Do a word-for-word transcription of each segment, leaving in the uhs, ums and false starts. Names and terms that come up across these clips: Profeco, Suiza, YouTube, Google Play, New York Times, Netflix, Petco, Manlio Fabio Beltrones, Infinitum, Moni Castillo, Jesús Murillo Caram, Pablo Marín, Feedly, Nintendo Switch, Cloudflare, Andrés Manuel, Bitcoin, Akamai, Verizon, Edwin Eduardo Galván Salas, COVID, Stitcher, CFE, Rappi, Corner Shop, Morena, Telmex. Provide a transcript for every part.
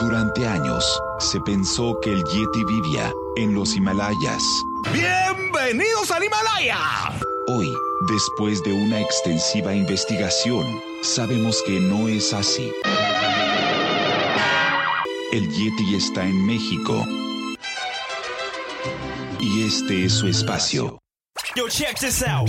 Durante años, se pensó que el Yeti vivía en los Himalayas. ¡Bienvenidos al Himalaya! Hoy, después de una extensiva investigación, sabemos que no es así. El Yeti está en México. Y este es su espacio. Yo, check this out.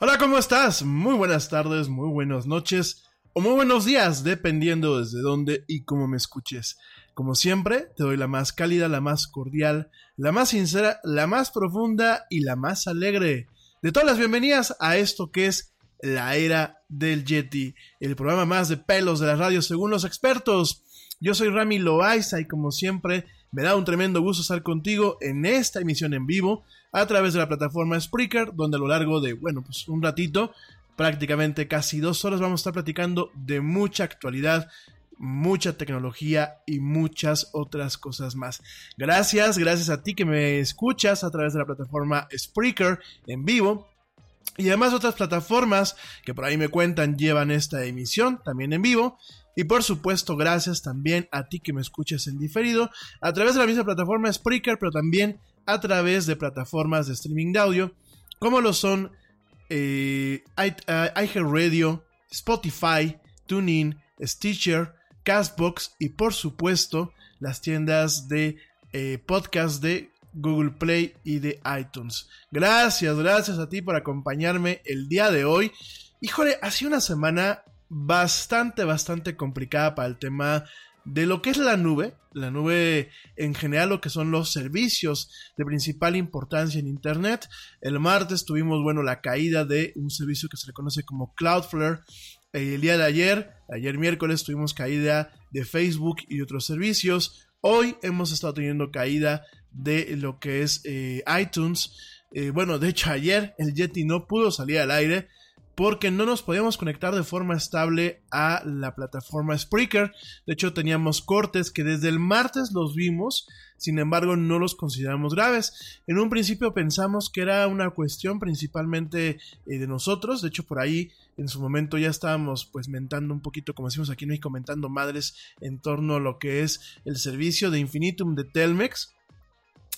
Hola, ¿cómo estás? Muy buenas tardes, muy buenas noches o muy buenos días, dependiendo desde dónde y cómo me escuches. Como siempre, te doy la más cálida, la más cordial, la más sincera, la más profunda y la más alegre de todas las bienvenidas a esto que es La Era del Yeti, el programa más de pelos de la radio según los expertos. Yo soy Rami Loaiza y como siempre me da un tremendo gusto estar contigo en esta emisión en vivo a través de la plataforma Spreaker, donde a lo largo de, bueno, pues un ratito, prácticamente casi dos horas vamos a estar platicando de mucha actualidad, mucha tecnología y muchas otras cosas más. Gracias, gracias a ti que me escuchas a través de la plataforma Spreaker en vivo y además otras plataformas que por ahí me cuentan llevan esta emisión también en vivo. Y por supuesto, gracias también a ti que me escuchas en diferido a través de la misma plataforma Spreaker, pero también a través de plataformas de streaming de audio como lo son eh, iHeartRadio, Spotify, TuneIn, Stitcher, Castbox y por supuesto las tiendas de eh, podcast de Google Play y de iTunes. Gracias, gracias a ti por acompañarme el día de hoy. Híjole, hace una semana bastante, bastante complicada para el tema de lo que es la nube, la nube en general, lo que son los servicios de principal importancia en internet. El martes tuvimos, bueno, la caída de un servicio que se le conoce como Cloudflare. El día de ayer, ayer miércoles, tuvimos caída de Facebook y otros servicios. Hoy hemos estado teniendo caída de lo que es eh, iTunes. Eh, bueno, de hecho ayer el Yeti no pudo salir al aire porque no nos podíamos conectar de forma estable a la plataforma Spreaker. De hecho, teníamos cortes que desde el martes los vimos, sin embargo, no los consideramos graves. En un principio pensamos que era una cuestión principalmente eh, de nosotros. De hecho, por ahí en su momento ya estábamos pues mentando un poquito, como decimos aquí en México, comentando madres en torno a lo que es el servicio de Infinitum de Telmex.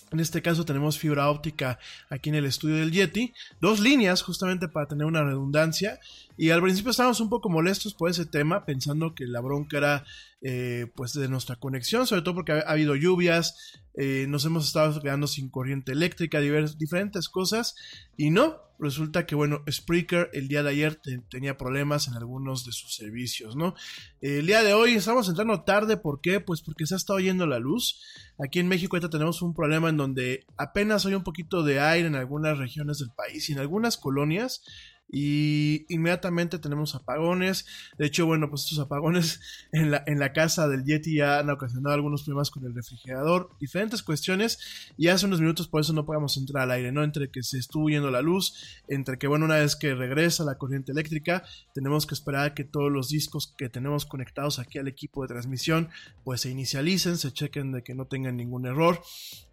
En este caso tenemos fibra óptica aquí en el estudio del Yeti, dos líneas justamente para tener una redundancia, y al principio estábamos un poco molestos por ese tema, pensando que la bronca era eh, pues de nuestra conexión, sobre todo porque ha habido lluvias, eh, nos hemos estado quedando sin corriente eléctrica, divers, diferentes cosas, y no, resulta que bueno, Spreaker el día de ayer te, tenía problemas en algunos de sus servicios, ¿no? El día de hoy estamos entrando tarde, ¿por qué? Pues porque se ha estado yendo la luz. Aquí en México ahorita tenemos un problema en donde apenas hay un poquito de aire en algunas regiones del país y en algunas colonias, y inmediatamente tenemos apagones. De hecho, bueno, pues estos apagones en la, en la casa del Yeti ya han ocasionado algunos problemas con el refrigerador, diferentes cuestiones, y hace unos minutos por eso no podíamos entrar al aire, ¿no? Entre que se estuvo yendo la luz, entre que, bueno, una vez que regresa la corriente eléctrica, tenemos que esperar a que todos los discos que tenemos conectados aquí al equipo de transmisión, pues se inicialicen, se chequen de que no tengan ningún error.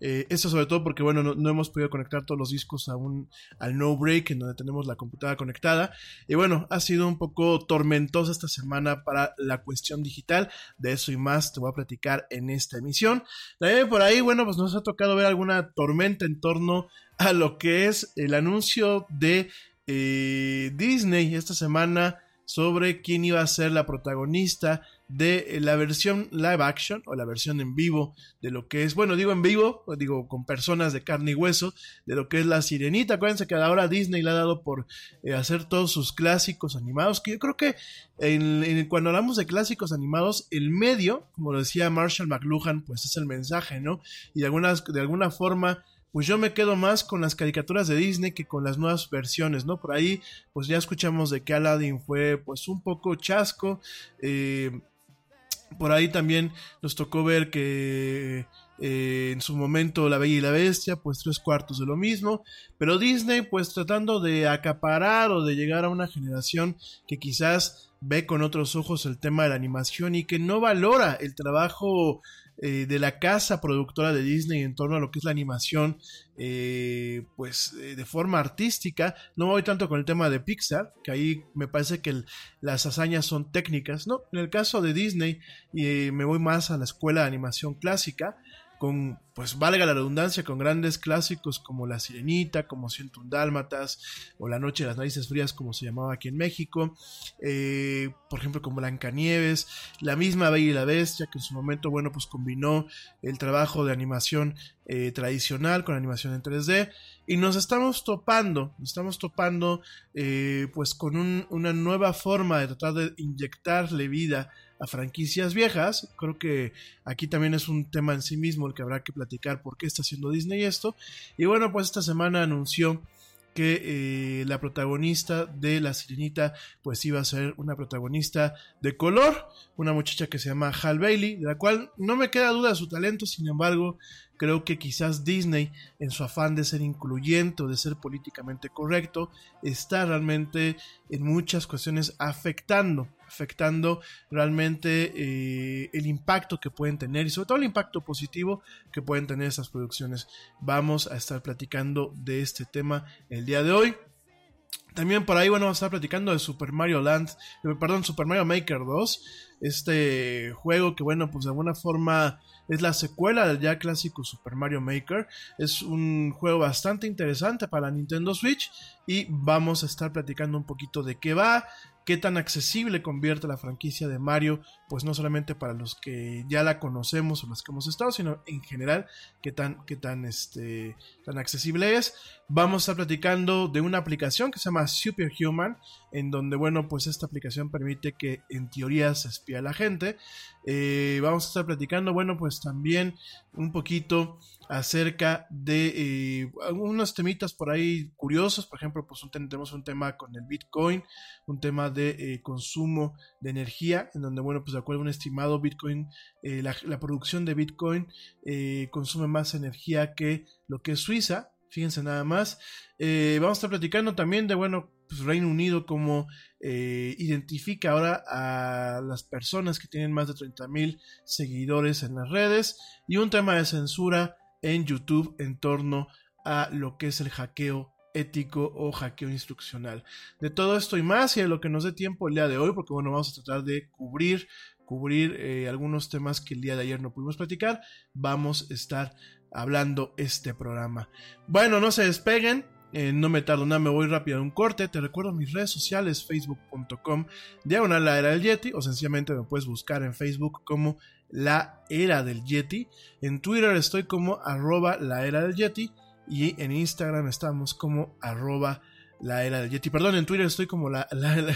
Eh, esto sobre todo porque, bueno, no, no hemos podido conectar todos los discos a un, al no break, en donde tenemos la computadora conectada, y bueno, ha sido un poco tormentosa esta semana para la cuestión digital. De eso y más te voy a platicar en esta emisión. También por ahí, bueno, pues nos ha tocado ver alguna tormenta en torno a lo que es el anuncio de eh, Disney esta semana sobre quién iba a ser la protagonista de la versión live action o la versión en vivo de lo que es, bueno, digo en vivo, digo con personas de carne y hueso, de lo que es La Sirenita. Acuérdense que ahora Disney le ha dado por eh, hacer todos sus clásicos animados, que yo creo que en, en, cuando hablamos de clásicos animados, el medio, como lo decía Marshall McLuhan, pues es el mensaje, ¿no? Y de, algunas, de alguna forma, pues yo me quedo más con las caricaturas de Disney que con las nuevas versiones, ¿no? Por ahí, pues ya escuchamos de que Aladdin fue pues un poco chasco, eh... Por ahí también nos tocó ver que eh, en su momento La Bella y la Bestia, pues tres cuartos de lo mismo. Pero Disney, pues tratando de acaparar o de llegar a una generación que quizás ve con otros ojos el tema de la animación y que no valora el trabajo eh, de la casa productora de Disney en torno a lo que es la animación, eh, pues eh, de forma artística. No voy tanto con el tema de Pixar, que ahí me parece que el, las hazañas son técnicas, ¿no? En el caso de Disney eh, me voy más a la escuela de animación clásica. con, pues valga la redundancia, con grandes clásicos como La Sirenita, como ciento uno Dálmatas, o La Noche de las Narices Frías, como se llamaba aquí en México, eh, por ejemplo, como Blancanieves, la misma Bella y la Bestia, que en su momento, bueno, pues combinó el trabajo de animación eh, tradicional con animación en tres D, y nos estamos topando, nos estamos topando eh, pues con un, una nueva forma de tratar de inyectarle vida a franquicias viejas. Creo que aquí también es un tema en sí mismo el que habrá que platicar, por qué está haciendo Disney esto. Y bueno, pues esta semana anunció que eh, la protagonista de La Sirenita pues iba a ser una protagonista de color, una muchacha que se llama Hal Bailey, de la cual no me queda duda de su talento. Sin embargo, creo que quizás Disney, en su afán de ser incluyente o de ser políticamente correcto, está realmente en muchas cuestiones afectando afectando realmente eh, el impacto que pueden tener, y sobre todo el impacto positivo que pueden tener estas producciones. Vamos a estar platicando de este tema el día de hoy. También por ahí, bueno, vamos a estar platicando de Super Mario Land, perdón, Super Mario Maker dos, este juego que, bueno, pues de alguna forma es la secuela del ya clásico Super Mario Maker. Es un juego bastante interesante para Nintendo Switch, y vamos a estar platicando un poquito de qué va, qué tan accesible convierte la franquicia de Mario, pues no solamente para los que ya la conocemos o los que hemos estado, sino en general, qué tan, qué tan, este, tan accesible es. Vamos a estar platicando de una aplicación que se llama Superhuman, en donde, bueno, pues esta aplicación permite que en teoría se espía a la gente. Eh, vamos a estar platicando, bueno, pues también un poquito acerca de eh, algunos temitas por ahí curiosos. Por ejemplo, pues un, tenemos un tema con el Bitcoin, un tema de eh, consumo de energía, en donde, bueno, pues de acuerdo a un estimado, Bitcoin, eh, la, la producción de Bitcoin eh, consume más energía que lo que es Suiza, fíjense nada más. Eh, vamos a estar platicando también de, bueno, pues Reino Unido, como eh, identifica ahora a las personas que tienen más de treinta mil seguidores en las redes, y un tema de censura en YouTube en torno a lo que es el hackeo ético o hackeo instruccional. De todo esto y más, y de lo que nos dé tiempo el día de hoy, porque, bueno, vamos a tratar de cubrir, cubrir eh, algunos temas que el día de ayer no pudimos platicar. Vamos a estar hablando este programa. Bueno, no se despeguen. Eh, no me tardo nada, me voy rápido a un corte. Te recuerdo mis redes sociales, facebook punto com, diagonal La Era del Yeti, o sencillamente me puedes buscar en Facebook como La Era del Yeti. En Twitter estoy como arroba La Era del Yeti, y en Instagram estamos como arroba La Era del Yeti. Perdón, en Twitter estoy como la, la, la...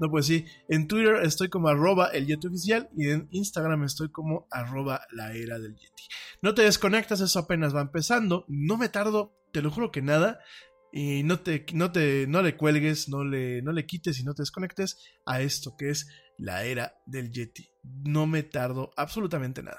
No, pues sí. En Twitter estoy como arroba el Yeti oficial, y en Instagram estoy como arroba La Era del Yeti. No te desconectas, eso apenas va empezando. No me tardo, te lo juro que nada. Y no te, no te, no le cuelgues, no le, no le quites y no te desconectes a esto que es La Era del Yeti. No me tardo absolutamente nada.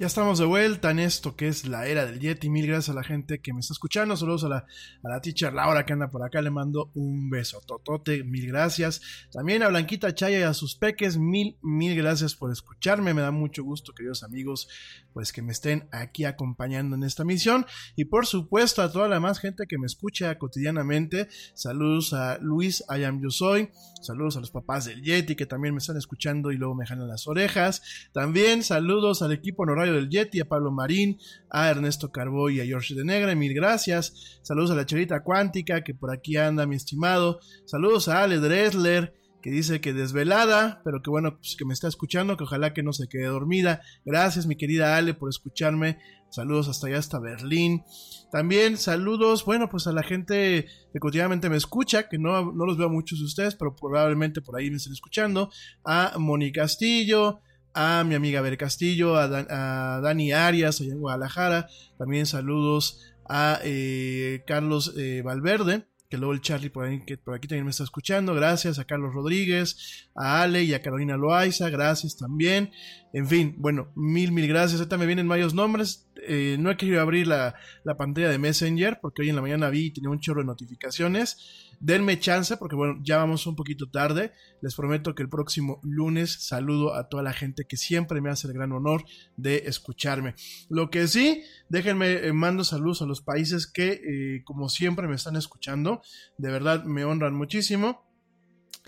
Ya estamos de vuelta en esto que es La Era del Yeti. Mil gracias a la gente que me está escuchando. Saludos a la, a la teacher Laura que anda por acá. Le mando un beso totote. Mil gracias. También a Blanquita Chaya y a sus peques. Mil, mil gracias por escucharme. Me da mucho gusto, queridos amigos, pues que me estén aquí acompañando en esta misión. Y por supuesto a toda la más gente que me escucha cotidianamente. Saludos a Luis, I Am Yo Soy. Saludos a los papás del Yeti que también me están escuchando y luego me jalan las orejas. También saludos al equipo honorario del Yeti, a Pablo Marín, a Ernesto Carbó y a George de Negra, mil gracias. Saludos a la Charita Cuántica, que por aquí anda, mi estimado. Saludos a Ale Dressler, que dice que desvelada, pero que bueno, pues que me está escuchando, que ojalá que no se quede dormida. Gracias, mi querida Ale, por escucharme. Saludos hasta allá, hasta Berlín. También saludos, bueno, pues a la gente que continuamente me escucha, que no, no los veo a muchos de ustedes, pero probablemente por ahí me estén escuchando. A Moni Castillo, a mi amiga Ver Castillo, a, Dan, a Dani Arias allá en Guadalajara. También saludos a eh, Carlos eh, Valverde, que luego el Charlie por, ahí, que por aquí también me está escuchando. Gracias a Carlos Rodríguez, a Ale y a Carolina Loaiza, gracias también. En fin, bueno, mil, mil gracias. Ahorita me vienen varios nombres. Eh, no he querido abrir la, la pantalla de Messenger porque hoy en la mañana vi y tenía un chorro de notificaciones. Denme chance porque, bueno, ya vamos un poquito tarde. Les prometo que el próximo lunes saludo a toda la gente que siempre me hace el gran honor de escucharme. Lo que sí, déjenme, eh, mando saludos a los países que, eh, como siempre, me están escuchando. De verdad, me honran muchísimo.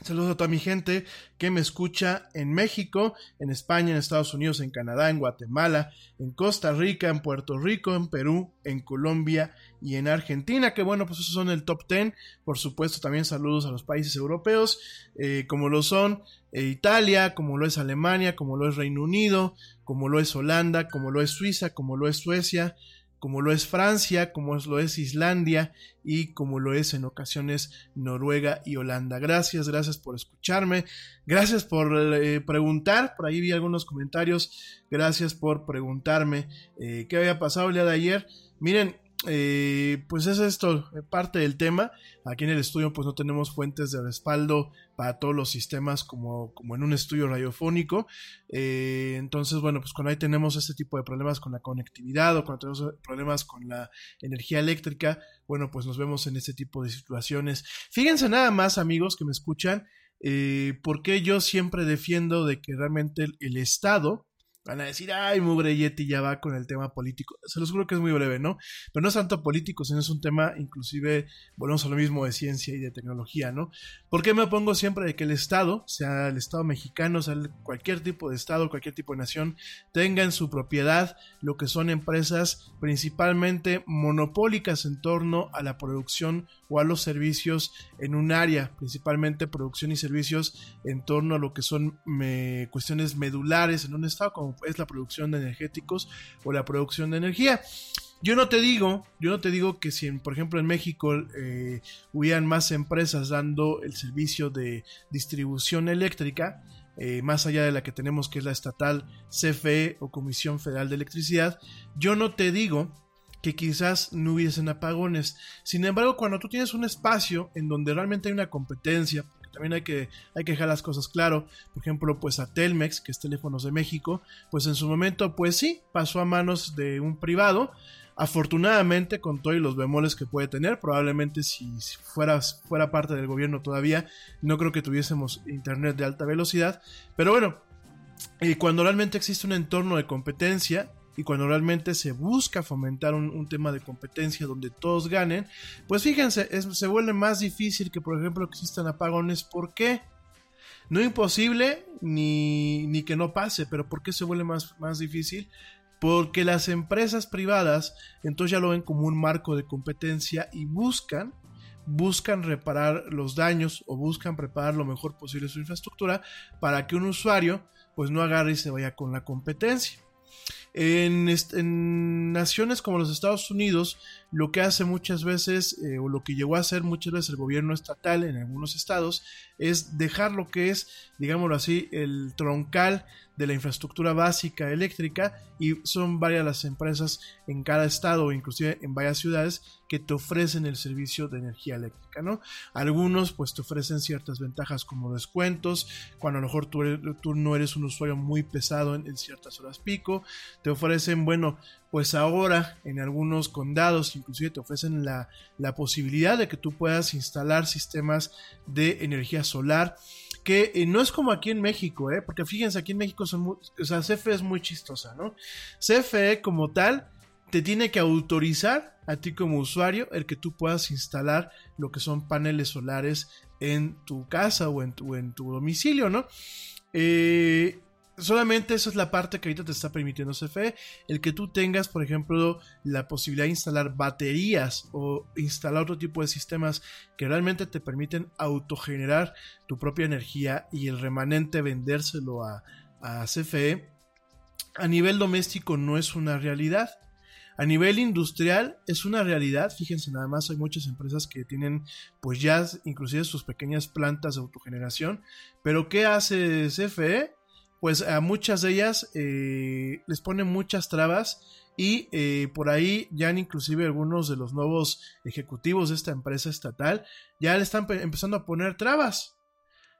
Saludos a toda mi gente que me escucha en México, en España, en Estados Unidos, en Canadá, en Guatemala, en Costa Rica, en Puerto Rico, en Perú, en Colombia y en Argentina, que bueno, pues esos son el top diez. Por supuesto, también saludos a los países europeos, eh, como lo son eh, Italia, como lo es Alemania, como lo es Reino Unido, como lo es Holanda, como lo es Suiza, como lo es Suecia, como lo es Francia, como lo es Islandia y como lo es en ocasiones Noruega y Holanda. Gracias, gracias por escucharme, gracias por eh, preguntar, por ahí vi algunos comentarios, gracias por preguntarme eh, qué había pasado el día de ayer. Miren, Eh, pues es esto, parte del tema. Aquí en el estudio pues no tenemos fuentes de respaldo para todos los sistemas como, como en un estudio radiofónico, eh, entonces bueno, pues cuando ahí tenemos este tipo de problemas con la conectividad o cuando tenemos problemas con la energía eléctrica, bueno, pues nos vemos en este tipo de situaciones. Fíjense nada más, amigos que me escuchan, eh, porque yo siempre defiendo de que realmente el, el Estado... Van a decir, ay, mugre Yeti ya va con el tema político. Se los juro que es muy breve, ¿no? Pero no es tanto político, sino es un tema, inclusive, volvemos a lo mismo de ciencia y de tecnología, ¿no? Porque me opongo siempre de que el Estado, sea el Estado mexicano, sea cualquier tipo de Estado, cualquier tipo de nación, tenga en su propiedad lo que son empresas principalmente monopólicas en torno a la producción o a los servicios en un área, principalmente producción y servicios en torno a lo que son me, cuestiones medulares en un Estado, como es la producción de energéticos o la producción de energía. Yo no te digo, yo no te digo que si, en, por ejemplo, en México eh, hubieran más empresas dando el servicio de distribución eléctrica, eh, más allá de la que tenemos, que es la estatal C F E o Comisión Federal de Electricidad, yo no te digo que quizás no hubiesen apagones. Sin embargo, cuando tú tienes un espacio en donde realmente hay una competencia, también hay que, hay que dejar las cosas claro, por ejemplo, pues a Telmex, que es Teléfonos de México, pues en su momento, pues sí, pasó a manos de un privado, afortunadamente, con todos los bemoles que puede tener. Probablemente si fuera, fuera parte del gobierno todavía, no creo que tuviésemos internet de alta velocidad, pero bueno, y cuando realmente existe un entorno de competencia, y cuando realmente se busca fomentar un, un tema de competencia donde todos ganen, pues fíjense, es, se vuelve más difícil que, por ejemplo, existan apagones. ¿Por qué? No imposible, ni, ni que no pase, pero ¿por qué se vuelve más, más difícil? Porque las empresas privadas, entonces ya lo ven como un marco de competencia y buscan, buscan reparar los daños o buscan preparar lo mejor posible su infraestructura para que un usuario pues no agarre y se vaya con la competencia. En, en naciones como los Estados Unidos, lo que hace muchas veces, eh, o lo que llegó a hacer muchas veces el gobierno estatal en algunos estados, es dejar lo que es, digámoslo así, el troncal de la infraestructura básica eléctrica, y son varias las empresas en cada estado, inclusive en varias ciudades, que te ofrecen el servicio de energía eléctrica, ¿no? Algunos pues te ofrecen ciertas ventajas como descuentos, cuando a lo mejor tú, tú no eres un usuario muy pesado en, en ciertas horas pico, te ofrecen, bueno, pues ahora en algunos condados inclusive te ofrecen la, la posibilidad de que tú puedas instalar sistemas de energía solar, que eh, no es como aquí en México, ¿eh? Porque fíjense, aquí en México son muy, o sea, C F E es muy chistosa, ¿no? C F E como tal te tiene que autorizar a ti como usuario el que tú puedas instalar lo que son paneles solares en tu casa o en tu, en tu domicilio, ¿no? Eh, solamente esa es la parte que ahorita te está permitiendo C F E, el que tú tengas, por ejemplo, la posibilidad de instalar baterías o instalar otro tipo de sistemas que realmente te permiten autogenerar tu propia energía y el remanente vendérselo a, a C F E. A nivel doméstico no es una realidad. A nivel industrial es una realidad, fíjense nada más, hay muchas empresas que tienen pues ya inclusive sus pequeñas plantas de autogeneración, pero ¿qué hace C F E? Pues a muchas de ellas eh, les ponen muchas trabas y eh, por ahí ya inclusive algunos de los nuevos ejecutivos de esta empresa estatal ya le están pe- empezando a poner trabas.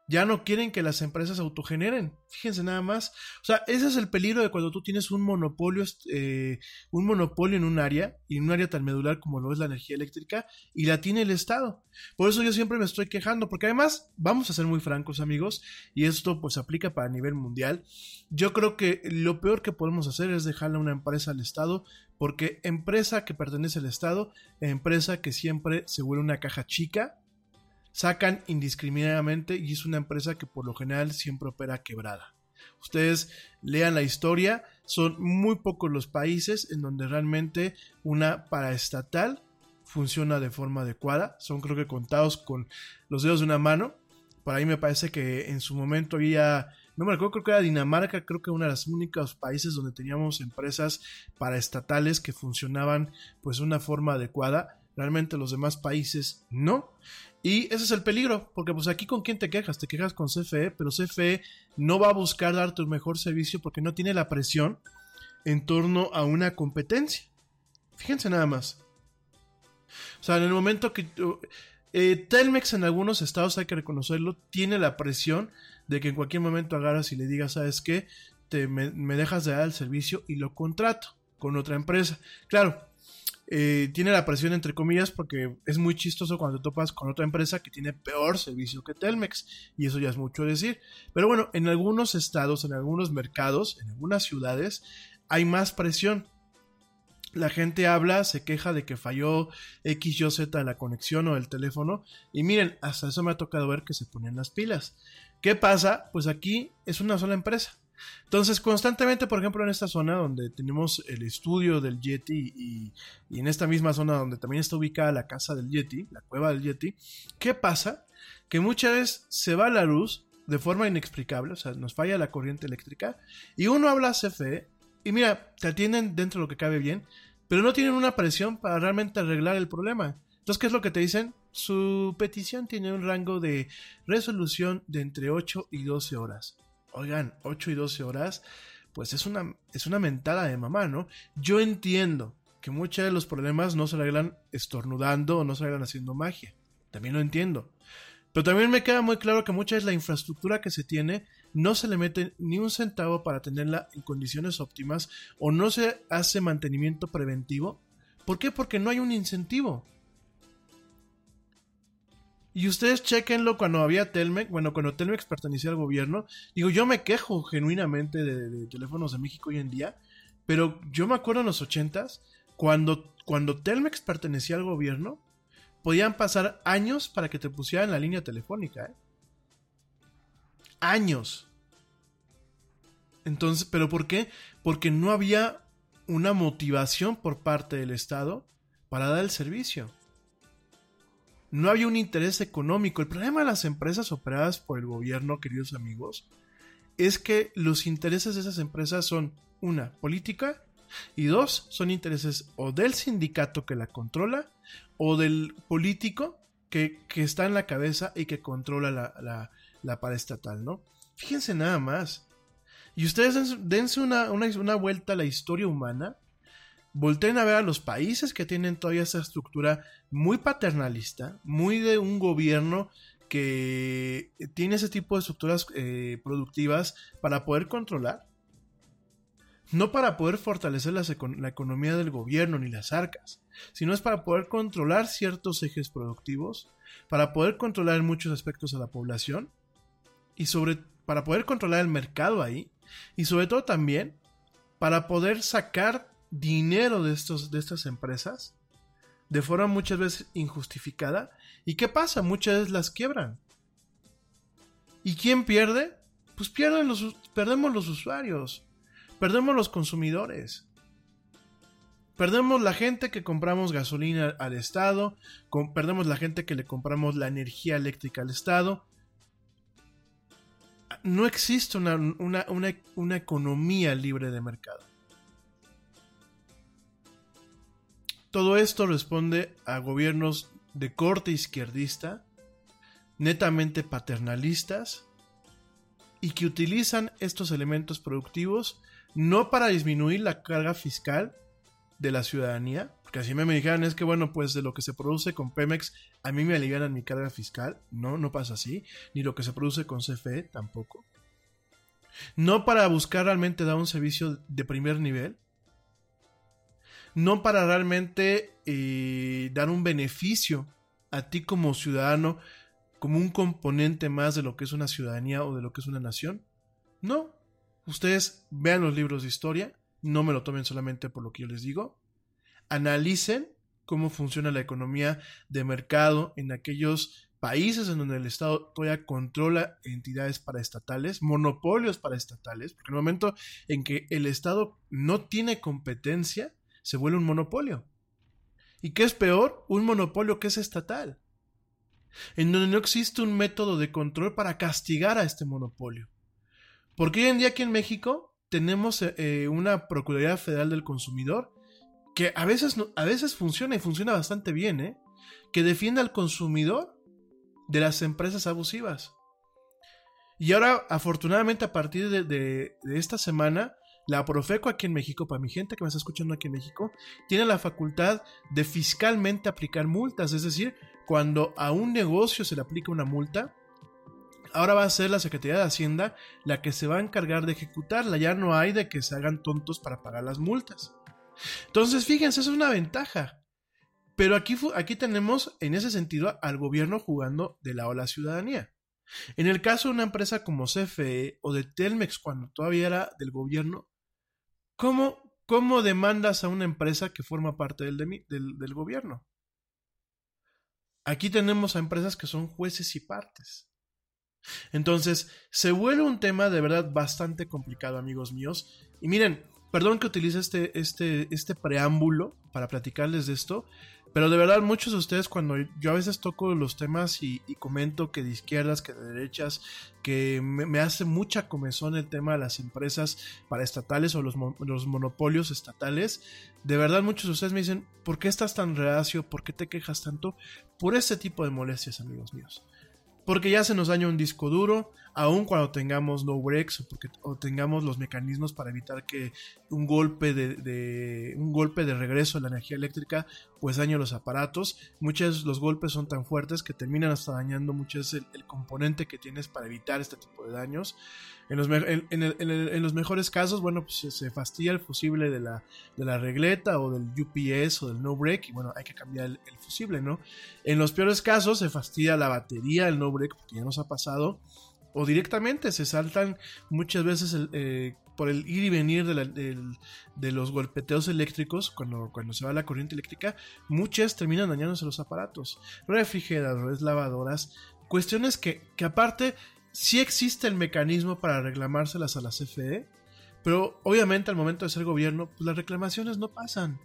Ya no quieren que las empresas autogeneren. Fíjense nada más. O sea, ese es el peligro de cuando tú tienes un monopolio, eh, un monopolio en un área, y en un área tan medular como lo es la energía eléctrica, y la tiene el Estado. Por eso yo siempre me estoy quejando, porque además, vamos a ser muy francos, amigos, y esto pues aplica para nivel mundial. Yo creo que lo peor que podemos hacer es dejarle una empresa al Estado, porque empresa que pertenece al Estado, empresa que siempre se vuelve una caja chica, sacan indiscriminadamente, y es una empresa que por lo general siempre opera quebrada. Ustedes lean la historia, son muy pocos los países en donde realmente una paraestatal funciona de forma adecuada, son creo que contados con los dedos de una mano. Por ahí me parece que en su momento había no me acuerdo, creo que era Dinamarca, creo que uno de los únicos países donde teníamos empresas paraestatales que funcionaban pues de una forma adecuada. Realmente los demás países no. Y ese es el peligro, porque pues aquí ¿con quién te quejas? Te quejas con C F E, pero C F E no va a buscar darte un mejor servicio porque no tiene la presión en torno a una competencia. Fíjense nada más. O sea, en el momento que... Eh, Telmex en algunos estados, hay que reconocerlo, tiene la presión de que en cualquier momento agarras y le digas, ¿sabes qué? Te, me, me dejas de dar el servicio y lo contrato con otra empresa. Claro, eh, tiene la presión entre comillas porque es muy chistoso cuando te topas con otra empresa que tiene peor servicio que Telmex, y eso ya es mucho decir. Pero bueno, en algunos estados, en algunos mercados, en algunas ciudades hay más presión. La gente habla, se queja de que falló X, Y, Z la conexión o el teléfono. Y miren, hasta eso me ha tocado ver que se ponen las pilas. ¿Qué pasa? Pues aquí es una sola empresa. Entonces, constantemente, por ejemplo, en esta zona donde tenemos el estudio del Yeti y, y en esta misma zona donde también está ubicada la casa del Yeti, la cueva del Yeti, ¿qué pasa? Que muchas veces se va la luz de forma inexplicable, o sea, nos falla la corriente eléctrica y uno habla a C F E. Y mira, te atienden dentro de lo que cabe bien, pero no tienen una presión para realmente arreglar el problema. Entonces, ¿qué es lo que te dicen? Su petición tiene un rango de resolución de entre ocho y doce horas. Oigan, ocho y doce horas, pues es una, es una mentada de mamá, ¿no? Yo entiendo que muchos de los problemas no se arreglan estornudando o no se arreglan haciendo magia. También lo entiendo. Pero también me queda muy claro que muchas veces la infraestructura que se tiene no se le mete ni un centavo para tenerla en condiciones óptimas o no se hace mantenimiento preventivo. ¿Por qué? Porque no hay un incentivo. Y ustedes chequenlo cuando había Telmex, bueno, cuando Telmex pertenecía al gobierno. Digo, yo me quejo genuinamente de, de teléfonos de México hoy en día, pero yo me acuerdo en los ochentas, cuando, cuando Telmex pertenecía al gobierno, podían pasar años para que te pusieran la línea telefónica, ¿eh? Años. Entonces, ¿pero por qué? Porque no había una motivación por parte del Estado para dar el servicio. No había un interés económico. El problema de las empresas operadas por el gobierno, queridos amigos, es que los intereses de esas empresas son, una, política, y dos, son intereses o del sindicato que la controla o del político que, que está en la cabeza y que controla la, la, la paraestatal, ¿no? Fíjense nada más. Y ustedes dense una, una, una vuelta a la historia humana. Volteen a ver a los países que tienen todavía esa estructura muy paternalista, muy de un gobierno que tiene ese tipo de estructuras eh, productivas para poder controlar. No para poder fortalecer la, econ- la economía del gobierno ni las arcas, sino es para poder controlar ciertos ejes productivos, para poder controlar en muchos aspectos a la población y sobre, para poder controlar el mercado ahí y sobre todo también para poder sacar dinero de, estos, de estas empresas de forma muchas veces injustificada. ¿Y qué pasa? Muchas veces las quiebran. ¿Y quién pierde? Pues pierden los, perdemos los usuarios. Perdemos los consumidores, perdemos la gente que compramos gasolina al Estado, con, perdemos la gente que le compramos la energía eléctrica al Estado. No existe una, una, una, una economía libre de mercado. Todo esto responde a gobiernos de corte izquierdista, netamente paternalistas, y que utilizan estos elementos productivos no para disminuir la carga fiscal de la ciudadanía, porque así me dijeran es que bueno, pues de lo que se produce con Pemex a mí me alivianan mi carga fiscal, no, no pasa así, ni lo que se produce con C F E tampoco. No para buscar realmente dar un servicio de primer nivel, no para realmente eh, dar un beneficio a ti como ciudadano, como un componente más de lo que es una ciudadanía o de lo que es una nación, no. Ustedes vean los libros de historia, no me lo tomen solamente por lo que yo les digo. Analicen cómo funciona la economía de mercado en aquellos países en donde el Estado todavía controla entidades paraestatales, monopolios paraestatales, porque en el momento en que el Estado no tiene competencia, se vuelve un monopolio. ¿Y qué es peor? Un monopolio que es estatal, en donde no existe un método de control para castigar a este monopolio. Porque hoy en día aquí en México tenemos eh, una Procuraduría Federal del Consumidor que a veces, a veces funciona y funciona bastante bien, ¿eh? Que defiende al consumidor de las empresas abusivas. Y ahora, afortunadamente, a partir de, de, de esta semana, la Profeco aquí en México, para mi gente que me está escuchando aquí en México, tiene la facultad de fiscalmente aplicar multas. Es decir, cuando a un negocio se le aplica una multa, ahora va a ser la Secretaría de Hacienda la que se va a encargar de ejecutarla. Ya no hay de que se hagan tontos para pagar las multas. Entonces, fíjense, eso es una ventaja. Pero aquí, aquí tenemos, en ese sentido, al gobierno jugando de lado a la ciudadanía. En el caso de una empresa como C F E o de Telmex, cuando todavía era del gobierno, ¿cómo, cómo demandas a una empresa que forma parte del, de, del, del gobierno? Aquí tenemos a empresas que son jueces y partes. Entonces, se vuelve un tema de verdad bastante complicado, amigos míos. Y miren, perdón que utilice este, este, este preámbulo para platicarles de esto, pero de verdad muchos de ustedes, cuando yo a veces toco los temas y, y comento que de izquierdas, que de derechas, que me, me hace mucha comezón el tema de las empresas paraestatales o los, los monopolios estatales, de verdad muchos de ustedes me dicen, ¿por qué estás tan reacio? ¿Por qué te quejas tanto? Por este tipo de molestias, amigos míos. Porque ya se nos daña un disco duro, aun cuando tengamos no breaks o, porque, o tengamos los mecanismos para evitar que un golpe de, de, un golpe de regreso de la energía eléctrica pues dañe los aparatos. Muchos de los golpes son tan fuertes que terminan hasta dañando muchas el, el componente que tienes para evitar este tipo de daños. En los, me, en, en el, en el, en los mejores casos, bueno, pues se fastidia el fusible de la, de la regleta o del U P S o del no break y bueno, hay que cambiar el, el fusible, ¿no? En los peores casos se fastidia la batería, el no break, porque ya nos ha pasado. O directamente se saltan muchas veces el, eh, por el ir y venir de, la, de, de los golpeteos eléctricos, cuando, cuando se va la corriente eléctrica, muchas terminan dañándose los aparatos. Refrigeradores, lavadoras, cuestiones que, que aparte sí existe el mecanismo para reclamárselas a la C F E, pero obviamente al momento de ser gobierno, pues las reclamaciones no pasan.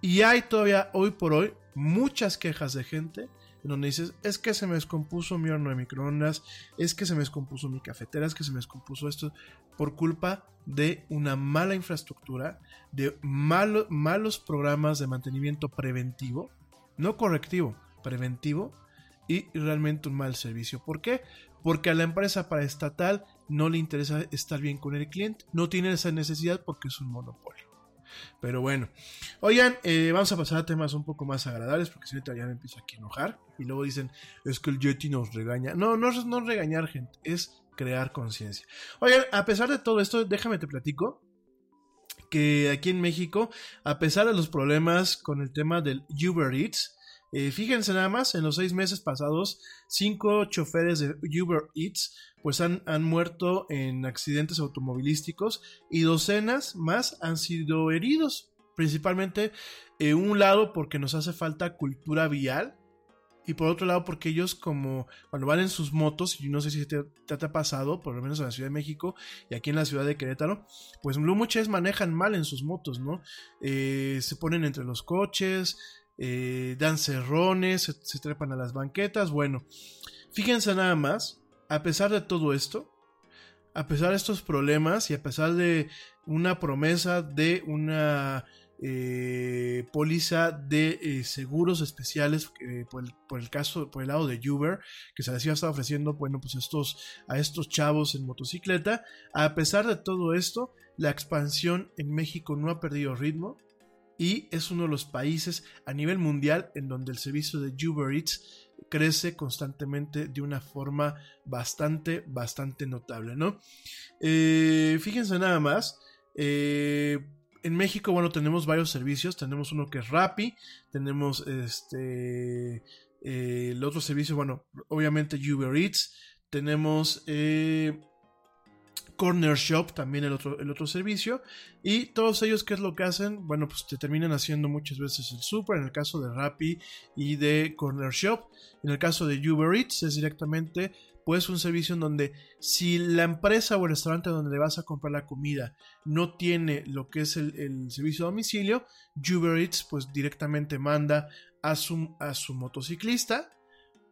Y hay todavía hoy por hoy muchas quejas de gente donde dices, es que se me descompuso mi horno de microondas, es que se me descompuso mi cafetera, es que se me descompuso esto, por culpa de una mala infraestructura, de malo, malos programas de mantenimiento preventivo, no correctivo, preventivo, y realmente un mal servicio. ¿Por qué? Porque a la empresa paraestatal no le interesa estar bien con el cliente, no tiene esa necesidad porque es un monopolio. Pero bueno, oigan, eh, vamos a pasar a temas un poco más agradables, porque si ahorita ya me empiezo aquí a enojar y luego dicen, es que el Yeti nos regaña. No, no es no regañar, gente, es crear conciencia. Oigan, a pesar de todo esto, déjame te platico que aquí en México, a pesar de los problemas con el tema del Uber Eats, eh, fíjense nada más, en los seis meses pasados, cinco choferes de Uber Eats pues han, han muerto en accidentes automovilísticos y docenas más han sido heridos, principalmente en eh, un lado porque nos hace falta cultura vial y por otro lado porque ellos, como cuando van en sus motos, y no sé si te, te, te ha pasado, por lo menos en la Ciudad de México y aquí en la Ciudad de Querétaro, pues muchas manejan mal en sus motos, ¿no? Eh, se ponen entre los coches, eh, dan cerrones, se, se trepan a las banquetas. Bueno, fíjense nada más. A pesar de todo esto, a pesar de estos problemas y a pesar de una promesa de una eh, póliza de eh, seguros especiales eh, por, el, por el caso, por el lado de Uber, que se les iba a estar ofreciendo, bueno, pues estos, a estos chavos en motocicleta, a pesar de todo esto, la expansión en México no ha perdido ritmo y es uno de los países a nivel mundial en donde el servicio de Uber Eats crece constantemente de una forma bastante, bastante notable, ¿no? Eh, fíjense nada más, eh, en México, bueno, tenemos varios servicios, tenemos uno que es Rappi, tenemos este, eh, el otro servicio, bueno, obviamente Uber Eats, tenemos eh, Corner Shop, también el otro, el otro servicio, y todos ellos, ¿qué es lo que hacen? Bueno, pues te terminan haciendo muchas veces el súper, en el caso de Rappi y de Corner Shop. En el caso de Uber Eats es directamente pues un servicio en donde si la empresa o el restaurante donde le vas a comprar la comida no tiene lo que es el, el servicio a domicilio, Uber Eats pues directamente manda a su, a su motociclista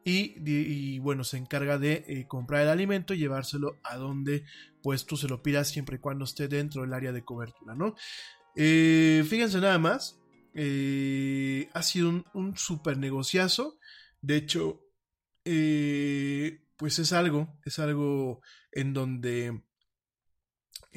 y, y bueno, se encarga de eh, comprar el alimento y llevárselo a donde pues tú se lo pidas, siempre y cuando esté dentro del área de cobertura, ¿no? Eh, fíjense nada más, eh, ha sido un, un súper negociazo. De hecho, eh, pues es algo, es algo en donde...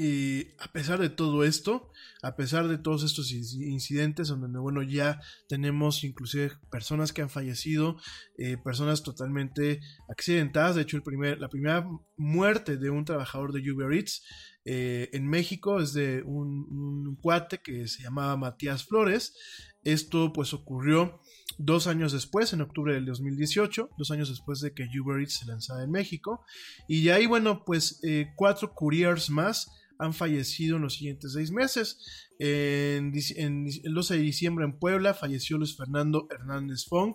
Eh, a pesar de todo esto, a pesar de todos estos incidentes, donde bueno, ya tenemos inclusive personas que han fallecido, eh, personas totalmente accidentadas. De hecho, el primer, la primera muerte de un trabajador de Uber Eats eh, en México es de un, un cuate que se llamaba Matías Flores. Esto pues ocurrió dos años después, en octubre del dos mil dieciocho, dos años después de que Uber Eats se lanzara en México. Y de ahí, bueno, pues eh, cuatro couriers más han fallecido en los siguientes seis meses. En, en, el doce de diciembre en Puebla falleció Luis Fernando Hernández Fong,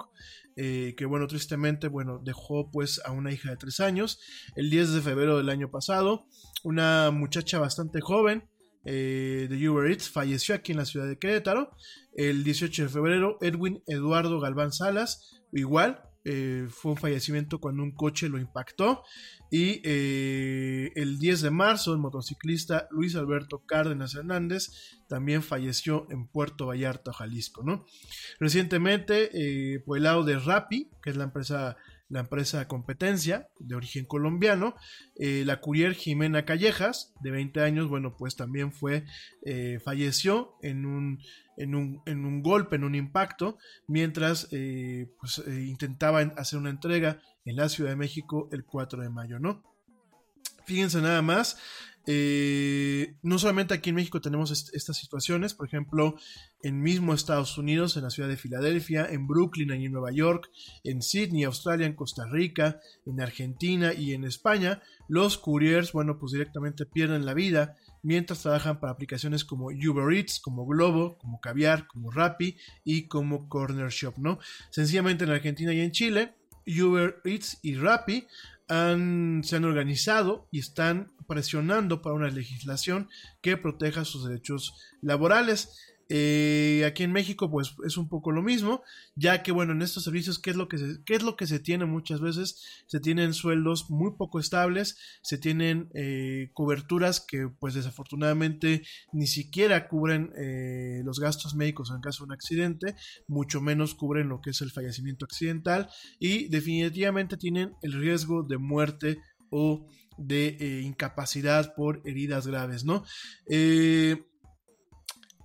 eh, que bueno, tristemente, bueno, dejó pues a una hija de tres años. El diez de febrero del año pasado, una muchacha bastante joven, Eh, de Uber Eats, falleció aquí en la ciudad de Querétaro. El dieciocho de febrero, Edwin Eduardo Galván Salas, igual, eh, fue un fallecimiento cuando un coche lo impactó. Y eh, el diez de marzo, el motociclista Luis Alberto Cárdenas Hernández también falleció en Puerto Vallarta, Jalisco, ¿no? Recientemente, eh, por el lado de Rappi, que es la empresa... la empresa de competencia de origen colombiano, eh, la courier Jimena Callejas, de veinte años, bueno, pues también fue, eh, falleció en un, en, un, en un golpe, en un impacto, mientras eh, pues, eh, intentaba hacer una entrega en la Ciudad de México el cuatro de mayo, ¿no? Fíjense nada más, eh, no solamente aquí en México tenemos est- estas situaciones, por ejemplo, en mismo Estados Unidos, en la ciudad de Filadelfia, en Brooklyn, en Nueva York, en Sydney, Australia, en Costa Rica, en Argentina y en España, los couriers, bueno, pues directamente pierden la vida mientras trabajan para aplicaciones como Uber Eats, como Globo, como Caviar, como Rappi y como Corner Shop, ¿no? Sencillamente en Argentina y en Chile, Uber Eats y Rappi Han, se han organizado y están presionando para una legislación que proteja sus derechos laborales. Eh, aquí en México pues es un poco lo mismo, ya que bueno, en estos servicios ¿qué es lo que se, qué es lo que se tiene muchas veces? Se tienen sueldos muy poco estables, se tienen eh, coberturas que pues desafortunadamente ni siquiera cubren eh, los gastos médicos en caso de un accidente, mucho menos cubren lo que es el fallecimiento accidental, y definitivamente tienen el riesgo de muerte o de eh, incapacidad por heridas graves, ¿no? Eh...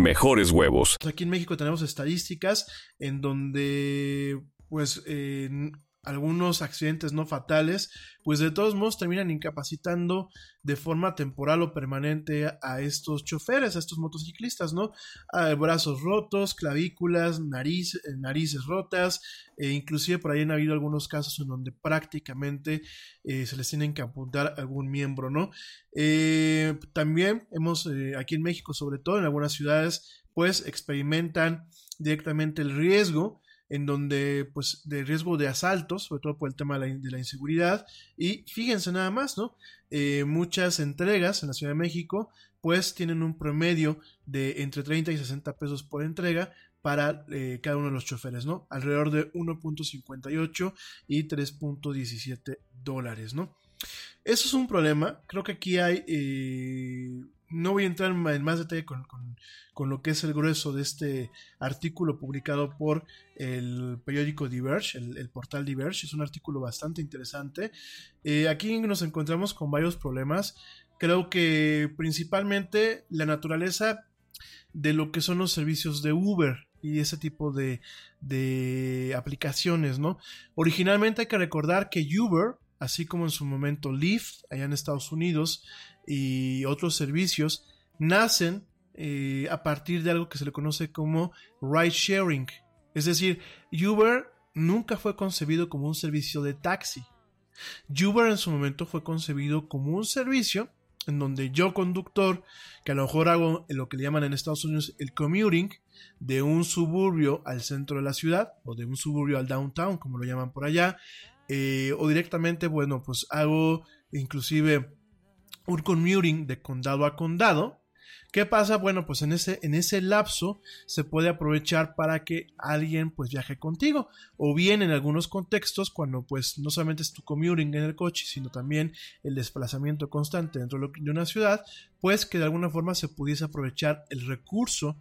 mejores huevos. Aquí en México tenemos estadísticas en donde pues eh, algunos accidentes no fatales pues de todos modos terminan incapacitando de forma temporal o permanente a estos choferes, a estos motociclistas, ¿no? A brazos rotos, clavículas, nariz, eh, narices rotas, e inclusive por ahí han habido algunos casos en donde prácticamente eh, se les tienen que apuntar algún miembro, ¿no? Eh, también hemos, eh, aquí en México sobre todo, en algunas ciudades, pues experimentan directamente el riesgo, en donde, pues, de riesgo de asaltos, sobre todo por el tema de la, de la inseguridad, y fíjense nada más, ¿no? Eh, muchas entregas en la Ciudad de México, pues, tienen un promedio de entre treinta y sesenta pesos por entrega para eh, cada uno de los choferes, ¿no? Alrededor de uno punto cincuenta y ocho y tres punto diecisiete dólares, ¿no? Eso es un problema, creo que aquí hay... Eh, no voy a entrar en más detalle con, con, con lo que es el grueso de este artículo publicado por el periódico Diverge, el, el portal Diverge. Es un artículo bastante interesante. Eh, aquí nos encontramos con varios problemas. Creo que principalmente la naturaleza de lo que son los servicios de Uber y ese tipo de, de aplicaciones, ¿no? Originalmente hay que recordar que Uber, así como en su momento Lyft, allá en Estados Unidos, y otros servicios, nacen eh, a partir de algo que se le conoce como ride sharing. Es decir, Uber nunca fue concebido como un servicio de taxi. Uber en su momento fue concebido como un servicio en donde yo, conductor, que a lo mejor hago lo que le llaman en Estados Unidos el commuting, de un suburbio al centro de la ciudad, o de un suburbio al downtown, como lo llaman por allá, eh, o directamente, bueno, pues hago inclusive un commuting de condado a condado. ¿Qué pasa? Bueno, pues en ese, en ese lapso se puede aprovechar para que alguien pues viaje contigo, o bien en algunos contextos cuando pues no solamente es tu commuting en el coche, sino también el desplazamiento constante dentro de una ciudad, pues que de alguna forma se pudiese aprovechar el recurso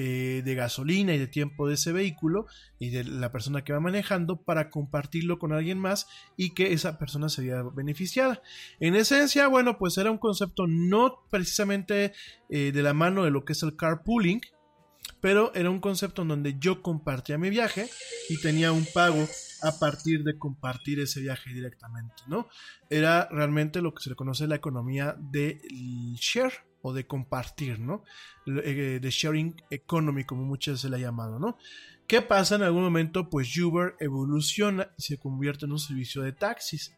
eh, de gasolina y de tiempo de ese vehículo y de la persona que va manejando para compartirlo con alguien más y que esa persona sería beneficiada. En esencia, bueno, pues era un concepto no precisamente eh, de la mano de lo que es el carpooling, pero era un concepto en donde yo compartía mi viaje y tenía un pago a partir de compartir ese viaje directamente, ¿no? Era realmente lo que se le conoce la economía del share, o de compartir, ¿no? De sharing economy, como muchas se le ha llamado, ¿no? ¿Qué pasa? En algún momento, pues Uber evoluciona y se convierte en un servicio de taxis.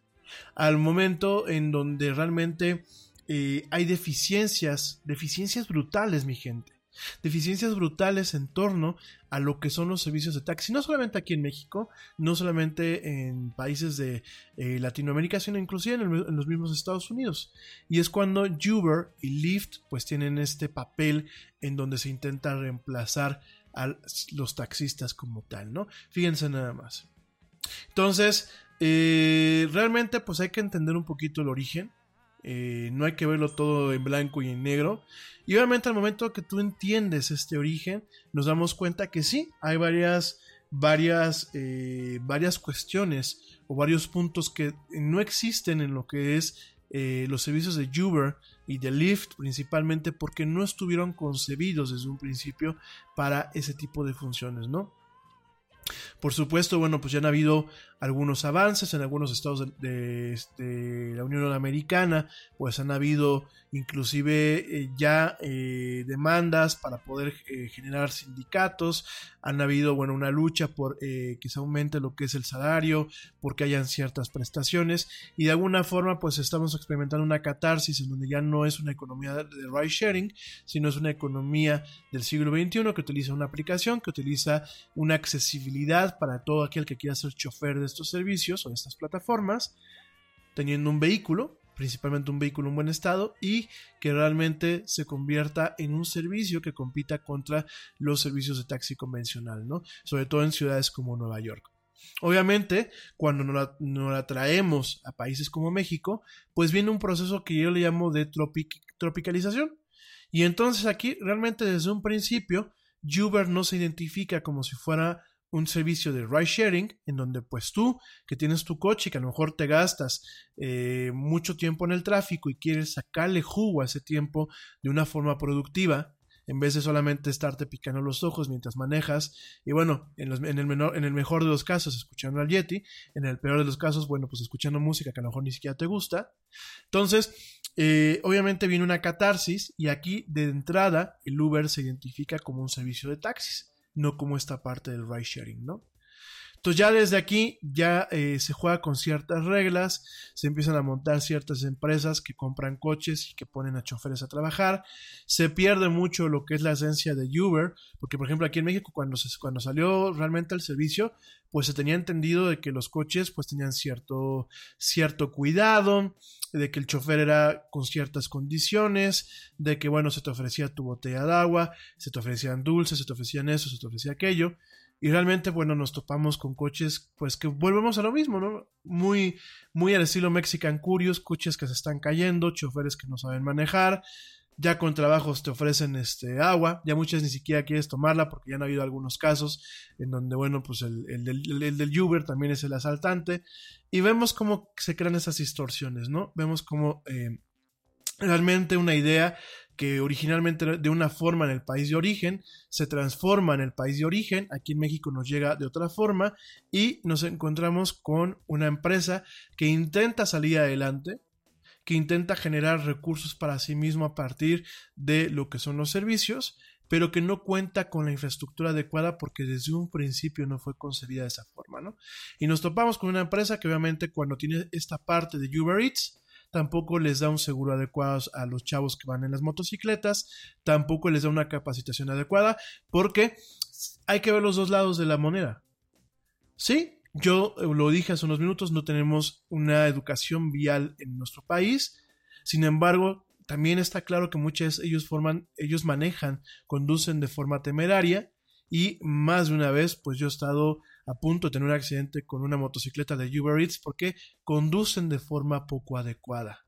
Al momento en donde realmente eh, hay deficiencias, deficiencias brutales, mi gente. Deficiencias brutales en torno a lo que son los servicios de taxi, no solamente aquí en México, no solamente en países de eh, Latinoamérica, sino inclusive en, el, en los mismos Estados Unidos. Y es cuando Uber y Lyft pues tienen este papel en donde se intenta reemplazar a los taxistas como tal, ¿no? Fíjense nada más. Entonces, eh, realmente pues hay que entender un poquito el origen. Eh, no hay que verlo todo en blanco y en negro, y obviamente al momento que tú entiendes este origen nos damos cuenta que sí, hay varias varias, eh, varias cuestiones o varios puntos que no existen en lo que es eh, los servicios de Uber y de Lyft, principalmente porque no estuvieron concebidos desde un principio para ese tipo de funciones, ¿no? Por supuesto, bueno, pues ya han habido algunos avances en algunos estados de, de, de la Unión Americana, pues han habido inclusive eh, ya eh, demandas para poder eh, generar sindicatos, han habido, bueno, una lucha por eh, que se aumente lo que es el salario, porque hayan ciertas prestaciones, y de alguna forma pues estamos experimentando una catarsis en donde ya no es una economía de ride sharing, sino es una economía del siglo veintiuno que utiliza una aplicación, que utiliza una accesibilidad para todo aquel que quiera ser chofer de estos servicios o de estas plataformas, teniendo un vehículo, principalmente un vehículo en buen estado, y que realmente se convierta en un servicio que compita contra los servicios de taxi convencional, ¿no? Sobre todo en ciudades como Nueva York. Obviamente, cuando no la, no la traemos a países como México, pues viene un proceso que yo le llamo de tropic, tropicalización. Y entonces aquí realmente desde un principio Uber no se identifica como si fuera un servicio de ride sharing, en donde pues tú, que tienes tu coche, que a lo mejor te gastas eh, mucho tiempo en el tráfico y quieres sacarle jugo a ese tiempo de una forma productiva, en vez de solamente estarte picando los ojos mientras manejas, y bueno, en, los, en, el, menor, en el mejor de los casos escuchando al Yeti, en el peor de los casos, bueno, pues escuchando música que a lo mejor ni siquiera te gusta. Entonces, Eh, obviamente viene una catarsis, y aquí de entrada el Uber se identifica como un servicio de taxis, no como esta parte del ride sharing, ¿no? Entonces ya desde aquí ya eh, se juega con ciertas reglas, se empiezan a montar ciertas empresas que compran coches y que ponen a choferes a trabajar, se pierde mucho lo que es la esencia de Uber, porque por ejemplo aquí en México cuando, se, cuando salió realmente el servicio, pues se tenía entendido de que los coches pues tenían cierto, cierto cuidado, de que el chofer era con ciertas condiciones, de que bueno, se te ofrecía tu botella de agua, se te ofrecían dulces, se te ofrecían eso, se te ofrecía aquello. Y realmente, bueno, nos topamos con coches, pues que volvemos a lo mismo, ¿no? Muy, muy al estilo Mexican Curious, coches que se están cayendo, choferes que no saben manejar, ya con trabajos te ofrecen este, agua, ya muchas ni siquiera quieres tomarla porque ya han habido algunos casos en donde, bueno, pues el, el, el, el del Uber también es el asaltante, y vemos cómo se crean esas distorsiones, ¿no? Vemos cómo eh, realmente una idea que originalmente de una forma en el país de origen, se transforma en el país de origen, aquí en México nos llega de otra forma, y nos encontramos con una empresa que intenta salir adelante, que intenta generar recursos para sí mismo a partir de lo que son los servicios, pero que no cuenta con la infraestructura adecuada porque desde un principio no fue concebida de esa forma, ¿no? Y nos topamos con una empresa que obviamente cuando tiene esta parte de Uber Eats, tampoco les da un seguro adecuado a los chavos que van en las motocicletas, tampoco les da una capacitación adecuada, porque hay que ver los dos lados de la moneda. Sí, yo lo dije hace unos minutos, no tenemos una educación vial en nuestro país, sin embargo, también está claro que muchos de ellos forman, ellos manejan, conducen de forma temeraria, y más de una vez, pues yo he estado a punto de tener un accidente con una motocicleta de Uber Eats porque conducen de forma poco adecuada.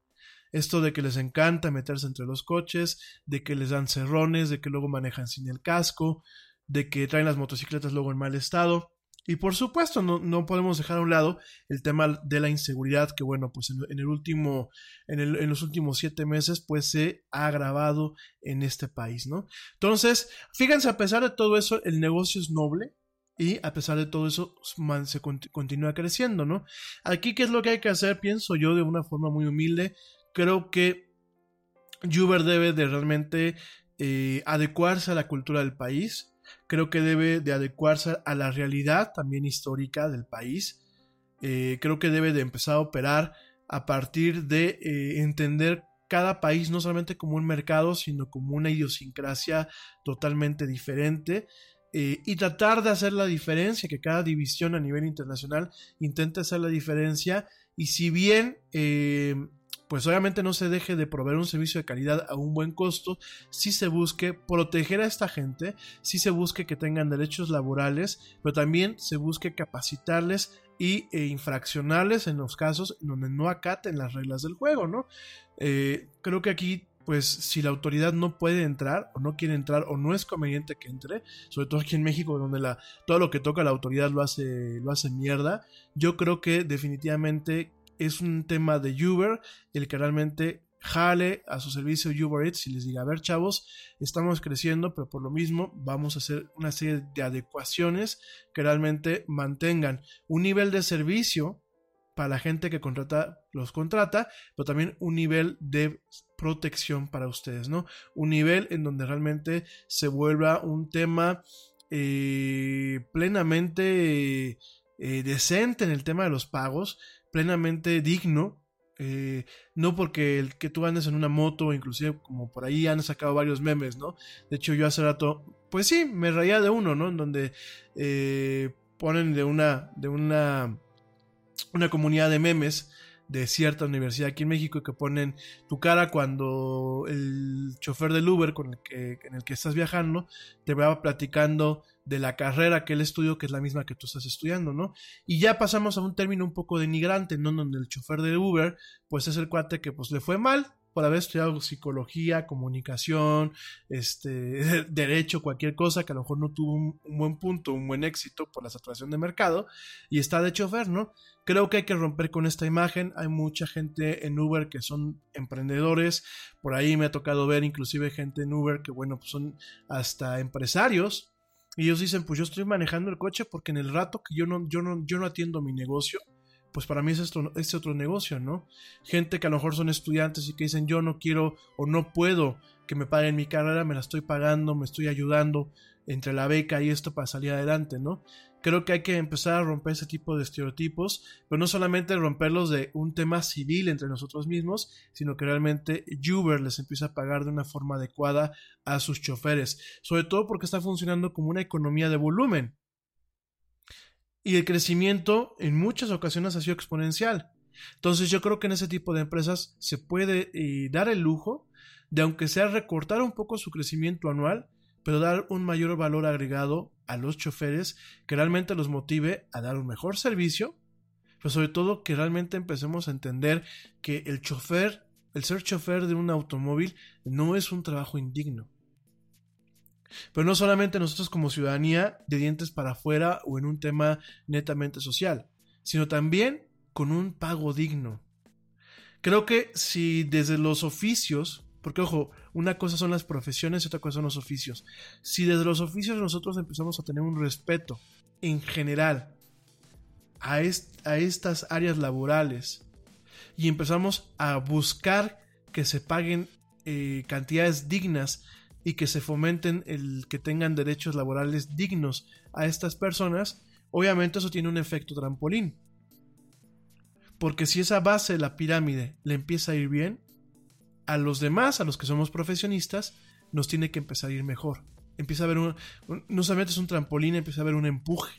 Esto de que les encanta meterse entre los coches, de que les dan cerrones, de que luego manejan sin el casco, de que traen las motocicletas luego en mal estado. Y por supuesto, no, no podemos dejar a un lado el tema de la inseguridad que, bueno, pues en, en el último, en, el, en los últimos siete meses, pues se ha agravado en este país, ¿no? Entonces, fíjense, a pesar de todo eso, el negocio es noble y a pesar de todo eso man, se cont- continúa creciendo, ¿no? Aquí, ¿qué es lo que hay que hacer? Pienso yo de una forma muy humilde. Creo que Uber debe de realmente eh, adecuarse a la cultura del país. Creo que debe de adecuarse a la realidad también histórica del país. Eh, creo que debe de empezar a operar a partir de eh, entender cada país no solamente como un mercado, sino como una idiosincrasia totalmente diferente. Eh, y tratar de hacer la diferencia, que cada división a nivel internacional intente hacer la diferencia. Y si bien... Eh, pues obviamente no se deje de proveer un servicio de calidad a un buen costo, si se busque proteger a esta gente, si se busque que tengan derechos laborales, pero también se busque capacitarles y, e infraccionarles en los casos donde no acaten las reglas del juego, ¿no? Eh, creo que aquí, pues si la autoridad no puede entrar o no quiere entrar o no es conveniente que entre, sobre todo aquí en México donde la, todo lo que toca la autoridad lo hace, lo hace mierda, yo creo que definitivamente... es un tema de Uber, el que realmente jale a su servicio Uber Eats y les diga, a ver chavos, estamos creciendo, pero por lo mismo vamos a hacer una serie de adecuaciones que realmente mantengan un nivel de servicio para la gente que contrata, los contrata, pero también un nivel de protección para ustedes, ¿no? Un nivel en donde realmente se vuelva un tema eh, plenamente eh, decente en el tema de los pagos, plenamente digno, eh, no porque el que tú andes en una moto, inclusive como por ahí han sacado varios memes, ¿no? De hecho yo hace rato, pues sí, me reía de uno, ¿no? En donde eh, ponen de una, de una, una comunidad de memes de cierta universidad aquí en México y que ponen tu cara cuando el chofer del Uber con el que, en el que estás viajando te va platicando de la carrera que él estudió, que es la misma que tú estás estudiando, ¿no? Y ya pasamos a un término un poco denigrante, ¿no? Donde el chofer de Uber, pues es el cuate que pues le fue mal por haber estudiado psicología, comunicación, este, derecho, cualquier cosa, que a lo mejor no tuvo un, un buen punto, un buen éxito por la saturación de mercado, y está de chofer, ¿no? Creo que hay que romper con esta imagen, hay mucha gente en Uber que son emprendedores, por ahí me ha tocado ver inclusive gente en Uber que, bueno, pues son hasta empresarios, y ellos dicen, pues yo estoy manejando el coche porque en el rato que yo no, yo no, yo no atiendo mi negocio, pues para mí es esto, este otro negocio, ¿no? Gente que a lo mejor son estudiantes y que dicen yo no quiero o no puedo que me paguen mi carrera, me la estoy pagando, me estoy ayudando entre la beca y esto para salir adelante, ¿no? Creo que hay que empezar a romper ese tipo de estereotipos, pero no solamente romperlos de un tema civil entre nosotros mismos, sino que realmente Uber les empieza a pagar de una forma adecuada a sus choferes, sobre todo porque está funcionando como una economía de volumen. Y el crecimiento en muchas ocasiones ha sido exponencial. Entonces yo creo que en ese tipo de empresas se puede eh, dar el lujo de, aunque sea recortar un poco su crecimiento anual, pero dar un mayor valor agregado a los choferes que realmente los motive a dar un mejor servicio, pero sobre todo que realmente empecemos a entender que el chofer El ser chofer de un automóvil no es un trabajo indigno. Pero no solamente nosotros como ciudadanía de dientes para afuera o en un tema netamente social, sino también con un pago digno. Creo que si desde los oficios, porque ojo, una cosa son las profesiones y otra cosa son los oficios, si desde los oficios nosotros empezamos a tener un respeto en general a, est- a estas áreas laborales y empezamos a buscar que se paguen eh, cantidades dignas y que se fomenten el que tengan derechos laborales dignos a estas personas, obviamente eso tiene un efecto trampolín. Porque si esa base de la pirámide le empieza a ir bien, a los demás, a los que somos profesionistas, nos tiene que empezar a ir mejor. Empieza a haber un, un no solamente es un trampolín, empieza a haber un empuje.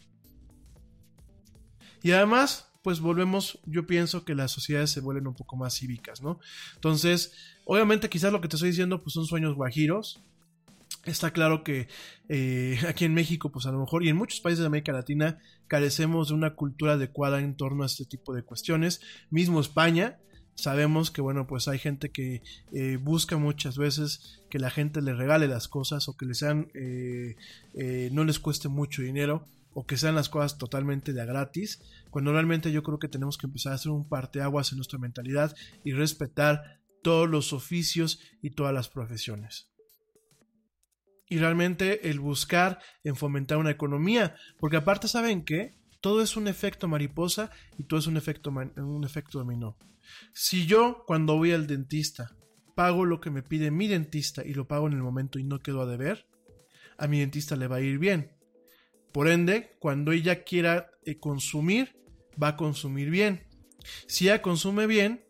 Y además, pues volvemos, yo pienso que las sociedades se vuelven un poco más cívicas, ¿no? Entonces, obviamente quizás lo que te estoy diciendo pues son sueños guajiros. Está claro que eh, aquí en México, pues a lo mejor, y en muchos países de América Latina, carecemos de una cultura adecuada en torno a este tipo de cuestiones. Mismo España, sabemos que, bueno, pues hay gente que eh, busca muchas veces que la gente le regale las cosas o que les sean, eh, eh, no les cueste mucho dinero o que sean las cosas totalmente de a gratis, cuando realmente yo creo que tenemos que empezar a hacer un parteaguas en nuestra mentalidad y respetar todos los oficios y todas las profesiones. Y realmente el buscar en fomentar una economía. Porque aparte, ¿saben qué? Todo es un efecto mariposa y todo es un efecto, man- un efecto dominó. Si yo, cuando voy al dentista, pago lo que me pide mi dentista y lo pago en el momento y no quedo a deber, a mi dentista le va a ir bien. Por ende, cuando ella quiera eh, consumir, va a consumir bien. Si ella consume bien,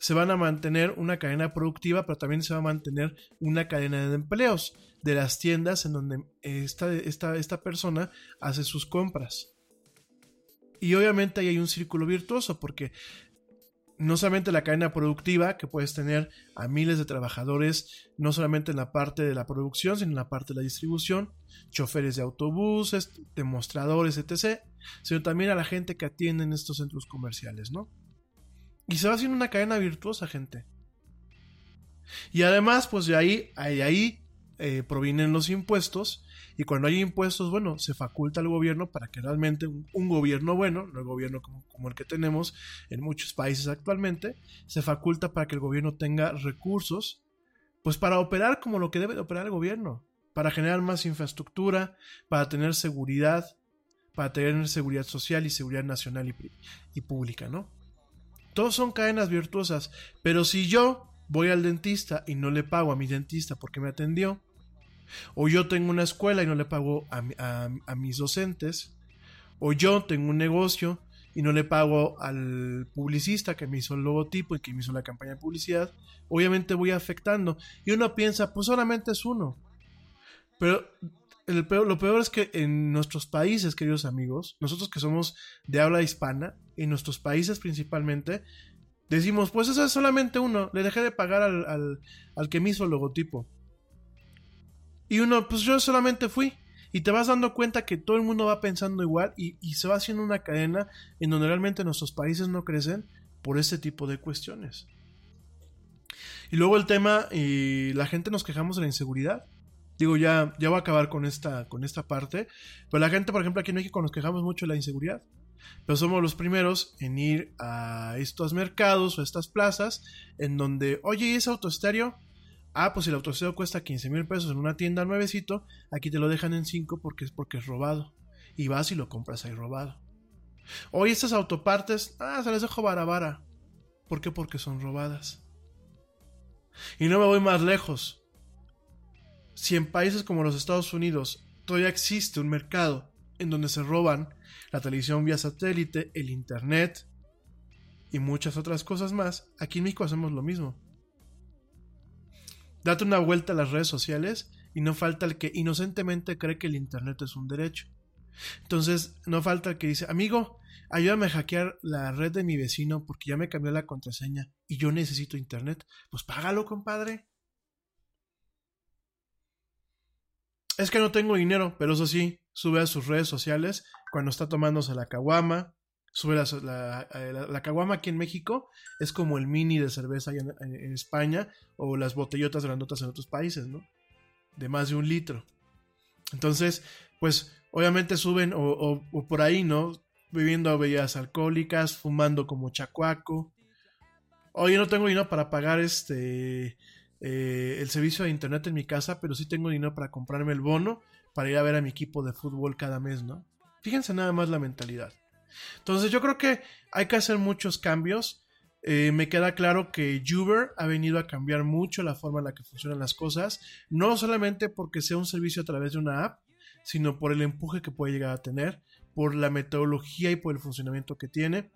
se van a mantener una cadena productiva, pero también se va a mantener una cadena de empleos de las tiendas en donde esta, esta, esta persona hace sus compras. Y obviamente ahí hay un círculo virtuoso, porque no solamente la cadena productiva, que puedes tener a miles de trabajadores, no solamente en la parte de la producción, sino en la parte de la distribución, choferes de autobuses, demostradores, etcétera, sino también a la gente que atiende en estos centros comerciales, ¿no? Y se va haciendo una cadena virtuosa, gente. Y además, pues de ahí, de ahí eh, provienen los impuestos. Y cuando hay impuestos, bueno, se faculta al gobierno para que realmente un, un gobierno bueno, no el gobierno como, como el que tenemos en muchos países actualmente, se faculta para que el gobierno tenga recursos, pues para operar como lo que debe de operar el gobierno, para generar más infraestructura, para tener seguridad, para tener seguridad social y seguridad nacional y, y pública, ¿no? Todos son cadenas virtuosas, pero si yo voy al dentista y no le pago a mi dentista porque me atendió, o yo tengo una escuela y no le pago a, a, a mis docentes, o yo tengo un negocio y no le pago al publicista que me hizo el logotipo y que me hizo la campaña de publicidad, obviamente voy afectando. Y uno piensa, pues solamente es uno. Pero el peor, lo peor es que en nuestros países, queridos amigos, nosotros que somos de habla hispana, en nuestros países principalmente, decimos, pues eso es solamente uno, le dejé de pagar al, al, al que me hizo el logotipo. Y uno, pues yo solamente fui. Y te vas dando cuenta que todo el mundo va pensando igual y, y se va haciendo una cadena en donde realmente nuestros países no crecen por ese tipo de cuestiones. Y luego el tema, y la gente nos quejamos de la inseguridad. Digo, ya, ya voy a acabar con esta, con esta parte. Pero la gente, por ejemplo, aquí en México nos quejamos mucho de la inseguridad. Pero somos los primeros en ir a estos mercados o a estas plazas en donde, oye, ¿y ese autoestéreo? Ah, pues el autoestéreo cuesta quince mil pesos en una tienda nuevecito, aquí te lo dejan en cinco porque es porque es robado. Y vas y lo compras ahí robado. Oye, estas autopartes, ah, se las dejo vara vara. ¿Por qué? Porque son robadas. Y no me voy más lejos. Si en países como los Estados Unidos todavía existe un mercado en donde se roban la televisión vía satélite, el internet y muchas otras cosas más, aquí en México hacemos lo mismo. Date una vuelta a las redes sociales y no falta el que inocentemente cree que el internet es un derecho. Entonces no falta el que dice, amigo, ayúdame a hackear la red de mi vecino porque ya me cambió la contraseña y yo necesito internet. Pues págalo, compadre. Es que no tengo dinero, pero eso sí, sube a sus redes sociales cuando está tomándose la caguama, sube la, la, la, la caguama aquí en México es como el mini de cerveza allá en, en España, o las botellotas grandotas en otros países, ¿no? De más de un litro. Entonces, pues obviamente suben, o, o, o por ahí, ¿no? Bebiendo bebidas alcohólicas, fumando como chacuaco. Oye, no tengo dinero para pagar este eh, el servicio de internet en mi casa, pero sí tengo dinero para comprarme el bono para ir a ver a mi equipo de fútbol cada mes, ¿no? Fíjense nada más la mentalidad. Entonces yo creo que hay que hacer muchos cambios. Eh, me queda claro que Uber ha venido a cambiar mucho la forma en la que funcionan las cosas, no solamente porque sea un servicio a través de una app, sino por el empuje que puede llegar a tener, por la metodología y por el funcionamiento que tiene.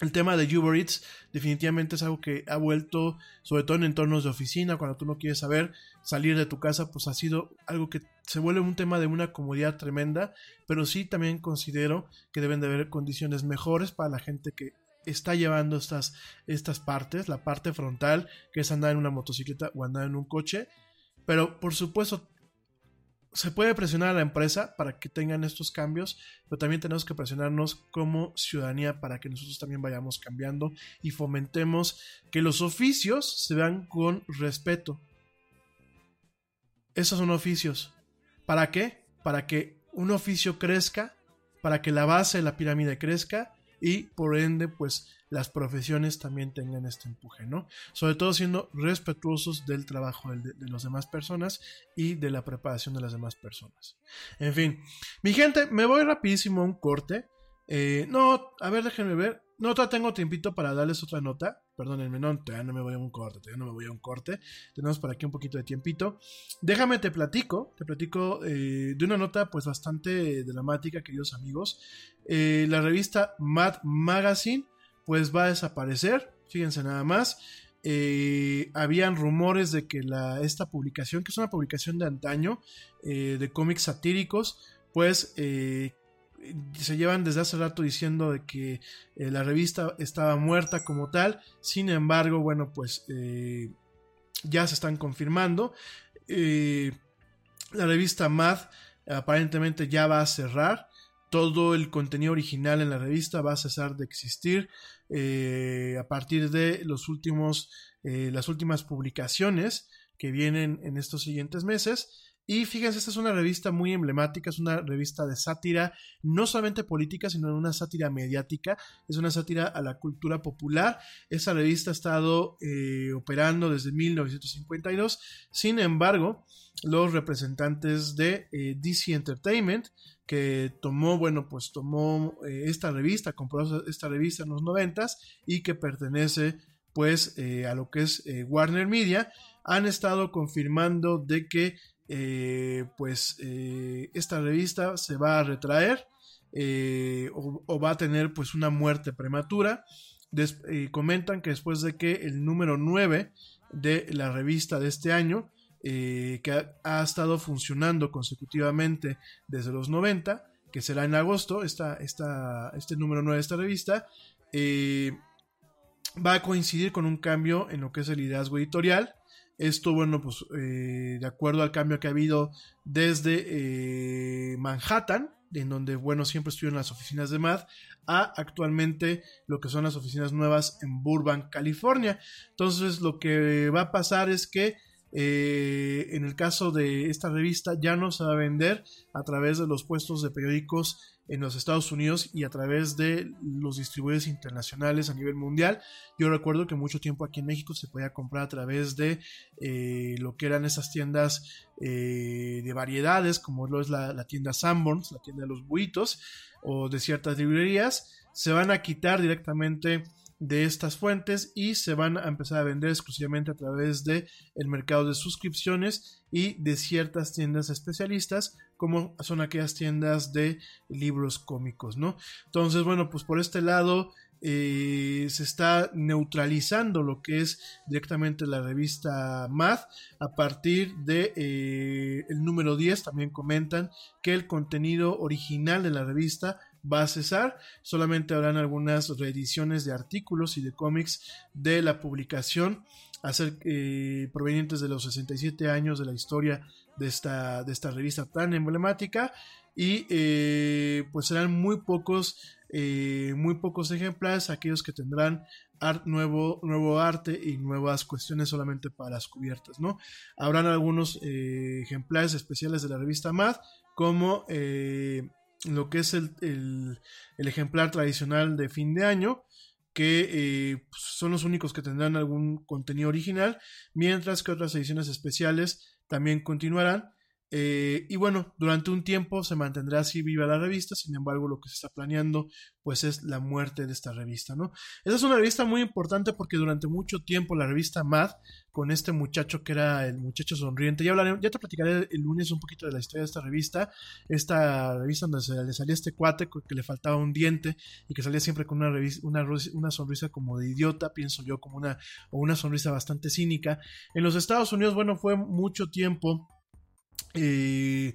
El tema de Uber Eats definitivamente es algo que ha vuelto, sobre todo en entornos de oficina, cuando tú no quieres saber salir de tu casa, pues ha sido algo que se vuelve un tema de una comodidad tremenda, pero sí también considero que deben de haber condiciones mejores para la gente que está llevando estas, estas partes, la parte frontal, que es andar en una motocicleta o andar en un coche, pero por supuesto se puede presionar a la empresa para que tengan estos cambios, pero también tenemos que presionarnos como ciudadanía para que nosotros también vayamos cambiando y fomentemos que los oficios se vean con respeto. Esos son oficios. ¿Para qué? Para que un oficio crezca, para que la base de la pirámide crezca y por ende pues las profesiones también tengan este empuje, ¿no? Sobre todo siendo respetuosos del trabajo de, de las demás personas y de la preparación de las demás personas. En fin, mi gente, me voy rapidísimo a un corte. Eh, no, a ver, déjenme ver. No, todavía tengo tiempito para darles otra nota. Perdónenme, no, todavía no me voy a un corte, todavía no me voy a un corte. Tenemos por aquí un poquito de tiempito. Déjame, te platico, te platico eh, de una nota pues bastante dramática, queridos amigos. Eh, la revista M A D Magazine pues va a desaparecer, fíjense nada más. Eh, habían rumores de que la, esta publicación, que es una publicación de antaño, eh, de cómics satíricos, pues eh, se llevan desde hace rato diciendo de que eh, la revista estaba muerta como tal. Sin embargo, bueno, pues eh, ya se están confirmando. Eh, la revista M A D aparentemente ya va a cerrar. Todo el contenido original en la revista va a cesar de existir eh, a partir de los últimos, eh, las últimas publicaciones que vienen en estos siguientes meses. Y fíjense, esta es una revista muy emblemática, es una revista de sátira, no solamente política, sino una sátira mediática, es una sátira a la cultura popular. Esa revista ha estado eh, operando desde mil novecientos cincuenta y dos, sin embargo, los representantes de eh, D C Entertainment, que tomó, bueno, pues tomó eh, esta revista, compró esta revista en los noventas y que pertenece pues eh, a lo que es eh, Warner Media, han estado confirmando de que eh, pues eh, esta revista se va a retraer eh, o, o va a tener pues una muerte prematura. Des- eh, comentan que después de que el número nueve de la revista de este año, Eh, que ha, ha estado funcionando consecutivamente desde los noventa, que será en agosto, esta, esta, este número nueve de esta revista, eh, va a coincidir con un cambio en lo que es el liderazgo editorial. Esto, bueno, pues eh, de acuerdo al cambio que ha habido desde eh, Manhattan, en donde, bueno, siempre estuvieron las oficinas de M A D, a actualmente lo que son las oficinas nuevas en Burbank, California. Entonces, lo que va a pasar es que Eh, en el caso de esta revista ya no se va a vender a través de los puestos de periódicos en los Estados Unidos y a través de los distribuidores internacionales a nivel mundial. Yo recuerdo que mucho tiempo aquí en México se podía comprar a través de eh, lo que eran esas tiendas eh, de variedades, como lo es la, la tienda Sanborns, la tienda de los buitos, o de ciertas librerías. Se van a quitar directamente de estas fuentes y se van a empezar a vender exclusivamente a través de el mercado de suscripciones y de ciertas tiendas especialistas, como son aquellas tiendas de libros cómicos, ¿no? Entonces, bueno, pues por este lado eh, se está neutralizando lo que es directamente la revista M A D a partir de eh, el número diez. También comentan que el contenido original de la revista va a cesar, solamente habrán algunas reediciones de artículos y de cómics de la publicación acerca, eh, provenientes de los sesenta y siete años de la historia de esta, de esta revista tan emblemática, y eh, pues serán muy pocos eh, muy pocos ejemplares aquellos que tendrán art, nuevo, nuevo arte y nuevas cuestiones solamente para las cubiertas, ¿no? Habrán algunos eh, ejemplares especiales de la revista M A D, como eh, lo que es el, el, el ejemplar tradicional de fin de año, que eh, son los únicos que tendrán algún contenido original, mientras que otras ediciones especiales también continuarán. Eh, y bueno, durante un tiempo se mantendrá así viva la revista. Sin embargo, lo que se está planeando pues es la muerte de esta revista, ¿no? Esa es una revista muy importante porque durante mucho tiempo la revista M A D, con este muchacho que era el muchacho sonriente, ya hablaré, ya te platicaré el lunes un poquito de la historia de esta revista, esta revista donde se, le salía este cuate que le faltaba un diente y que salía siempre con una, revista, una, una sonrisa como de idiota, pienso yo, como una, o una sonrisa bastante cínica. En los Estados Unidos, bueno, fue mucho tiempo Eh,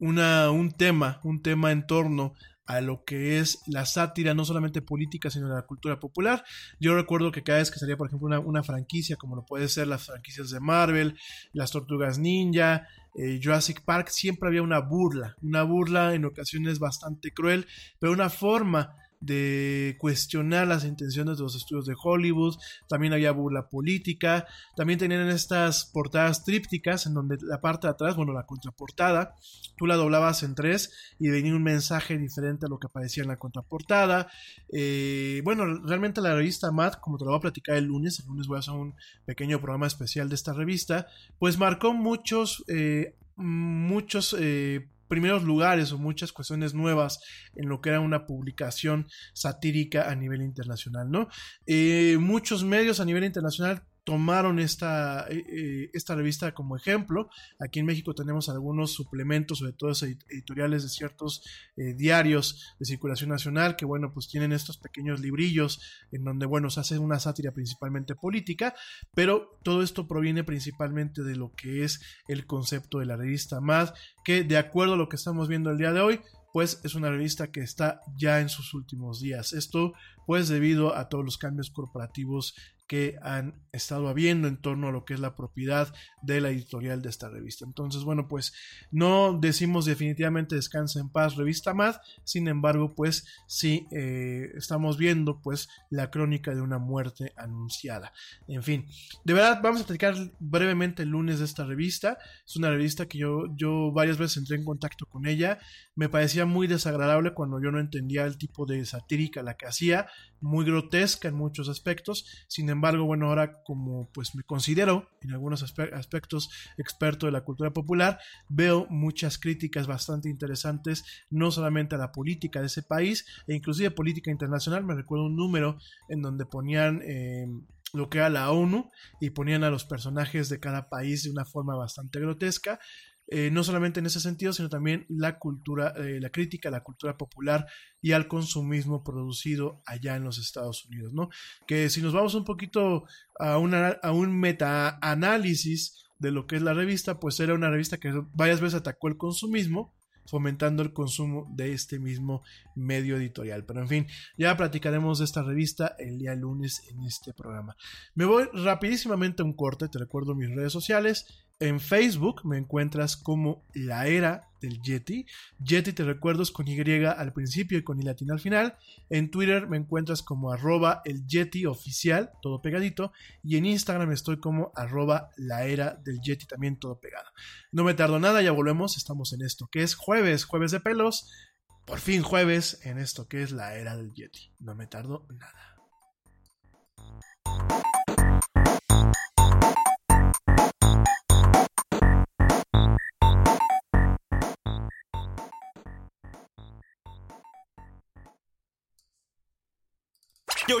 una, un tema, un tema en torno a lo que es la sátira, no solamente política, sino de la cultura popular. Yo recuerdo que cada vez que salía, por ejemplo, una, una franquicia, como lo puede ser las franquicias de Marvel, las Tortugas Ninja, eh, Jurassic Park, siempre había una burla, una burla en ocasiones bastante cruel, pero una forma de cuestionar las intenciones de los estudios de Hollywood. También había burla política, también tenían estas portadas trípticas en donde la parte de atrás, bueno, la contraportada, tú la doblabas en tres y venía un mensaje diferente a lo que aparecía en la contraportada. Eh, bueno, realmente la revista M A D, como te lo voy a platicar el lunes, el lunes voy a hacer un pequeño programa especial de esta revista, pues marcó muchos, eh, muchos eh, primeros lugares o muchas cuestiones nuevas en lo que era una publicación satírica a nivel internacional, ¿no? Eh, muchos medios a nivel internacional tomaron esta, eh, esta revista como ejemplo. Aquí en México tenemos algunos suplementos, sobre todo editoriales de ciertos eh, diarios de circulación nacional, que bueno, pues tienen estos pequeños librillos en donde, bueno, se hace una sátira principalmente política, pero todo esto proviene principalmente de lo que es el concepto de la revista M A D, que de acuerdo a lo que estamos viendo el día de hoy, pues es una revista que está ya en sus últimos días. Esto pues debido a todos los cambios corporativos que han estado habiendo en torno a lo que es la propiedad de la editorial de esta revista. Entonces, bueno, pues no decimos definitivamente descansa en paz revista M A D, sin embargo, pues sí eh, estamos viendo pues la crónica de una muerte anunciada. En fin, de verdad vamos a platicar brevemente el lunes de esta revista. Es una revista que yo, yo varias veces entré en contacto con ella, me parecía muy desagradable cuando yo no entendía el tipo de satírica la que hacía, muy grotesca en muchos aspectos. Sin embargo, bueno, ahora como pues me considero en algunos aspectos experto de la cultura popular, veo muchas críticas bastante interesantes, no solamente a la política de ese país, e inclusive política internacional. Me recuerdo un número en donde ponían eh, lo que era la ONU y ponían a los personajes de cada país de una forma bastante grotesca. Eh, no solamente en ese sentido, sino también la cultura, eh, la crítica a la cultura popular y al consumismo producido allá en los Estados Unidos, ¿no? Que si nos vamos un poquito a, una, a un meta-análisis de lo que es la revista, pues era una revista que varias veces atacó el consumismo, fomentando el consumo de este mismo medio editorial. Pero en fin, ya platicaremos de esta revista el día lunes en este programa. Me voy rapidísimamente a un corte, te recuerdo mis redes sociales. En Facebook me encuentras como La Era del Yeti. Yeti, te recuerdo, es con Y al principio y con I latina al final. En Twitter me encuentras como arroba el Yeti oficial, todo pegadito. Y en Instagram estoy como arroba La Era del Yeti, también todo pegado. No me tardo nada, ya volvemos. Estamos en esto que es jueves, jueves de pelos. Por fin jueves en esto que es La Era del Yeti. No me tardo nada. Yo,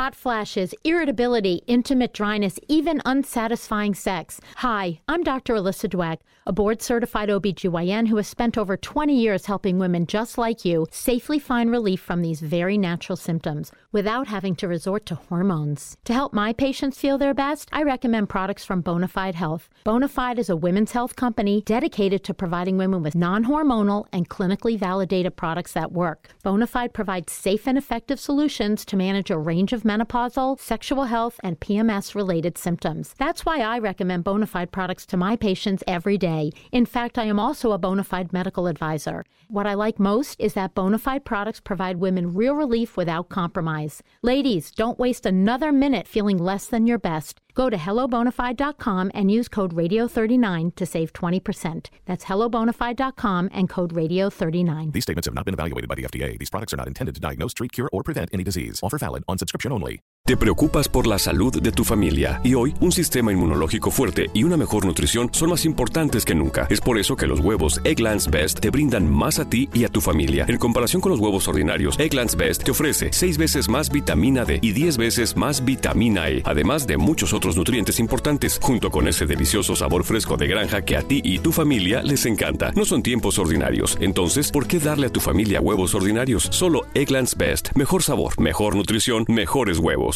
hot flashes, irritability, intimate dryness, even unsatisfying sex. Hi, I'm Doctor Alyssa Dwag, a board-certified O B G Y N who has spent over twenty years helping women just like you safely find relief from these very natural symptoms without having to resort to hormones. To help my patients feel their best, I recommend products from Bonafide Health. Bonafide is a women's health company dedicated to providing women with non-hormonal and clinically validated products that work. Bonafide provides safe and effective solutions to manage a range of menopausal, sexual health, and P M S-related symptoms. That's why I recommend Bonafide products to my patients every day. In fact, I am also a Bonafide medical advisor. What I like most is that Bonafide products provide women real relief without compromise. Ladies, don't waste another minute feeling less than your best. Go to hello bonafide dot com and use code radio thirty-nine to save twenty percent. That's hello bonafide dot com and code radio thirty-nine. These statements have not been evaluated by the F D A. These products are not intended to diagnose, treat, cure, or prevent any disease. Offer valid on subscription only. Te preocupas por la salud de tu familia y hoy un sistema inmunológico fuerte y una mejor nutrición son más importantes que nunca. Es por eso que los huevos Eggland's Best te brindan más a ti y a tu familia. En comparación con los huevos ordinarios, Eggland's Best te ofrece seis veces más vitamina D y diez veces más vitamina E, además de muchos otros nutrientes importantes, junto con ese delicioso sabor fresco de granja que a ti y tu familia les encanta. No son tiempos ordinarios, entonces, ¿por qué darle a tu familia huevos ordinarios? Solo Eggland's Best. Mejor sabor, mejor nutrición, mejores huevos.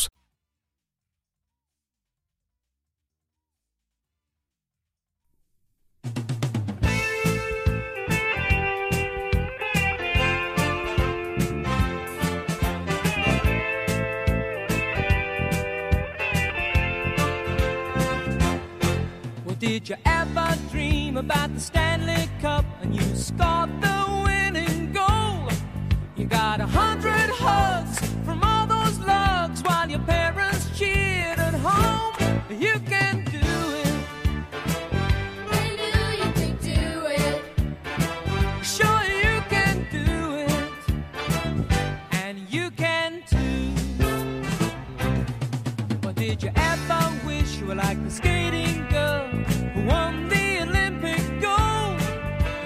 Did you ever dream about the Stanley Cup and you scored the winning goal? You got a hundred hugs from all those lugs while your parents cheered at home. You can do it. I knew you could do it. Sure you can do it. And you can too. But did you ever wish you were like the skating girl? Won the Olympic gold.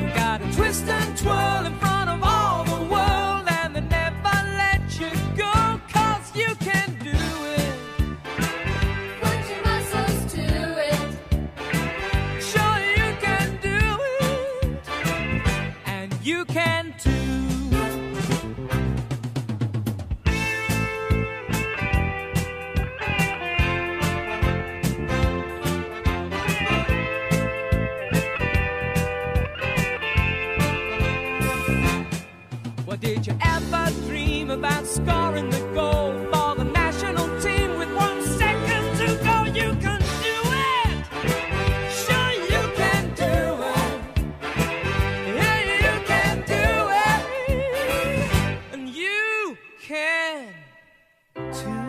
You got a twist and twirl in front of all the world, and they never let you go, 'cause you can do it. Put your muscles to it. Sure you can do it. And you can too. Did you ever dream about scoring the goal for the national team with one second to go? You can do it. Sure you can do it. Yeah, you can do it. And you can too.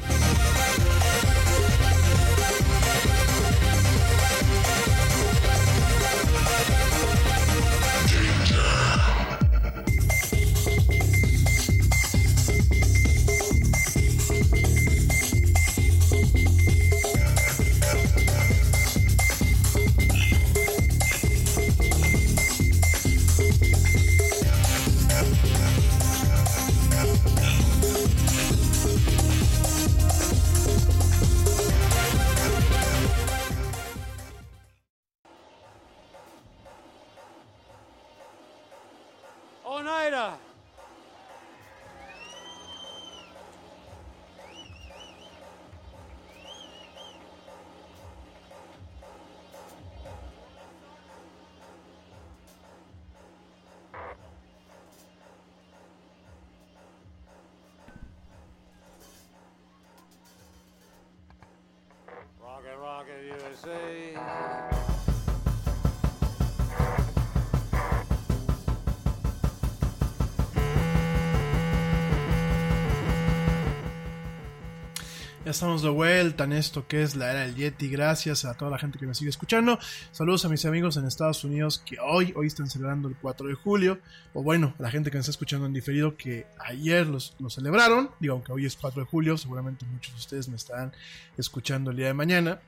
Ya estamos de vuelta en esto que es La Era del Yeti. Gracias a toda la gente que me sigue escuchando. Saludos a mis amigos en Estados Unidos que hoy, hoy están celebrando el cuatro de julio. O bueno, a la gente que me está escuchando en diferido que ayer los, los celebraron. Digo, aunque hoy es cuatro de julio, seguramente muchos de ustedes me estarán escuchando el día de mañana.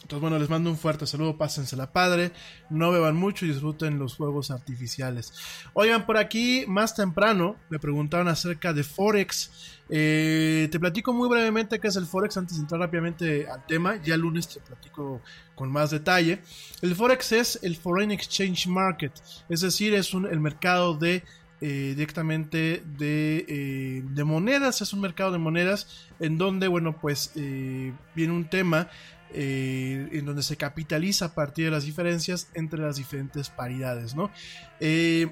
Entonces, bueno, les mando un fuerte saludo, pásensela padre, no beban mucho y disfruten los fuegos artificiales. Oigan, por aquí, más temprano, me preguntaron acerca de Forex. Eh, te platico muy brevemente qué es el Forex antes de entrar rápidamente al tema. Ya el lunes te platico con más detalle. El Forex es el Foreign Exchange Market, es decir, es un, el mercado de... Eh, directamente de, eh, de monedas, es un mercado de monedas en donde, bueno, pues eh, viene un tema eh, en donde se capitaliza a partir de las diferencias entre las diferentes paridades, ¿no? Eh,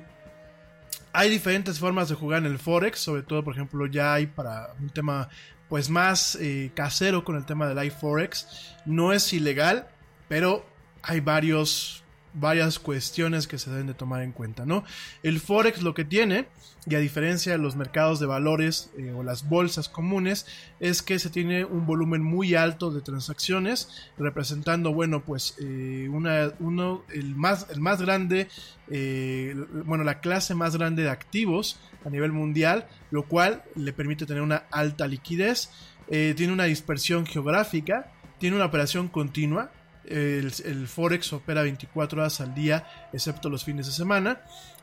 hay diferentes formas de jugar en el Forex, sobre todo, por ejemplo, ya hay para un tema pues más eh, casero con el tema del iForex. No es ilegal, pero hay varios... varias cuestiones que se deben de tomar en cuenta, ¿no? El Forex lo que tiene, y a diferencia de los mercados de valores eh, o las bolsas comunes, es que se tiene un volumen muy alto de transacciones, representando, bueno, pues eh, una, uno, el más, el más grande, eh, bueno, la clase más grande de activos a nivel mundial, lo cual le permite tener una alta liquidez, eh, tiene una dispersión geográfica, tiene una operación continua. El, el Forex opera veinticuatro horas al día, excepto los fines de semana.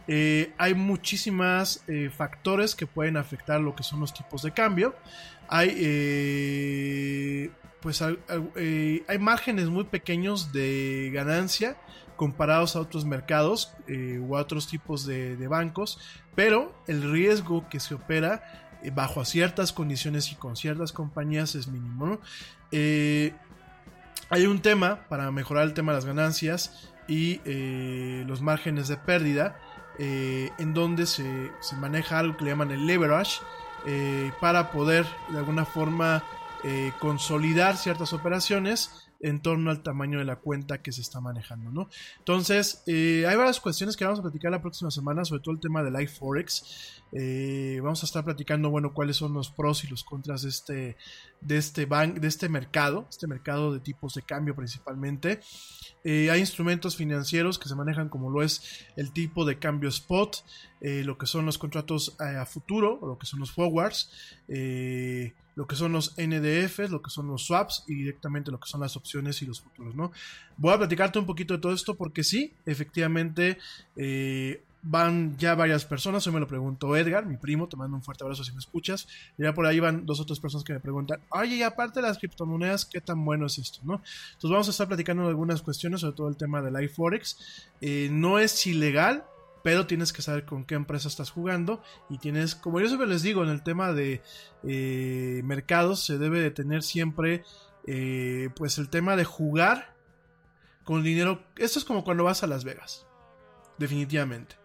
Eh, hay muchísimas eh, factores que pueden afectar lo que son los tipos de cambio. Hay, eh, pues, hay, eh, hay márgenes muy pequeños de ganancia comparados a otros mercados eh, u a otros tipos de, de bancos, pero el riesgo que se opera eh, bajo ciertas condiciones y con ciertas compañías es mínimo, ¿no? Eh, Hay un tema para mejorar el tema de las ganancias y eh, los márgenes de pérdida, eh, en donde se, se maneja algo que le llaman el leverage, eh, para poder de alguna forma eh, consolidar ciertas operaciones en torno al tamaño de la cuenta que se está manejando, ¿no? Entonces, eh, hay varias cuestiones que vamos a platicar la próxima semana, sobre todo el tema del iForex. Eh, vamos a estar platicando, bueno, cuáles son los pros y los contras de este, de este, ban- de este mercado, este mercado de tipos de cambio principalmente. Eh, hay instrumentos financieros que se manejan como lo es el tipo de cambio spot, eh, lo que son los contratos a futuro, o lo que son los forwards, eh, lo que son los N D Fs, lo que son los swaps y directamente lo que son las opciones y los futuros, ¿no? Voy a platicarte un poquito de todo esto porque sí, efectivamente eh, van ya varias personas. Hoy me lo preguntó Edgar, mi primo, te mando un fuerte abrazo si me escuchas. Ya por ahí van dos o tres personas que me preguntan, oye, y aparte de las criptomonedas, ¿qué tan bueno es esto, no? Entonces vamos a estar platicando de algunas cuestiones, sobre todo el tema del iForex. Eh, no es ilegal, pero tienes que saber con qué empresa estás jugando y tienes, como yo siempre les digo, en el tema de eh, mercados se debe de tener siempre eh, pues el tema de jugar con dinero. Esto es como cuando vas a Las Vegas, definitivamente.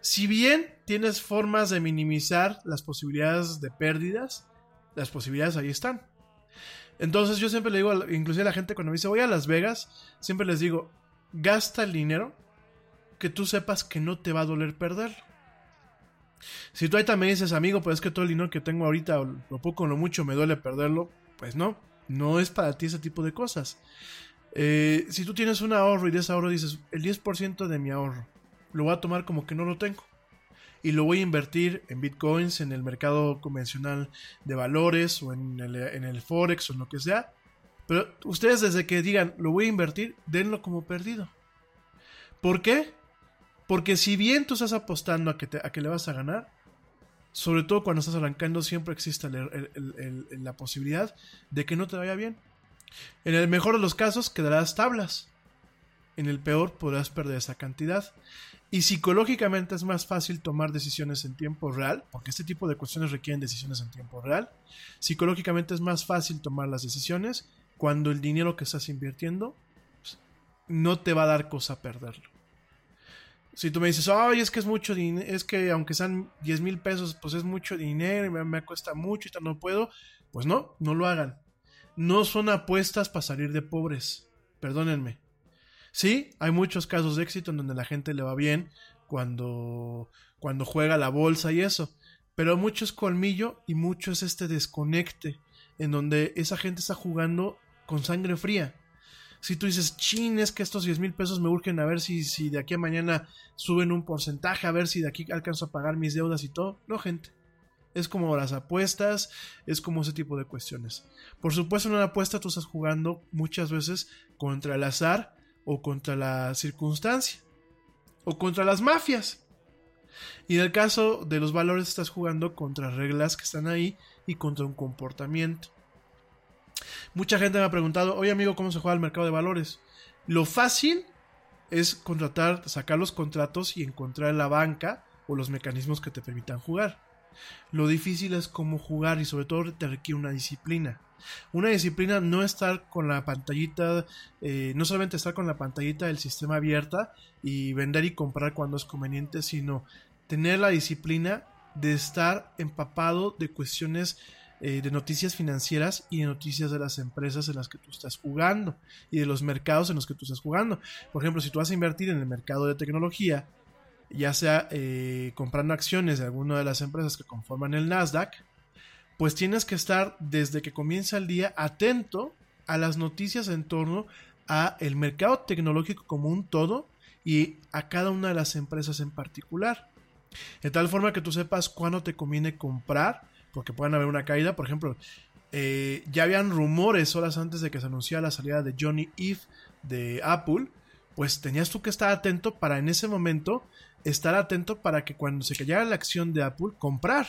Si bien tienes formas de minimizar las posibilidades de pérdidas, las posibilidades ahí están. Entonces yo siempre le digo, inclusive a la gente cuando me dice voy a Las Vegas, siempre les digo, gasta el dinero que tú sepas que no te va a doler perder. Si tú ahí también dices, amigo, pues es que todo el dinero que tengo ahorita, lo poco o lo mucho, me duele perderlo, pues no, no es para ti ese tipo de cosas. Eh, si tú tienes un ahorro y de ese ahorro dices, el diez por ciento de mi ahorro lo voy a tomar como que no lo tengo y lo voy a invertir en bitcoins, en el mercado convencional de valores o en el, en el forex o en lo que sea, pero ustedes desde que digan, lo voy a invertir, denlo como perdido. ¿Por qué? Porque si bien tú estás apostando a que, te, a que le vas a ganar, sobre todo cuando estás arrancando, siempre existe el, el, el, el, la posibilidad de que no te vaya bien. En el mejor de los casos quedarás tablas. En el peor podrás perder esa cantidad. Y psicológicamente es más fácil tomar decisiones en tiempo real, porque este tipo de cuestiones requieren decisiones en tiempo real. Psicológicamente es más fácil tomar las decisiones cuando el dinero que estás invirtiendo pues, no te va a dar cosa perderlo. Si tú me dices, ay, es que es mucho dinero, es que aunque sean diez mil pesos, pues es mucho dinero y me, me cuesta mucho y tal, no puedo, pues no, no lo hagan. No son apuestas para salir de pobres, perdónenme. Sí, hay muchos casos de éxito en donde la gente le va bien cuando, cuando juega la bolsa y eso, pero mucho es colmillo y mucho es este desconecte en donde esa gente está jugando con sangre fría. Si tú dices, chin, es que estos diez mil pesos me urgen, a ver si, si de aquí a mañana suben un porcentaje, a ver si de aquí alcanzo a pagar mis deudas y todo. No, gente. Es como las apuestas, es como ese tipo de cuestiones. Por supuesto, en una apuesta tú estás jugando muchas veces contra el azar o contra la circunstancia o contra las mafias. Y en el caso de los valores estás jugando contra reglas que están ahí y contra un comportamiento. Mucha gente me ha preguntado, oye amigo, ¿cómo se juega el mercado de valores? Lo fácil es contratar, sacar los contratos y encontrar la banca o los mecanismos que te permitan jugar. Lo difícil es cómo jugar y sobre todo te requiere una disciplina. Una disciplina no estar con la pantallita, eh, no solamente estar con la pantallita del sistema abierta y vender y comprar cuando es conveniente, sino tener la disciplina de estar empapado de cuestiones Eh, de noticias financieras y de noticias de las empresas en las que tú estás jugando y de los mercados en los que tú estás jugando. Por ejemplo, si tú vas a invertir en el mercado de tecnología, ya sea eh, comprando acciones de alguna de las empresas que conforman el Nasdaq, pues tienes que estar desde que comienza el día atento a las noticias en torno a el mercado tecnológico como un todo y a cada una de las empresas en particular, de tal forma que tú sepas cuándo te conviene comprar, porque pueden haber una caída. Por ejemplo, eh, ya habían rumores horas antes de que se anunciara la salida de Johnny Ive de Apple, pues tenías tú que estar atento para en ese momento, estar atento para que cuando se cayera la acción de Apple, comprar.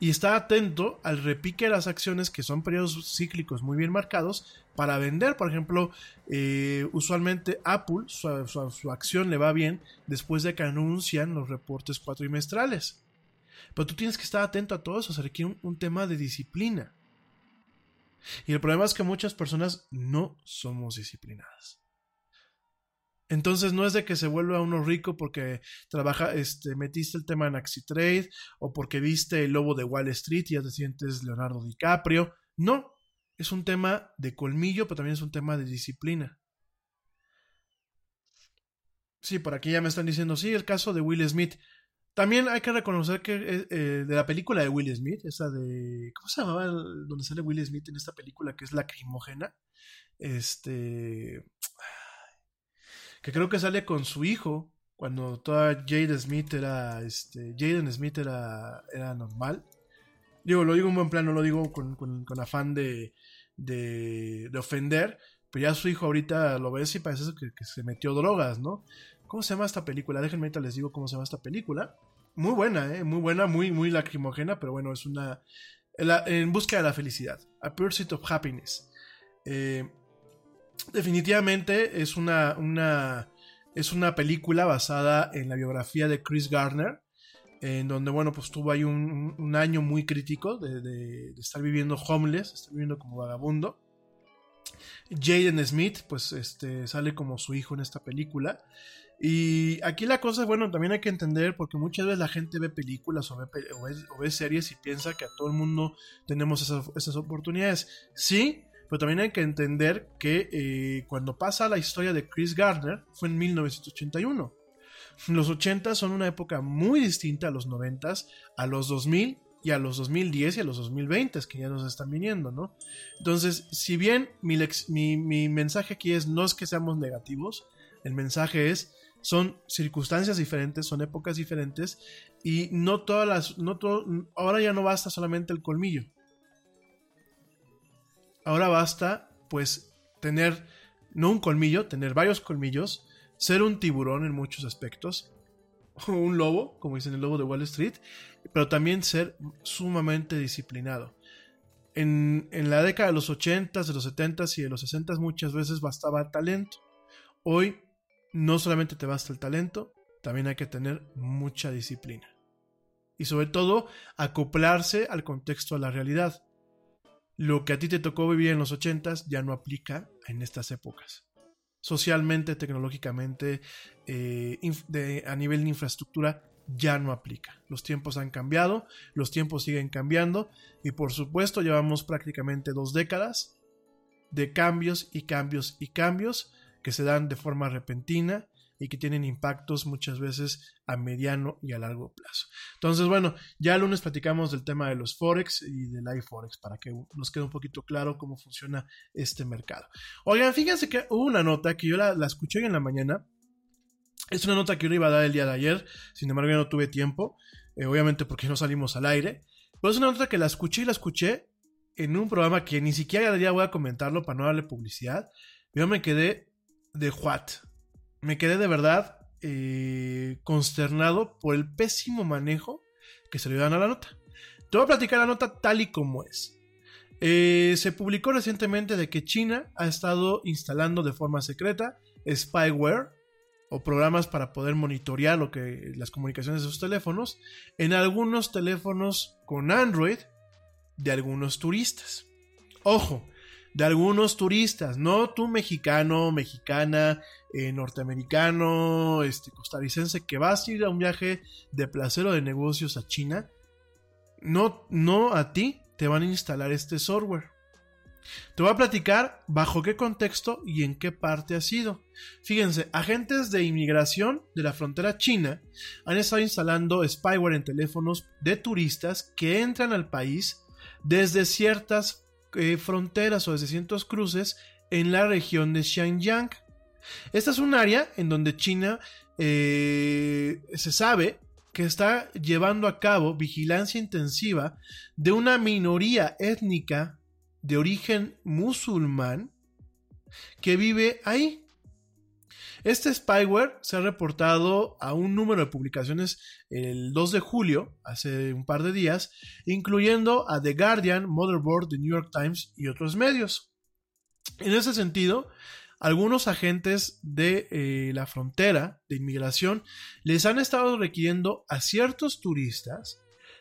Y estar atento al repique de las acciones, que son periodos cíclicos muy bien marcados, para vender. Por ejemplo, eh, usualmente Apple, su, su, su acción le va bien después de que anuncian los reportes cuatrimestrales. Pero tú tienes que estar atento a todo eso, se requiere un, un tema de disciplina. Y el problema es que muchas personas no somos disciplinadas. Entonces no es de que se vuelva uno rico porque trabaja, este, metiste el tema en AxiTrade o porque viste El Lobo de Wall Street y ya te sientes Leonardo DiCaprio. No, es un tema de colmillo, pero también es un tema de disciplina. Sí, por aquí ya me están diciendo, sí, el caso de Will Smith. También hay que reconocer que eh, de la película de Will Smith, esa de... ¿Cómo se llamaba el, donde sale Will Smith en esta película que es lacrimógena? Este... Que creo que sale con su hijo cuando toda Jade Smith era... Este, Jaden Smith era, era normal. Digo, lo digo en buen plan, no lo digo con, con, con afán de, de, de ofender. Pero ya su hijo ahorita lo ves y parece que, que se metió drogas, ¿no? ¿Cómo se llama esta película? Déjenme ahorita les digo cómo se llama esta película. Muy buena, ¿eh? Muy buena, muy, muy lacrimógena, pero bueno, es una... La, en busca de la felicidad. A Pursuit of Happiness. Eh, definitivamente es una, una, es una película basada en la biografía de Chris Gardner, en donde, bueno, pues tuvo ahí un, un año muy crítico de, de, de estar viviendo homeless, estar viviendo como vagabundo. Jaden Smith, pues este, sale como su hijo en esta película. Y aquí la cosa, bueno, también hay que entender, porque muchas veces la gente ve películas o ve, o ve, o ve series y piensa que a todo el mundo tenemos esas, esas oportunidades. Sí, pero también hay que entender que eh, cuando pasa la historia de Chris Gardner fue en mil novecientos ochenta y uno. Los ochenta son una época muy distinta a los noventa, a los dos mil y a los dos mil diez y a los dos mil veinte, que ya nos están viniendo, ¿no? Entonces, si bien mi, lex, mi, mi mensaje aquí es no es que seamos negativos, el mensaje es... Son circunstancias diferentes, son épocas diferentes y no todas las, no todo, ahora ya no basta solamente el colmillo. Ahora basta, pues, tener, no un colmillo, tener varios colmillos, ser un tiburón en muchos aspectos, o un lobo, como dicen El Lobo de Wall Street, pero también ser sumamente disciplinado. En, en la década de los ochentas, de los setentas y de los sesentas muchas veces bastaba talento. Hoy no solamente te basta el talento, también hay que tener mucha disciplina. Y sobre todo, acoplarse al contexto, a la realidad. Lo que a ti te tocó vivir en los ochentas ya no aplica en estas épocas. Socialmente, tecnológicamente, eh, de, a nivel de infraestructura, ya no aplica. Los tiempos han cambiado, los tiempos siguen cambiando y por supuesto llevamos prácticamente dos décadas de cambios y cambios y cambios que se dan de forma repentina y que tienen impactos muchas veces a mediano y a largo plazo. Entonces, bueno, ya el lunes platicamos del tema de los Forex y del iForex para que nos quede un poquito claro cómo funciona este mercado. Oigan, fíjense que hubo una nota que yo la, la escuché hoy en la mañana. Es una nota que yo le iba a dar el día de ayer, sin embargo ya no tuve tiempo, eh, obviamente porque no salimos al aire. Pero es una nota que la escuché y la escuché en un programa que ni siquiera ya voy a comentarlo para no darle publicidad. Yo me quedé de what. Me quedé de verdad eh, consternado por el pésimo manejo que se le dan a la nota. Te voy a platicar la nota tal y como es. Eh, se publicó recientemente de que China ha estado instalando de forma secreta spyware o programas para poder monitorear lo que, las comunicaciones de sus teléfonos en algunos teléfonos con Android de algunos turistas. Ojo, de algunos turistas, no tú mexicano, mexicana, eh, norteamericano, este, costarricense que vas a ir a un viaje de placer o de negocios a China. No, no a ti te van a instalar este software. Te voy a platicar bajo qué contexto y en qué parte ha sido. Fíjense, agentes de inmigración de la frontera china han estado instalando spyware en teléfonos de turistas que entran al país desde ciertas eh, fronteras o desde ciertos cruces en la región de Xinjiang. Esta es un área en donde China eh, se sabe que está llevando a cabo vigilancia intensiva de una minoría étnica de origen musulmán que vive ahí. Este spyware se ha reportado a un número de publicaciones el dos de julio, hace un par de días, incluyendo a The Guardian, Motherboard, The New York Times y otros medios. En ese sentido, algunos agentes de eh, la frontera de inmigración les han estado requiriendo a ciertos turistas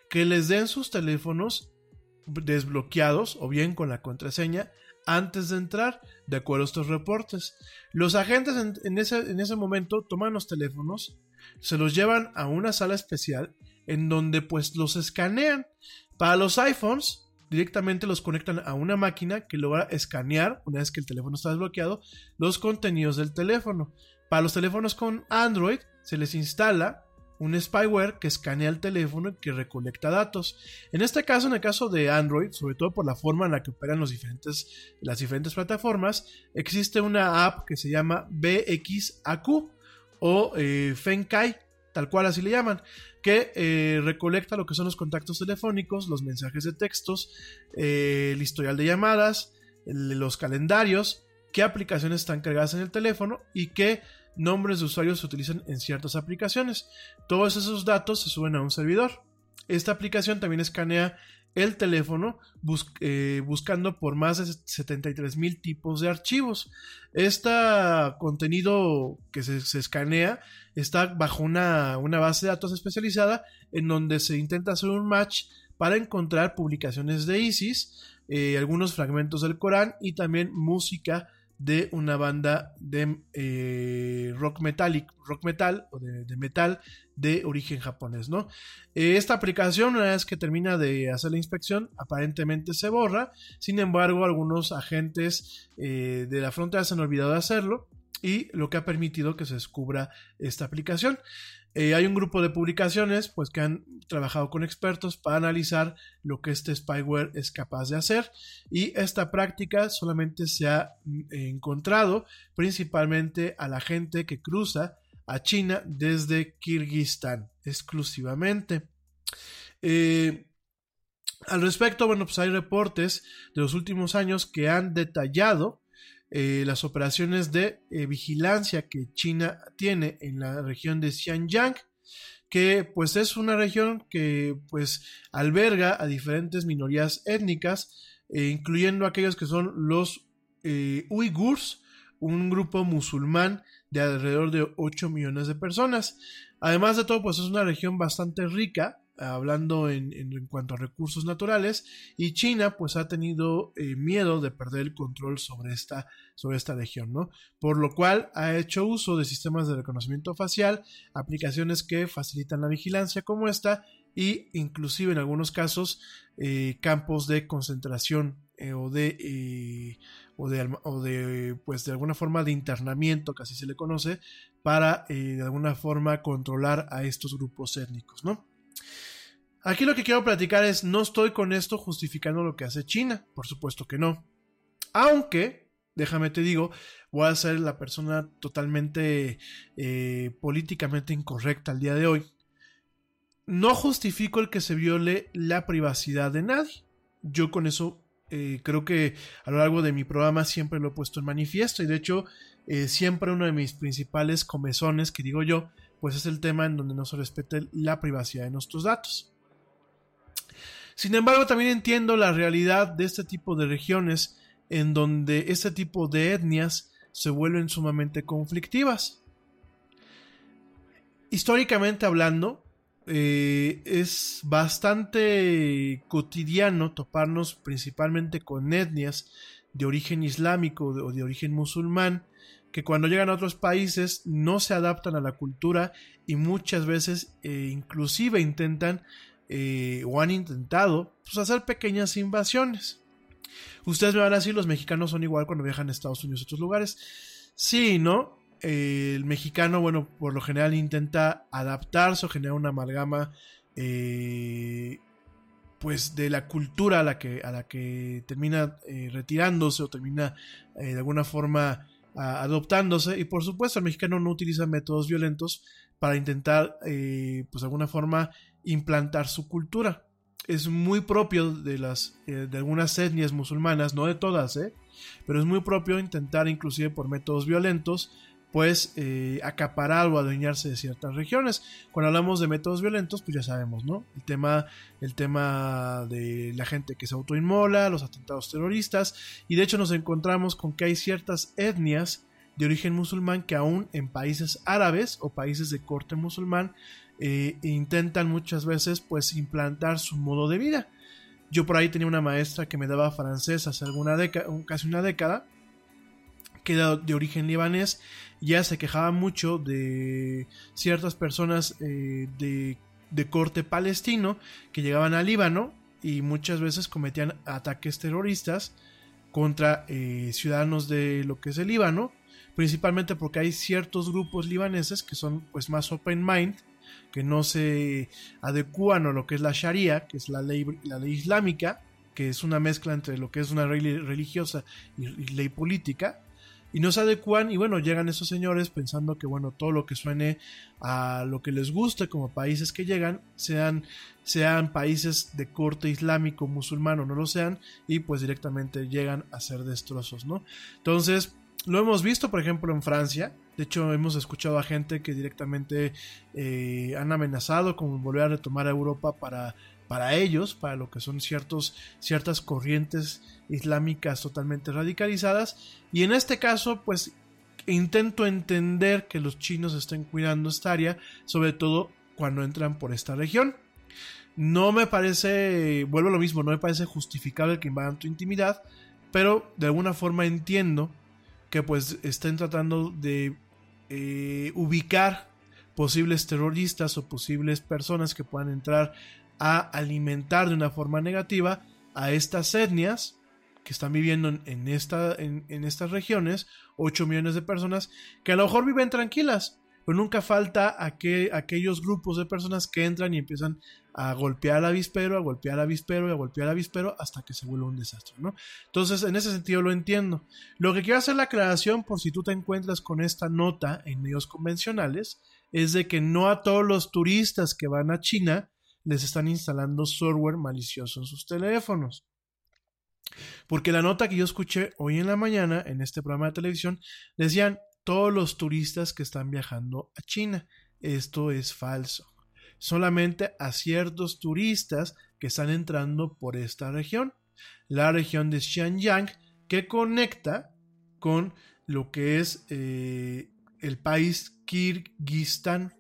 que les den sus teléfonos desbloqueados o bien con la contraseña antes de entrar, de acuerdo a estos reportes. Los agentes en, en, ese, en ese momento toman los teléfonos, se los llevan a una sala especial en donde pues los escanean. Para los iPhones directamente los conectan a una máquina que logra escanear, una vez que el teléfono está desbloqueado, los contenidos del teléfono. Para los teléfonos con Android se les instala un spyware que escanea el teléfono y que recolecta datos. En este caso, en el caso de Android, sobre todo por la forma en la que operan los diferentes, las diferentes plataformas, existe una app que se llama B X A Q o eh, Fenkai, tal cual así le llaman, que eh, recolecta lo que son los contactos telefónicos, los mensajes de textos, eh, el historial de llamadas, el, los calendarios, qué aplicaciones están cargadas en el teléfono y qué nombres de usuarios se utilizan en ciertas aplicaciones. Todos esos datos se suben a un servidor. Esta aplicación también escanea el teléfono bus- eh, buscando por más de setenta y tres mil tipos de archivos. Este contenido que se, se escanea está bajo una, una base de datos especializada en donde se intenta hacer un match para encontrar publicaciones de ISIS, eh, algunos fragmentos del Corán y también música de una banda de eh, rock metallic, rock metal o de, de metal de origen japonés, ¿no? Eh, esta aplicación, una vez que termina de hacer la inspección, aparentemente se borra. Sin embargo, algunos agentes eh, de la frontera se han olvidado de hacerlo y lo que ha permitido que se descubra esta aplicación. Eh, hay un grupo de publicaciones pues, que han trabajado con expertos para analizar lo que este spyware es capaz de hacer, y esta práctica solamente se ha encontrado principalmente a la gente que cruza a China desde Kirguistán exclusivamente. Eh, al respecto, bueno, pues hay reportes de los últimos años que han detallado Eh, las operaciones de eh, vigilancia que China tiene en la región de Xinjiang, que pues es una región que pues alberga a diferentes minorías étnicas, eh, incluyendo aquellos que son los eh, uigurs, un grupo musulmán de alrededor de ocho millones de personas. Además de todo, pues es una región bastante rica, hablando en, en, en cuanto a recursos naturales, y China pues ha tenido eh, miedo de perder el control sobre esta, sobre esta región, ¿no? Por lo cual ha hecho uso de sistemas de reconocimiento facial, aplicaciones que facilitan la vigilancia como esta, y inclusive en algunos casos eh, campos de concentración eh, o de eh, o de, o de pues de alguna forma de internamiento, que así se le conoce, para eh, de alguna forma controlar a estos grupos étnicos, ¿no? Aquí lo que quiero platicar es, no estoy con esto justificando lo que hace China, por supuesto que no. Aunque, déjame te digo, voy a ser la persona totalmente eh, políticamente incorrecta al día de hoy. No justifico el que se viole la privacidad de nadie. Yo con eso eh, creo que a lo largo de mi programa siempre lo he puesto en manifiesto, y de hecho eh, siempre uno de mis principales comezones, que digo yo, pues es el tema en donde no se respete la privacidad de nuestros datos. Sin embargo, también entiendo la realidad de este tipo de regiones en donde este tipo de etnias se vuelven sumamente conflictivas. Históricamente hablando, eh, es bastante cotidiano toparnos principalmente con etnias de origen islámico o de origen musulmán, que cuando llegan a otros países no se adaptan a la cultura y muchas veces eh, inclusive intentan eh, o han intentado pues, hacer pequeñas invasiones. Ustedes me van a decir, los mexicanos son igual cuando viajan a Estados Unidos y otros lugares. Sí, ¿no? Eh, el mexicano, bueno, por lo general intenta adaptarse o generar una amalgama eh, pues de la cultura a la que, a la que termina eh, retirándose o termina eh, de alguna forma adoptándose, y por supuesto el mexicano no utiliza métodos violentos para intentar eh, pues de alguna forma implantar su cultura. Es muy propio de las eh, de algunas etnias musulmanas, no de todas, eh, pero es muy propio intentar inclusive por métodos violentos pues eh, acaparar o adueñarse de ciertas regiones. Cuando hablamos de métodos violentos, pues ya sabemos, ¿no? El tema, el tema de la gente que se autoinmola, los atentados terroristas, y de hecho nos encontramos con que hay ciertas etnias de origen musulmán que aún en países árabes o países de corte musulmán eh, intentan muchas veces pues implantar su modo de vida. Yo por ahí tenía una maestra que me daba francés hace alguna década, casi una década, que era de origen libanés, ya se quejaba mucho de ciertas personas eh, de, de corte palestino que llegaban al Líbano y muchas veces cometían ataques terroristas contra eh, ciudadanos de lo que es el Líbano, principalmente porque hay ciertos grupos libaneses que son pues más open mind, que no se adecúan a lo que es la Sharia, que es la ley, la ley islámica, que es una mezcla entre lo que es una ley religiosa y, y ley política, y no se adecuan, y bueno, llegan esos señores pensando que bueno, todo lo que suene a lo que les guste como países que llegan, sean, sean países de corte islámico, musulmán o no lo sean, y pues directamente llegan a ser destrozos, ¿no? Entonces, lo hemos visto, por ejemplo, en Francia. De hecho, hemos escuchado a gente que directamente eh, han amenazado con volver a retomar a Europa para, para ellos, para lo que son ciertos, ciertas corrientes islámicas totalmente radicalizadas. Y en este caso, pues, intento entender que los chinos estén cuidando esta área, sobre todo cuando entran por esta región. No me parece, vuelvo a lo mismo, no me parece justificable que invadan tu intimidad, pero de alguna forma entiendo que pues estén tratando de eh, ubicar posibles terroristas o posibles personas que puedan entrar a alimentar de una forma negativa a estas etnias que están viviendo en, en, esta, en, en estas regiones, ocho millones de personas que a lo mejor viven tranquilas, pero nunca falta aquel, aquellos grupos de personas que entran y empiezan a golpear al avispero, a golpear al avispero y a golpear al avispero hasta que se vuelve un desastre, ¿no? Entonces, en ese sentido lo entiendo. Lo que quiero hacer la aclaración, por si tú te encuentras con esta nota en medios convencionales, es de que no a todos los turistas que van a China les están instalando software malicioso en sus teléfonos. Porque la nota que yo escuché hoy en la mañana en este programa de televisión decían: todos los turistas que están viajando a China. Esto es falso. Solamente a ciertos turistas que están entrando por esta región, la región de Xianyang, que conecta con lo que es eh, el país Kirguistán.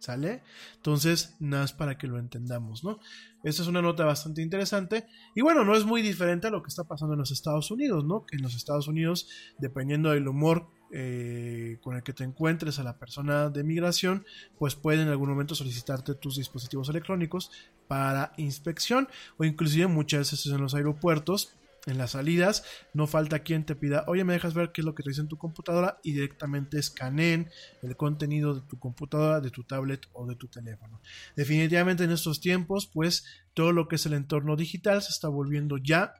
¿Sale? Entonces, nada más para que lo entendamos, ¿no? Esta es una nota bastante interesante. Y bueno, no es muy diferente a lo que está pasando en los Estados Unidos, ¿no? Que en los Estados Unidos, dependiendo del humor eh, con el que te encuentres a la persona de migración, pues pueden en algún momento solicitarte tus dispositivos electrónicos para inspección, o inclusive muchas veces en los aeropuertos en las salidas, no falta quien te pida, oye, me dejas ver qué es lo que traes en tu computadora, y directamente escaneen el contenido de tu computadora, de tu tablet o de tu teléfono. Definitivamente en estos tiempos, pues todo lo que es el entorno digital se está volviendo ya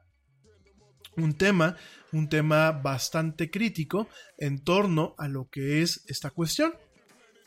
un tema, un tema bastante crítico en torno a lo que es esta cuestión.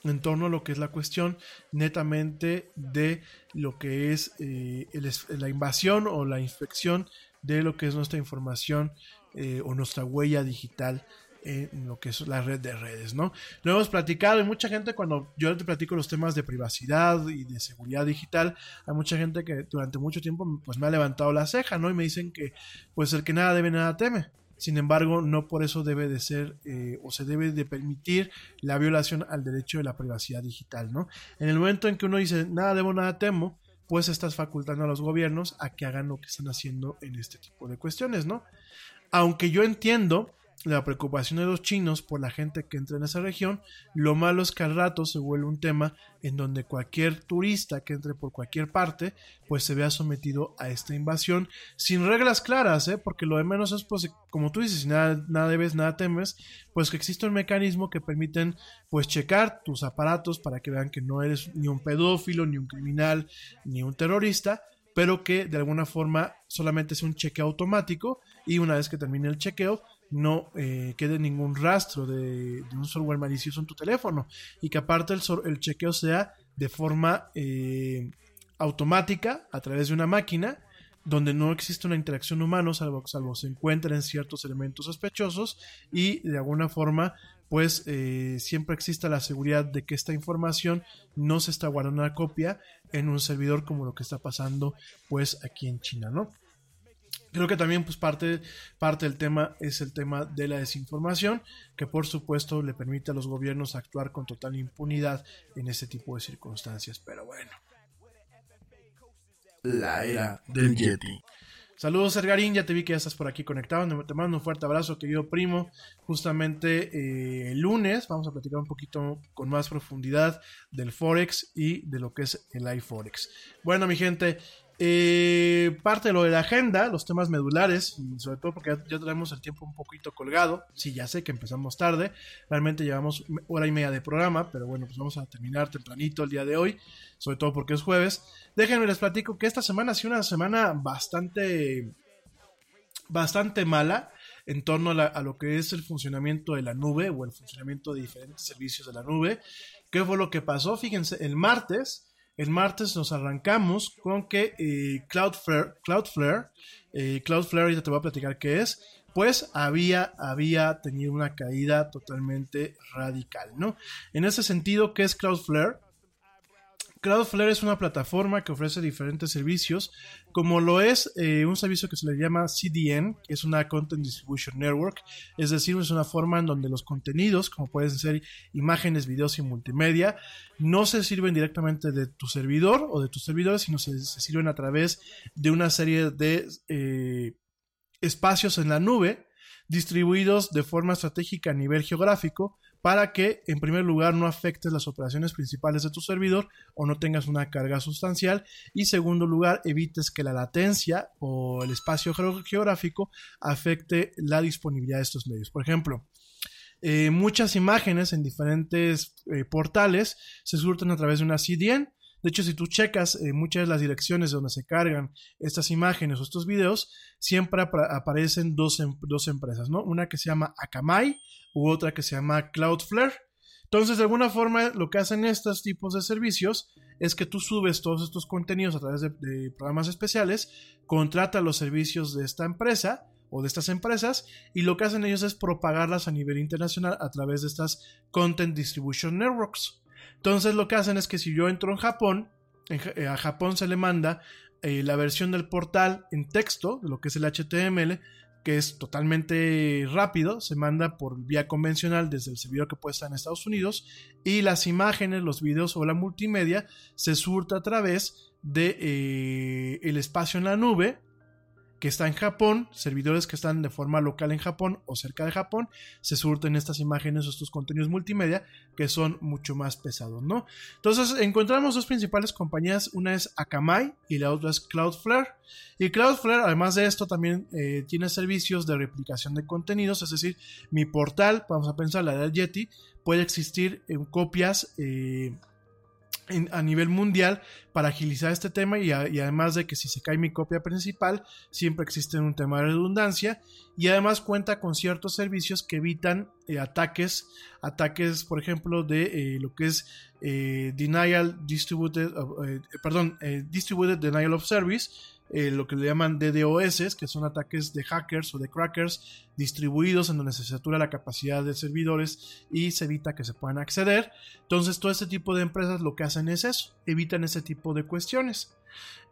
En torno a lo que es la cuestión netamente de lo que es eh, el, la invasión o la inspección de lo que es nuestra información eh, o nuestra huella digital en lo que es la red de redes, ¿no? Lo hemos platicado, y mucha gente, cuando yo te platico los temas de privacidad y de seguridad digital, hay mucha gente que durante mucho tiempo pues me ha levantado la ceja, ¿no? Y me dicen que pues el que nada debe, nada teme. Sin embargo, no por eso debe de ser eh, o se debe de permitir la violación al derecho de la privacidad digital, ¿no? En el momento en que uno dice nada debo, nada temo, pues estás facultando a los gobiernos a que hagan lo que están haciendo en este tipo de cuestiones, ¿no? Aunque yo entiendo la preocupación de los chinos por la gente que entra en esa región, lo malo es que al rato se vuelve un tema en donde cualquier turista que entre por cualquier parte, pues se vea sometido a esta invasión sin reglas claras, ¿eh? Porque lo de menos es, pues, como tú dices, nada, nada debes, nada temes, pues que existe un mecanismo que permiten, pues, checar tus aparatos para que vean que no eres ni un pedófilo, ni un criminal, ni un terrorista, pero que de alguna forma solamente sea un chequeo automático, y una vez que termine el chequeo, no eh, quede ningún rastro de, de un software malicioso en tu teléfono, y que aparte el, el chequeo sea de forma eh, automática a través de una máquina donde no existe una interacción humana, salvo, salvo se encuentren ciertos elementos sospechosos, y de alguna forma pues eh, siempre exista la seguridad de que esta información no se está guardando una copia en un servidor, como lo que está pasando pues aquí en China, ¿no? Creo que también pues parte, parte del tema es el tema de la desinformación, que por supuesto le permite a los gobiernos actuar con total impunidad en este tipo de circunstancias, pero bueno. La era del Yeti. Saludos, Sergarín, ya te vi que ya estás por aquí conectado, te mando un fuerte abrazo, querido primo. Justamente eh, el lunes vamos a platicar un poquito con más profundidad del Forex y de lo que es el iForex. Bueno, mi gente, Eh, parte de lo de la agenda, los temas medulares, y sobre todo porque ya, ya tenemos el tiempo un poquito colgado. Sí, ya sé que empezamos tarde, realmente llevamos hora y media de programa, pero bueno, pues vamos a terminar tempranito el día de hoy, sobre todo porque es jueves. Déjenme les platico que esta semana ha sido una semana bastante, bastante mala en torno a, la, a lo que es el funcionamiento de la nube, o el funcionamiento de diferentes servicios de la nube. ¿Qué fue lo que pasó? Fíjense, el martes... El martes nos arrancamos con que eh, Cloudflare, Cloudflare, eh, Cloudflare, ahorita te voy a platicar qué es, pues había, había tenido una caída totalmente radical, ¿no? En ese sentido, ¿qué es Cloudflare? Cloudflare es una plataforma que ofrece diferentes servicios, como lo es eh, un servicio que se le llama C D N, que es una Content Distribution Network, es decir, es una forma en donde los contenidos, como pueden ser imágenes, videos y multimedia, no se sirven directamente de tu servidor o de tus servidores, sino se, se sirven a través de una serie de eh, espacios en la nube, distribuidos de forma estratégica a nivel geográfico, para que, en primer lugar, no afectes las operaciones principales de tu servidor o no tengas una carga sustancial, y, segundo lugar, evites que la latencia o el espacio geográfico afecte la disponibilidad de estos medios. Por ejemplo, eh, muchas imágenes en diferentes eh, portales se surten a través de una C D N. De hecho, si tú checas eh, muchas de las direcciones de donde se cargan estas imágenes o estos videos, siempre ap- aparecen dos, em- dos empresas, ¿no? Una que se llama Akamai u otra que se llama Cloudflare. Entonces, de alguna forma, lo que hacen estos tipos de servicios es que tú subes todos estos contenidos a través de, de programas especiales, contrata los servicios de esta empresa o de estas empresas, y lo que hacen ellos es propagarlas a nivel internacional a través de estas Content Distribution Networks. Entonces lo que hacen es que si yo entro en Japón, en, a Japón se le manda eh, la versión del portal en texto, de lo que es el H T M L, que es totalmente rápido, se manda por vía convencional desde el servidor que puede estar en Estados Unidos, y las imágenes, los videos o la multimedia se surta a través de eh, el espacio en la nube, que está en Japón, servidores que están de forma local en Japón o cerca de Japón, se surten estas imágenes o estos contenidos multimedia que son mucho más pesados, ¿no? Entonces encontramos dos principales compañías, una es Akamai y la otra es Cloudflare. Y Cloudflare, además de esto, también eh, tiene servicios de replicación de contenidos, es decir, mi portal, vamos a pensar, la del Yeti, puede existir en copias eh, en, a nivel mundial para agilizar este tema y, a, y además de que si se cae mi copia principal, siempre existe un tema de redundancia y además cuenta con ciertos servicios que evitan eh, ataques, ataques por ejemplo de eh, lo que es eh, denial distributed, eh, perdón, eh, distributed denial of service, Eh, lo que le llaman D dos S, que son ataques de hackers o de crackers distribuidos en donde se satura la capacidad de servidores y se evita que se puedan acceder. Entonces todo este tipo de empresas lo que hacen es eso, evitan ese tipo de cuestiones.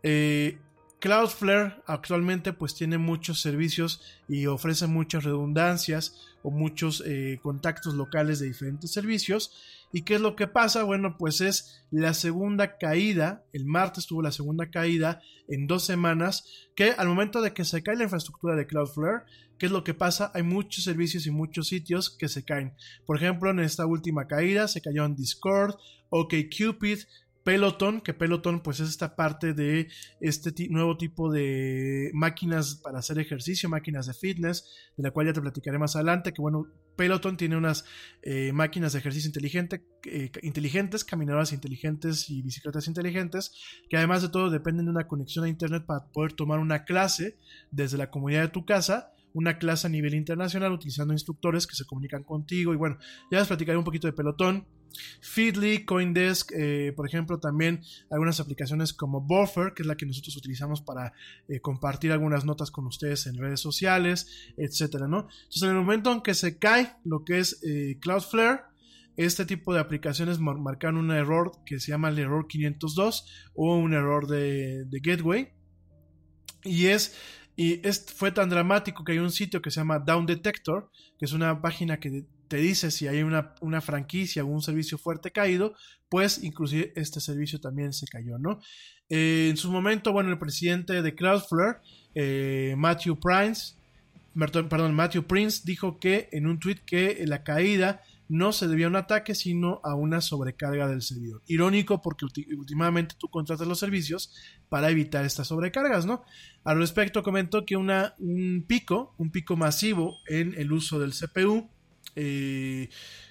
Eh, Cloudflare actualmente pues tiene muchos servicios y ofrece muchas redundancias o muchos eh, contactos locales de diferentes servicios. ¿Y qué es lo que pasa? Bueno, pues es la segunda caída, el martes tuvo la segunda caída en dos semanas, que al momento de que se cae la infraestructura de Cloudflare, ¿qué es lo que pasa? Hay muchos servicios y muchos sitios que se caen. Por ejemplo, en esta última caída se cayó en Discord, OkCupid, Peloton, que Peloton pues es esta parte de este t- nuevo tipo de máquinas para hacer ejercicio, máquinas de fitness, de la cual ya te platicaré más adelante, que bueno, Peloton tiene unas eh, máquinas de ejercicio inteligente, eh, inteligentes, caminadoras inteligentes y bicicletas inteligentes, que además de todo dependen de una conexión a internet para poder tomar una clase desde la comunidad de tu casa, una clase a nivel internacional utilizando instructores que se comunican contigo y bueno, ya les platicaré un poquito de Peloton. Feedly, Coindesk, eh, por ejemplo, también algunas aplicaciones como Buffer, que es la que nosotros utilizamos para eh, compartir algunas notas con ustedes en redes sociales, etcétera, ¿no? Entonces, en el momento en que se cae lo que es eh, Cloudflare, este tipo de aplicaciones mar- marcan un error que se llama el error quinientos dos o un error de, de gateway, y es... Y este fue tan dramático que hay un sitio que se llama Down Detector, que es una página que te dice si hay una, una franquicia o un servicio fuerte caído, pues inclusive este servicio también se cayó, ¿no? Eh, en su momento, bueno, el presidente de Cloudflare, eh, Matthew Prince, perdón, Matthew Prince, dijo que en un tweet que la caída no se debía a un ataque, sino a una sobrecarga del servidor. Irónico porque últimamente tú contratas los servicios para evitar estas sobrecargas, ¿no? Al respecto comentó que una, un pico, un pico masivo en el uso del C P U eh,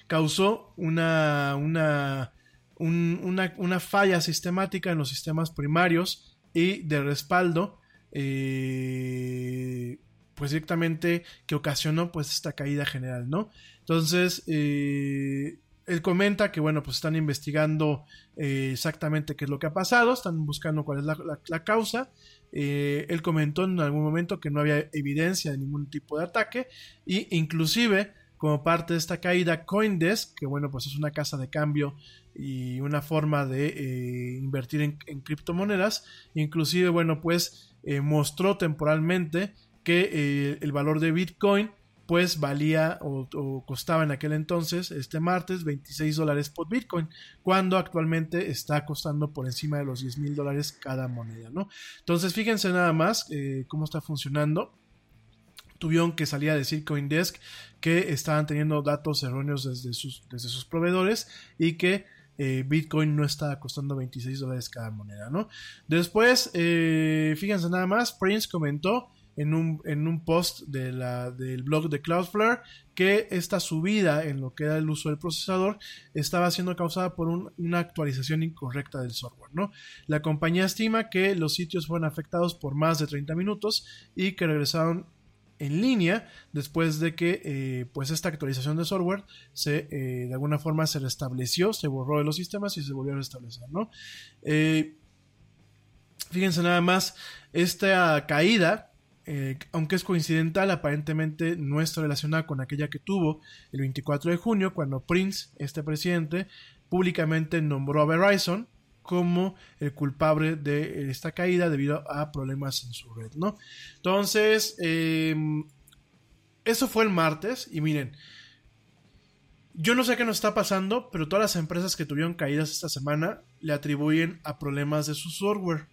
causó una, una, un, una, una falla sistemática en los sistemas primarios y de respaldo eh, pues directamente que ocasionó pues esta caída general, ¿no? Entonces, eh, él comenta que bueno, pues están investigando eh, exactamente qué es lo que ha pasado, están buscando cuál es la, la, la causa. Eh, él comentó en algún momento que no había evidencia de ningún tipo de ataque e inclusive como parte de esta caída Coindesk, que bueno, pues es una casa de cambio y una forma de eh, invertir en, en criptomonedas, inclusive bueno, pues eh, mostró temporalmente que eh, el valor de Bitcoin pues valía o, o costaba en aquel entonces, este martes, veintiséis dólares por Bitcoin, cuando actualmente está costando por encima de los diez mil dólares cada moneda, ¿no? Entonces fíjense nada más eh, cómo está funcionando. Tuvieron que salir a decir Coindesk que estaban teniendo datos erróneos desde sus, desde sus proveedores y que eh, Bitcoin no estaba costando veintiséis dólares cada moneda, ¿no? Después, eh, fíjense nada más, Prince comentó En un, en un post de la, del blog de Cloudflare, que esta subida en lo que era el uso del procesador estaba siendo causada por un, una actualización incorrecta del software, ¿no? La compañía estima que los sitios fueron afectados por más de treinta minutos y que regresaron en línea después de que eh, pues esta actualización de software se, eh, de alguna forma se restableció, se borró de los sistemas y se volvió a restablecer, ¿no? Eh, fíjense nada más, esta caída, Eh, aunque es coincidental, aparentemente no está relacionada con aquella que tuvo el veinticuatro de junio, cuando Prince, este presidente, públicamente nombró a Verizon como el culpable de esta caída debido a problemas en su red, ¿no? Entonces, eh, eso fue el martes y miren, yo no sé qué nos está pasando, pero todas las empresas que tuvieron caídas esta semana le atribuyen a problemas de su software.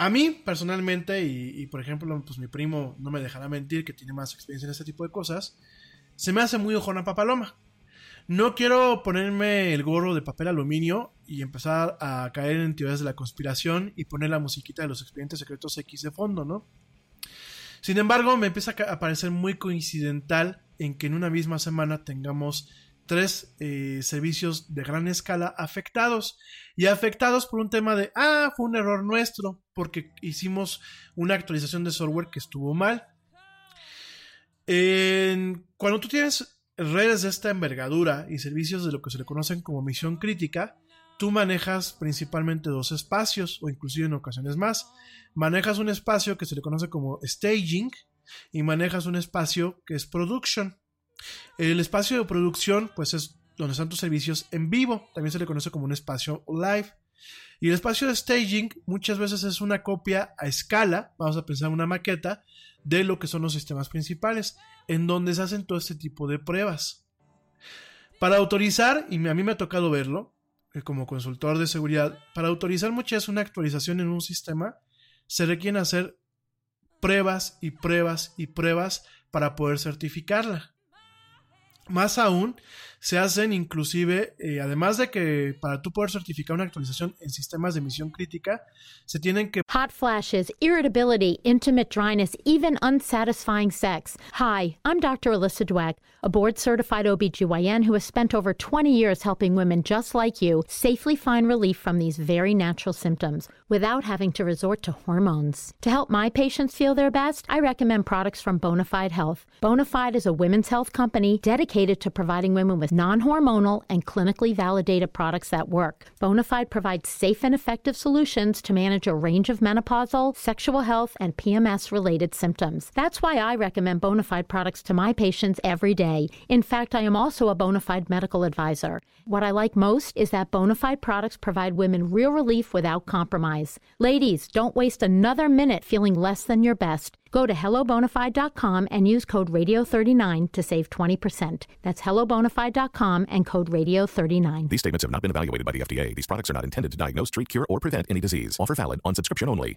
A mí, personalmente, y, y por ejemplo, pues mi primo no me dejará mentir, que tiene más experiencia en este tipo de cosas, se me hace muy ojona papaloma. No quiero ponerme el gorro de papel aluminio y empezar a caer en teorías de la conspiración y poner la musiquita de los expedientes secretos X de fondo, ¿no? Sin embargo, me empieza a parecer muy coincidental en que en una misma semana tengamos tres eh, servicios de gran escala afectados, y afectados por un tema de, ah, fue un error nuestro, porque hicimos una actualización de software que estuvo mal. En, cuando tú tienes redes de esta envergadura y servicios de lo que se le conocen como misión crítica, tú manejas principalmente dos espacios, o inclusive en ocasiones más. Manejas un espacio que se le conoce como staging, y manejas un espacio que es production. El espacio de producción, pues, es donde están tus servicios en vivo. También se le conoce como un espacio live. Y el espacio de staging muchas veces es una copia a escala, vamos a pensar una maqueta, de lo que son los sistemas principales, en donde se hacen todo este tipo de pruebas. Para autorizar, y a mí me ha tocado verlo como consultor de seguridad, para autorizar muchas veces una actualización en un sistema, se requieren hacer pruebas y pruebas y pruebas para poder certificarla. Más aún, se hacen inclusive, eh, además de que para tú poder certificar una actualización en sistemas de misión crítica, se tienen que... Hot flashes, irritability, intimate dryness, even unsatisfying sex. Hi, I'm Doctor Alyssa Dweck, a board-certified O B G Y N who has spent over twenty years helping women just like you safely find relief from these very natural symptoms without having to resort to hormones. To help my patients feel their best, I recommend products from Bonafide Health. Bonafide is a women's health company dedicated to providing women with non-hormonal and clinically validated products that work. Bonafide provides safe and effective solutions to manage a range of menopausal, sexual health, and P M S-related symptoms. That's why I recommend Bonafide products to my patients every day. In fact, I am also a Bonafide medical advisor. What I like most is that Bonafide products provide women real relief without compromise. Ladies, don't waste another minute feeling less than your best. Go to hello bonafide dot com and use code radio thirty-nine to save twenty percent. That's hello bonafide dot com and code radio thirty-nine. These statements have not been evaluated by the F D A. These products are not intended to diagnose, treat, cure, or prevent any disease. Offer valid on subscription only.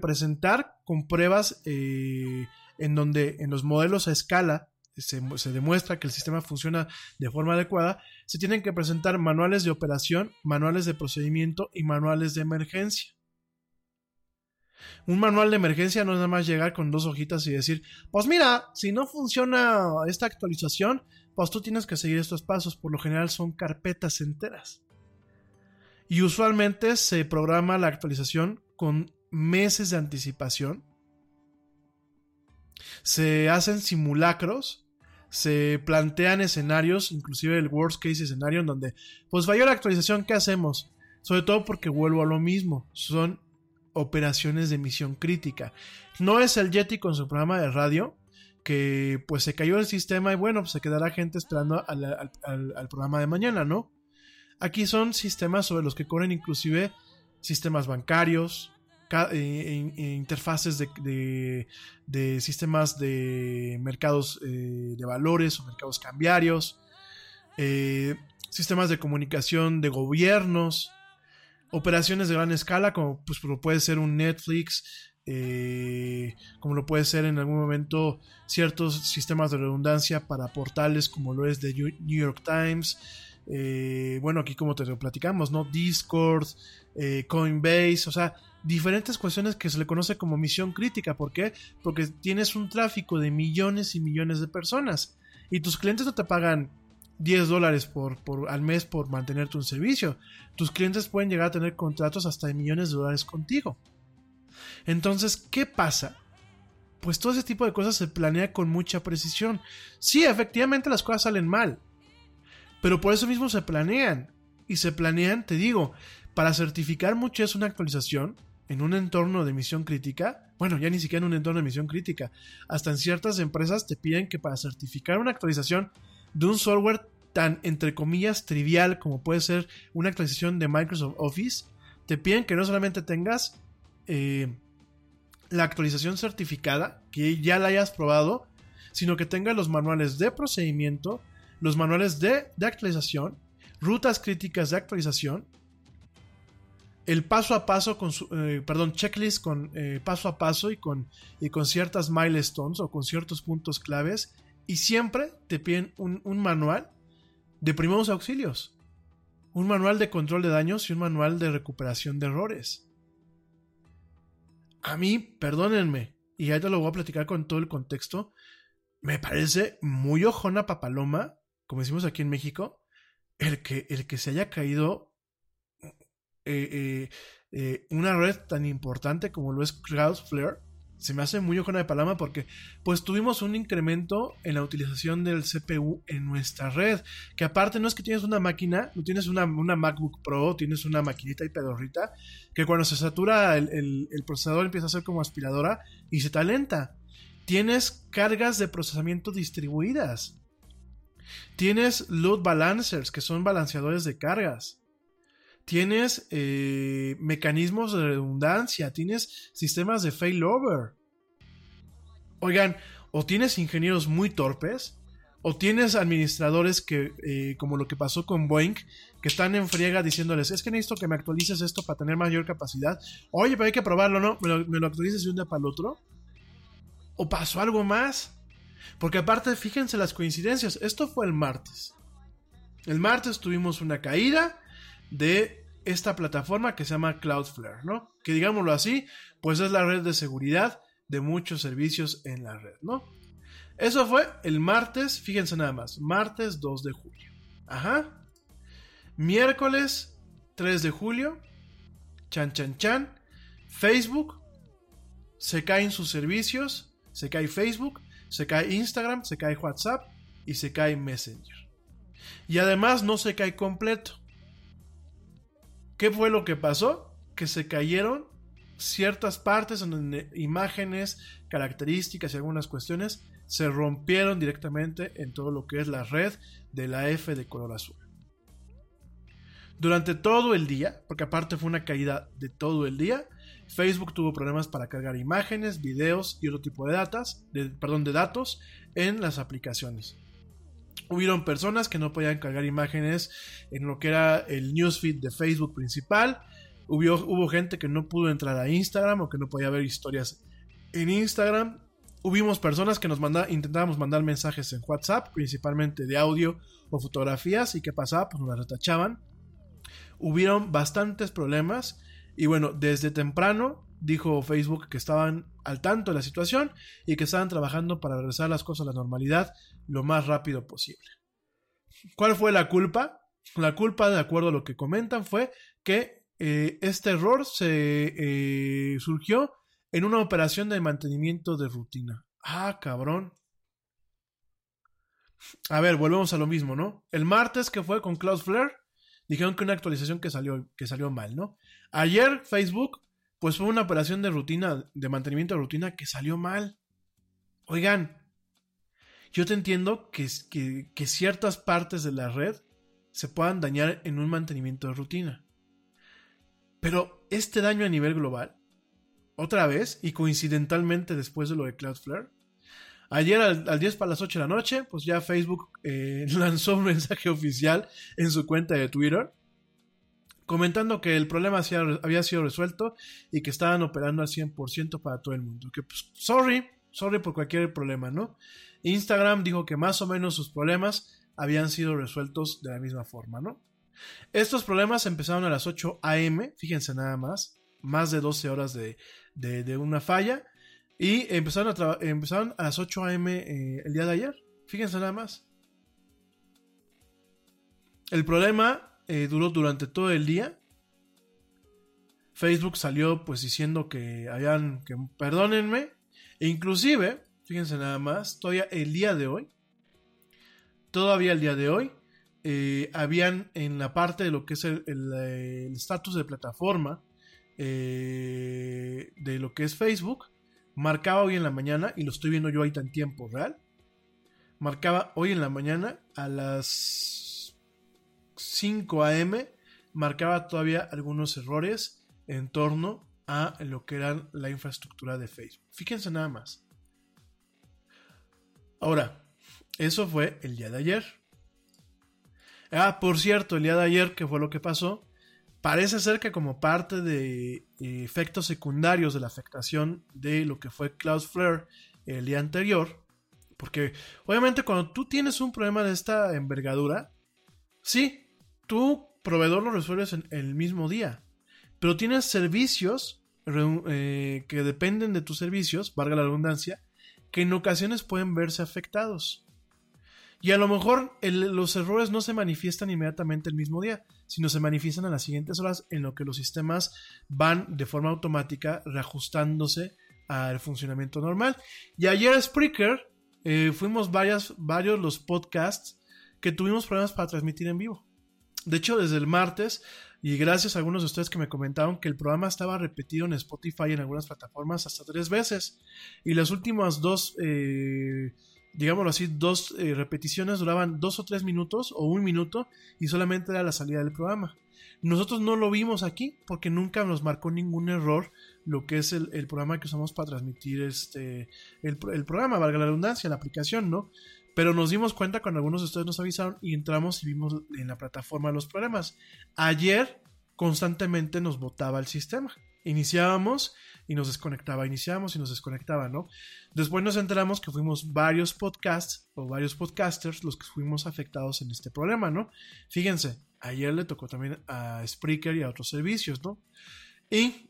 Presentar con pruebas eh, en donde en los modelos a escala se, se demuestra que el sistema funciona de forma adecuada, se tienen que presentar manuales de operación, manuales de procedimiento y manuales de emergencia. Un manual de emergencia no es nada más llegar con dos hojitas y decir, pues mira, si no funciona esta actualización, pues tú tienes que seguir estos pasos. Por lo general son carpetas enteras. Y usualmente se programa la actualización con meses de anticipación, se hacen simulacros, se plantean escenarios, inclusive el worst case escenario en donde, pues falló la actualización, ¿qué hacemos? Sobre todo porque vuelvo a lo mismo, son operaciones de misión crítica. No es el Yeti con su programa de radio, que pues se cayó el sistema y bueno, pues se quedará gente esperando al, al, al, al programa de mañana, ¿no? Aquí son sistemas sobre los que corren inclusive sistemas bancarios, interfaces de, de, de sistemas de mercados eh, de valores o mercados cambiarios, eh, sistemas de comunicación de gobiernos, operaciones de gran escala como pues, lo puede ser un Netflix, eh, como lo puede ser en algún momento ciertos sistemas de redundancia para portales como lo es de New York Times, eh, bueno, aquí como te lo platicamos, ¿no? Discord, eh, Coinbase, o sea, diferentes cuestiones que se le conoce como misión crítica. ¿Por qué? Porque tienes un tráfico de millones y millones de personas y tus clientes no te pagan diez dólares por, por, al mes por mantenerte un servicio. Tus clientes pueden llegar a tener contratos hasta de millones de dólares contigo. Entonces, ¿qué pasa? Pues todo ese tipo de cosas se planea con mucha precisión. Sí, efectivamente las cosas salen mal, pero por eso mismo se planean. Y se planean, te digo, para certificar mucho es una actualización. en un entorno de misión crítica, bueno, ya ni siquiera en un entorno de misión crítica, hasta en ciertas empresas te piden que para certificar una actualización de un software tan, entre comillas, trivial como puede ser una actualización de Microsoft Office, te piden que no solamente tengas eh, la actualización certificada, que ya la hayas probado, sino que tengas los manuales de procedimiento, los manuales de, de actualización, rutas críticas de actualización, el paso a paso con su, eh, perdón, checklist con eh, paso a paso y con, y con ciertas milestones o con ciertos puntos claves, y siempre te piden un, un manual de primeros auxilios, un manual de control de daños y un manual de recuperación de errores. A mí, perdónenme, y ahí te lo voy a platicar con todo el contexto, me parece muy ojona papaloma, como decimos aquí en México, el que, el que se haya caído Eh, eh, eh, una red tan importante como lo es Cloudflare. Se me hace muy ojona de paloma porque pues tuvimos un incremento en la utilización del C P U en nuestra red, que aparte no es que tienes una máquina, no tienes una, una MacBook Pro, tienes una maquinita y pedorrita que cuando se satura el, el, el procesador empieza a ser como aspiradora y se te alenta. Tienes cargas de procesamiento distribuidas, tienes load balancers, que son balanceadores de cargas, tienes eh, mecanismos de redundancia, tienes sistemas de failover. Oigan, o tienes ingenieros muy torpes, o tienes administradores que, eh, como lo que pasó con Boeing, que están en friega diciéndoles, es que necesito que me actualices esto para tener mayor capacidad. Oye, pero hay que probarlo, ¿no? Me lo, me lo actualices de un día para el otro. ¿O pasó algo más? Porque aparte, fíjense las coincidencias. Esto fue el martes. El martes tuvimos una caída de esta plataforma que se llama Cloudflare, ¿no? Que digámoslo así, pues es la red de seguridad de muchos servicios en la red, ¿no? Eso fue el martes, fíjense nada más, martes dos de julio. Ajá. Miércoles tres de julio, chan chan chan, Facebook, se caen sus servicios, se cae Facebook, se cae Instagram, se cae WhatsApp y se cae Messenger. Y además no se cae completo. ¿Qué fue lo que pasó? Que se cayeron ciertas partes en imágenes, características y algunas cuestiones se rompieron directamente en todo lo que es la red de la F de color azul. Durante todo el día, porque aparte fue una caída de todo el día, Facebook tuvo problemas para cargar imágenes, videos y otro tipo de, datas, de, perdón, de datos en las aplicaciones. Hubieron personas que no podían cargar imágenes en lo que era el newsfeed de Facebook principal. Hubo, hubo gente que no pudo entrar a Instagram o que no podía ver historias en Instagram. Hubimos personas que nos manda, intentábamos mandar mensajes en WhatsApp, principalmente de audio o fotografías. ¿Y qué pasaba? Pues nos las retachaban. Hubieron bastantes problemas. Y bueno, desde temprano dijo Facebook que estaban al tanto de la situación y que estaban trabajando para regresar las cosas a la normalidad lo más rápido posible. ¿Cuál fue la culpa? La culpa, de acuerdo a lo que comentan, fue que eh, este error se eh, surgió en una operación de mantenimiento de rutina. ¡Ah, cabrón! A ver, volvemos a lo mismo, ¿no? El martes que fue con Cloudflare, dijeron que una actualización que salió, que salió mal, ¿no? Ayer Facebook, pues fue una operación de rutina, de mantenimiento de rutina que salió mal. Oigan, yo te entiendo que, que, que ciertas partes de la red se puedan dañar en un mantenimiento de rutina. Pero este daño a nivel global, otra vez, y coincidentalmente después de lo de Cloudflare, ayer al, al diez para las ocho de la noche, pues ya Facebook eh, lanzó un mensaje oficial en su cuenta de Twitter, comentando que el problema había sido resuelto y que estaban operando al cien por ciento para todo el mundo. Que pues, sorry, sorry por cualquier problema, ¿no? Instagram dijo que más o menos sus problemas habían sido resueltos de la misma forma, ¿no? Estos problemas empezaron a las ocho a eme, fíjense nada más, más de doce horas de, de, de una falla, y empezaron a, tra- empezaron a las ocho a eme eh, el día de ayer, fíjense nada más. El problema Eh, duró durante todo el día. Facebook salió pues diciendo que habían, que perdónenme, e inclusive, fíjense nada más, todavía el día de hoy, todavía el día de hoy, eh, habían en la parte de lo que es el estatus el, el de plataforma, eh, de lo que es Facebook, marcaba hoy en la mañana, y lo estoy viendo yo ahí en tiempo real, marcaba hoy en la mañana a las cinco a eme, marcaba todavía algunos errores en torno a lo que era la infraestructura de Facebook. Fíjense nada más. Ahora, eso fue el día de ayer. Ah, por cierto, el día de ayer, ¿qué fue lo que pasó? Parece ser que como parte de efectos secundarios de la afectación de lo que fue Cloudflare el día anterior, porque obviamente cuando tú tienes un problema de esta envergadura, sí, tu proveedor lo resuelves en el mismo día, pero tienes servicios eh, que dependen de tus servicios, valga la redundancia, que en ocasiones pueden verse afectados. Y a lo mejor el, los errores no se manifiestan inmediatamente el mismo día, sino se manifiestan a las siguientes horas, en lo que los sistemas van de forma automática reajustándose al funcionamiento normal. Y ayer Spreaker, eh, fuimos varias, varios los podcasts que tuvimos problemas para transmitir en vivo. De hecho, desde el martes, y gracias a algunos de ustedes que me comentaron que el programa estaba repetido en Spotify y en algunas plataformas hasta tres veces, y las últimas dos... Eh, digámoslo así, dos eh, repeticiones duraban dos o tres minutos o un minuto y solamente era la salida del programa. Nosotros no lo vimos aquí porque nunca nos marcó ningún error lo que es el, el programa que usamos para transmitir este el, el programa, valga la redundancia, la aplicación, ¿no? Pero nos dimos cuenta cuando algunos de ustedes nos avisaron y entramos y vimos en la plataforma los problemas. Ayer constantemente nos botaba el sistema. Iniciábamos y nos desconectaba, iniciábamos y nos desconectaba, ¿no? Después nos enteramos que fuimos varios podcasts o varios podcasters los que fuimos afectados en este problema, ¿no? Fíjense, ayer le tocó también a Spreaker y a otros servicios, ¿no? Y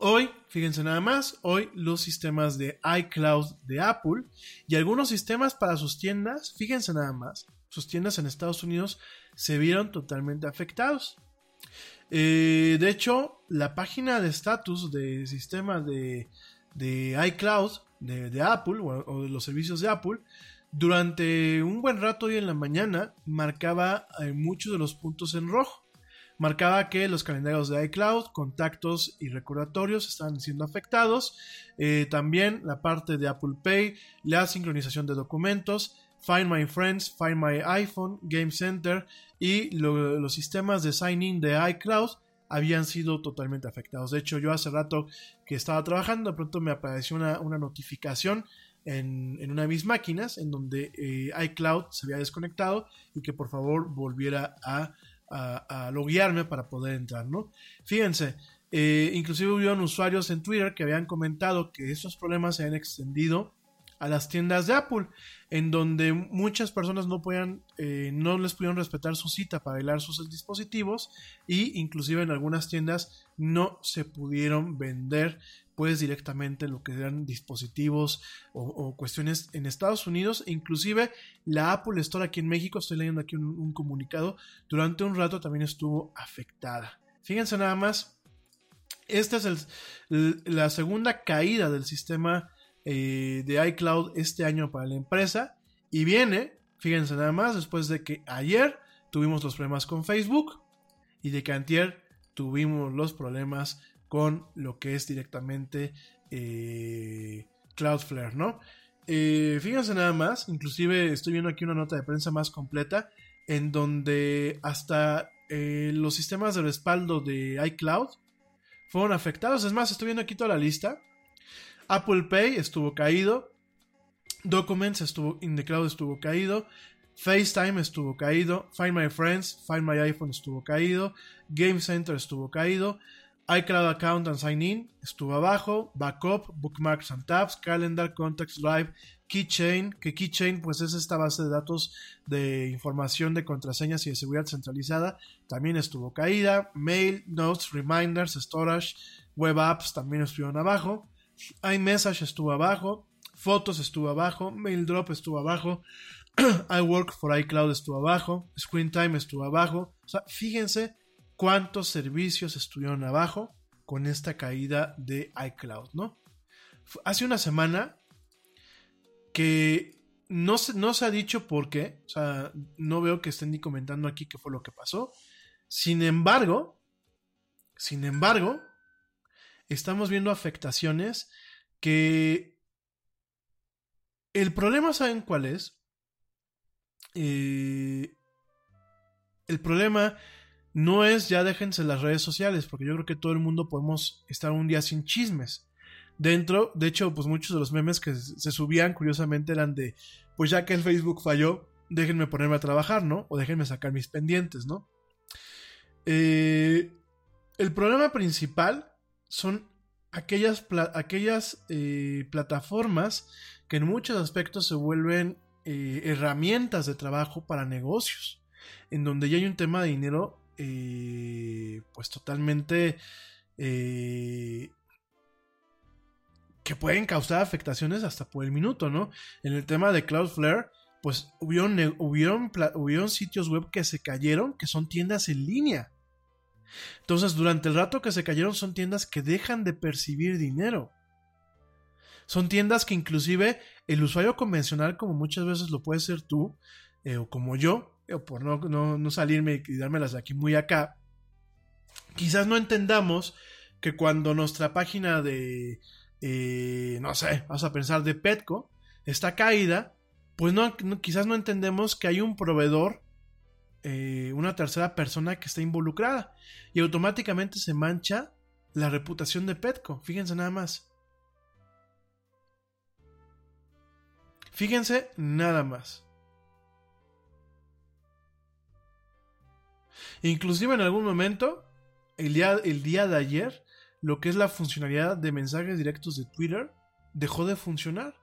hoy, fíjense nada más, hoy los sistemas de iCloud de Apple y algunos sistemas para sus tiendas, fíjense nada más, sus tiendas en Estados Unidos se vieron totalmente afectados. Eh, de hecho, la página de estatus de sistemas de, de iCloud de, de Apple o, o de los servicios de Apple durante un buen rato hoy en la mañana marcaba eh, muchos de los puntos en rojo. Marcaba que los calendarios de iCloud, contactos y recordatorios estaban siendo afectados, eh, también la parte de Apple Pay, la sincronización de documentos, Find My Friends, Find My iPhone, Game Center y lo, los sistemas de sign in de iCloud habían sido totalmente afectados. De hecho, yo hace rato que estaba trabajando, de pronto me apareció una, una notificación en, en una de mis máquinas en donde eh, iCloud se había desconectado y que por favor volviera a, a, a loguearme para poder entrar, ¿no? Fíjense, eh, inclusive hubieron usuarios en Twitter que habían comentado que estos problemas se habían extendido a las tiendas de Apple, en donde muchas personas no podían, eh, no les pudieron respetar su cita para aislar sus dispositivos, y inclusive en algunas tiendas no se pudieron vender pues directamente lo que eran dispositivos o, o cuestiones en Estados Unidos. Inclusive la Apple Store aquí en México, estoy leyendo aquí un, un comunicado, durante un rato también estuvo afectada. Fíjense nada más, esta es el, la segunda caída del sistema de iCloud este año para la empresa, y viene, fíjense nada más, después de que ayer tuvimos los problemas con Facebook y de que antier tuvimos los problemas con lo que es directamente eh, Cloudflare, ¿no? Eh, fíjense nada más, inclusive estoy viendo aquí una nota de prensa más completa en donde hasta eh, los sistemas de respaldo de iCloud fueron afectados. Es más, estoy viendo aquí toda la lista. Apple Pay estuvo caído, Documents estuvo, in the Cloud estuvo caído, FaceTime estuvo caído, Find My Friends, Find My iPhone estuvo caído, Game Center estuvo caído, iCloud Account and Sign In estuvo abajo, Backup, Bookmarks and Tabs, Calendar, Contacts Live, Keychain, que Keychain pues es esta base de datos de información de contraseñas y de seguridad centralizada, también estuvo caída, Mail, Notes, Reminders, Storage, Web Apps también estuvieron abajo, iMessage estuvo abajo, Fotos estuvo abajo, MailDrop estuvo abajo, iWork for iCloud estuvo abajo, ScreenTime estuvo abajo. O sea, fíjense cuántos servicios estuvieron abajo con esta caída de iCloud, ¿no? Hace una semana que no se, no se ha dicho por qué, o sea, no veo que estén ni comentando aquí qué fue lo que pasó. Sin embargo, sin embargo, estamos viendo afectaciones que... El problema, ¿saben cuál es? Eh, el problema no es ya déjense las redes sociales, porque yo creo que todo el mundo podemos estar un día sin chismes. Dentro, de hecho, pues muchos de los memes que se subían, curiosamente, eran de, pues ya que el Facebook falló, déjenme ponerme a trabajar, ¿no? O déjenme sacar mis pendientes, ¿no? Eh, el problema principal son aquellas, pla- aquellas eh, plataformas que en muchos aspectos se vuelven eh, herramientas de trabajo para negocios, en donde ya hay un tema de dinero eh, pues totalmente... Eh, que pueden causar afectaciones hasta por el minuto, ¿no? En el tema de Cloudflare, pues hubieron, ne- hubieron, pla- hubieron sitios web que se cayeron, que son tiendas en línea. Entonces, durante el rato que se cayeron, son tiendas que dejan de percibir dinero. Son tiendas que inclusive el usuario convencional, como muchas veces lo puedes ser tú, eh, o como yo, eh, por no, no, no salirme y dármelas de aquí muy acá, quizás no entendamos que cuando nuestra página de... Eh, no sé, vamos a pensar de Petco está caída, pues no, no, quizás no entendemos que hay un proveedor, eh, una tercera persona que está involucrada, y automáticamente se mancha la reputación de Petco. Fíjense nada más, fíjense nada más. Inclusive en algún momento, el día, el día de ayer, lo que es la funcionalidad de mensajes directos de Twitter dejó de funcionar.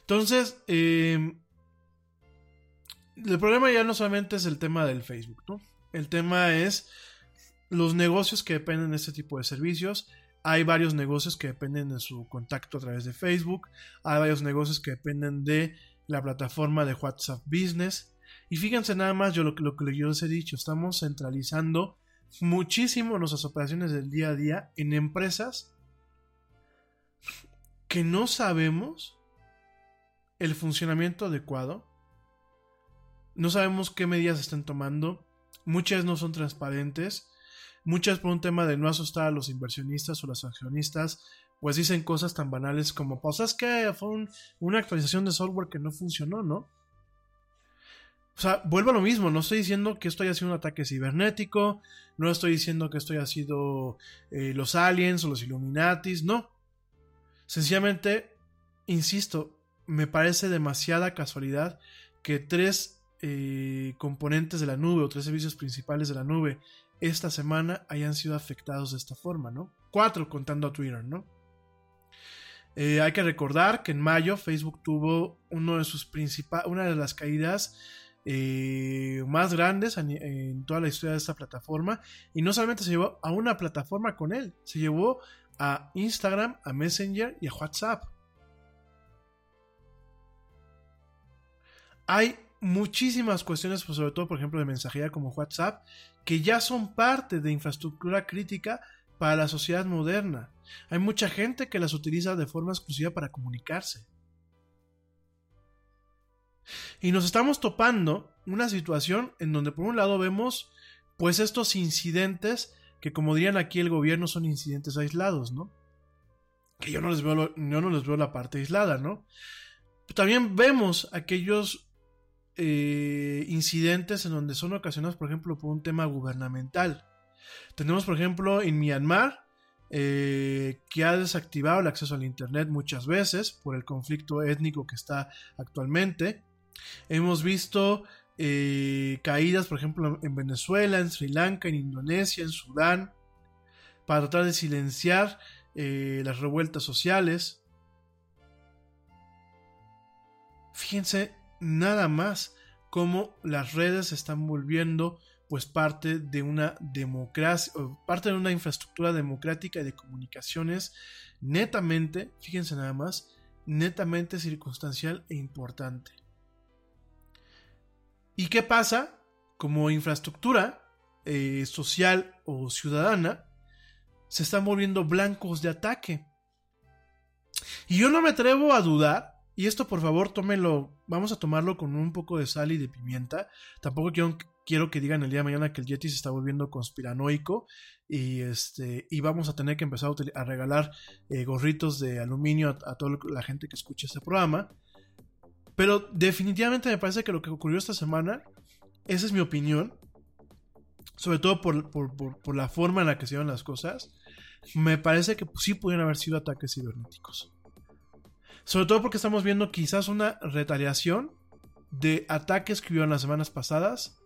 Entonces, eh, el problema ya no solamente es el tema del Facebook, ¿no? El tema es los negocios que dependen de este tipo de servicios. Hay varios negocios que dependen de su contacto a través de Facebook. Hay varios negocios que dependen de la plataforma de WhatsApp Business. Y fíjense nada más, yo lo, lo que yo les he dicho, estamos centralizando muchísimo nuestras operaciones del día a día en empresas que no sabemos el funcionamiento adecuado, no sabemos qué medidas están tomando, muchas no son transparentes, muchas por un tema de no asustar a los inversionistas o las accionistas, pues dicen cosas tan banales como, pues es que fue un, una actualización de software que no funcionó, ¿no? O sea, vuelvo a lo mismo, no estoy diciendo que esto haya sido un ataque cibernético, no estoy diciendo que esto haya sido eh, los aliens o los Illuminatis, no. Sencillamente, insisto, me parece demasiada casualidad que tres eh, componentes de la nube o tres servicios principales de la nube esta semana hayan sido afectados de esta forma, ¿no? Cuatro contando a Twitter, ¿no? Eh, hay que recordar que en mayo Facebook tuvo uno de sus principales, una de las caídas Eh, más grandes en, en toda la historia de esta plataforma, y no solamente se llevó a una plataforma con él, se llevó a Instagram, a Messenger y a WhatsApp. Hay muchísimas cuestiones, pues sobre todo por ejemplo de mensajería como WhatsApp, que ya son parte de infraestructura crítica para la sociedad moderna. Hay mucha gente que las utiliza de forma exclusiva para comunicarse. Y nos estamos topando una situación en donde por un lado vemos pues estos incidentes que, como dirían aquí el gobierno, son incidentes aislados, ¿no? Que yo no les veo, lo, yo no les veo la parte aislada, ¿no? También vemos aquellos eh, incidentes en donde son ocasionados, por ejemplo, por un tema gubernamental. Tenemos, por ejemplo, en Myanmar, Eh, que ha desactivado el acceso al internet muchas veces por el conflicto étnico que está actualmente. Hemos visto eh, caídas, por ejemplo, en Venezuela, en Sri Lanka, en Indonesia, en Sudán, para tratar de silenciar eh, las revueltas sociales. Fíjense nada más cómo las redes se están volviendo pues parte de una democracia, parte de una infraestructura democrática y de comunicaciones netamente, fíjense nada más, netamente circunstancial e importante. ¿Y qué pasa? Como infraestructura eh, social o ciudadana, se están volviendo blancos de ataque. Y yo no me atrevo a dudar, y esto por favor tómelo, vamos a tomarlo con un poco de sal y de pimienta, tampoco quiero quiero que digan el día de mañana que el Yeti se está volviendo conspiranoico y, este, y vamos a tener que empezar a, a regalar eh, gorritos de aluminio a, a toda la gente que escuche este programa. Pero definitivamente me parece que lo que ocurrió esta semana, esa es mi opinión, sobre todo por, por, por, por la forma en la que se dieron las cosas, me parece que sí pudieron haber sido ataques cibernéticos. Sobre todo porque estamos viendo quizás una retaliación de ataques que hubieron las semanas pasadas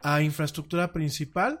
a infraestructura principal,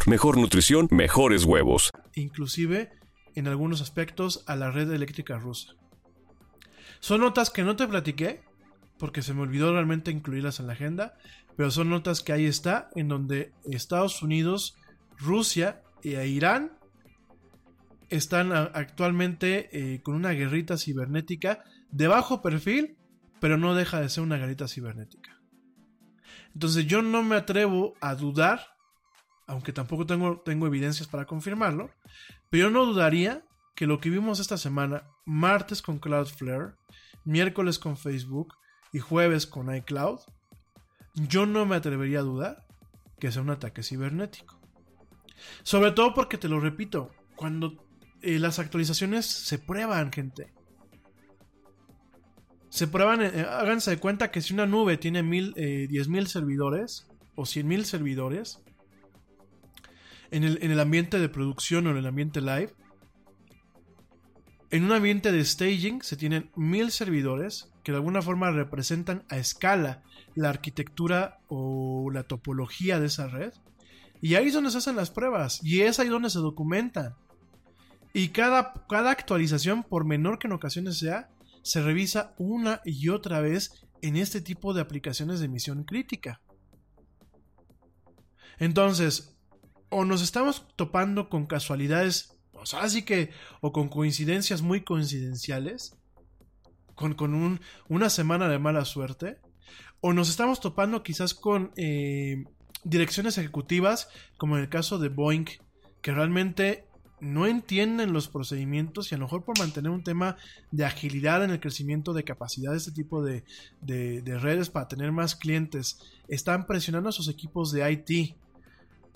mejor nutrición, mejores huevos. Inclusive, en algunos aspectos, a la red eléctrica rusa. Son notas que no te platiqué, porque se me olvidó realmente incluirlas en la agenda, pero son notas que ahí está, en donde Estados Unidos, Rusia e Irán están actualmente eh, con una guerrita cibernética de bajo perfil, pero no deja de ser una guerrita cibernética. Entonces yo no me atrevo a dudar, aunque tampoco tengo, tengo evidencias para confirmarlo, pero yo no dudaría que lo que vimos esta semana, martes con Cloudflare, miércoles con Facebook y jueves con iCloud, yo no me atrevería a dudar que sea un ataque cibernético. Sobre todo porque, te lo repito, cuando eh, las actualizaciones se prueban, gente. Se prueban, eh, háganse de cuenta que si una nube tiene mil, eh, diez mil servidores o cien mil servidores, En el, en el ambiente de producción o en el ambiente live, en un ambiente de staging se tienen mil servidores que de alguna forma representan a escala la arquitectura o la topología de esa red, y ahí es donde se hacen las pruebas y es ahí donde se documentan, y cada, cada actualización, por menor que en ocasiones sea, se revisa una y otra vez en este tipo de aplicaciones de misión crítica. Entonces, o nos estamos topando con casualidades, o sea, así que, o con coincidencias muy coincidenciales, con, con un, una semana de mala suerte, o nos estamos topando quizás con eh, direcciones ejecutivas, como en el caso de Boeing, que realmente no entienden los procedimientos y a lo mejor por mantener un tema de agilidad en el crecimiento de capacidad de este tipo de, de, de redes para tener más clientes, están presionando a sus equipos de I T,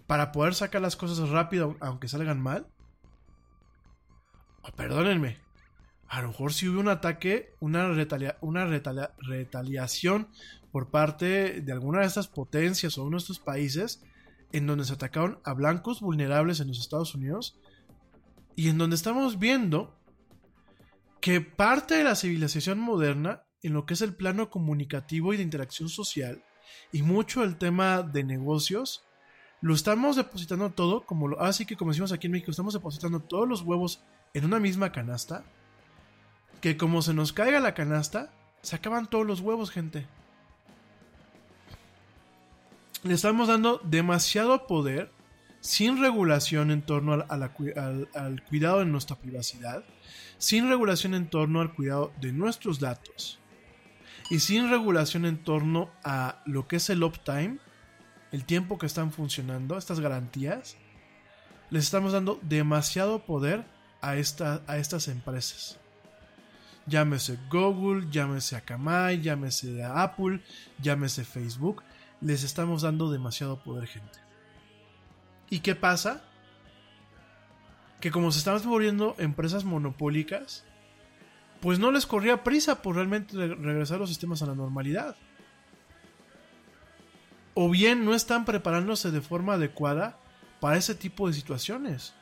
para poder sacar las cosas rápido, aunque salgan mal. Oh, perdónenme. A lo mejor si hubo un ataque, una, retalia, una retalia, retaliación por parte de alguna de estas potencias o uno de estos países, en donde se atacaron a blancos vulnerables en los Estados Unidos, y en donde estamos viendo que parte de la civilización moderna, en lo que es el plano comunicativo y de interacción social, y mucho el tema de negocios, lo estamos depositando todo, como lo, así que como decimos aquí en México, estamos depositando todos los huevos en una misma canasta, que como se nos caiga la canasta, se acaban todos los huevos, gente. Le estamos dando demasiado poder, sin regulación en torno al, a la, al, al cuidado de nuestra privacidad, sin regulación en torno al cuidado de nuestros datos, y sin regulación en torno a lo que es el uptime, el tiempo que están funcionando, estas garantías. Les estamos dando demasiado poder a, esta, a estas empresas. Llámese Google, llámese Akamai, llámese Apple, llámese Facebook. Les estamos dando demasiado poder, gente. ¿Y qué pasa? Que como se están volviendo empresas monopólicas, pues no les corría prisa por realmente regresar los sistemas a la normalidad. O bien no están preparándose de forma adecuada para ese tipo de situaciones.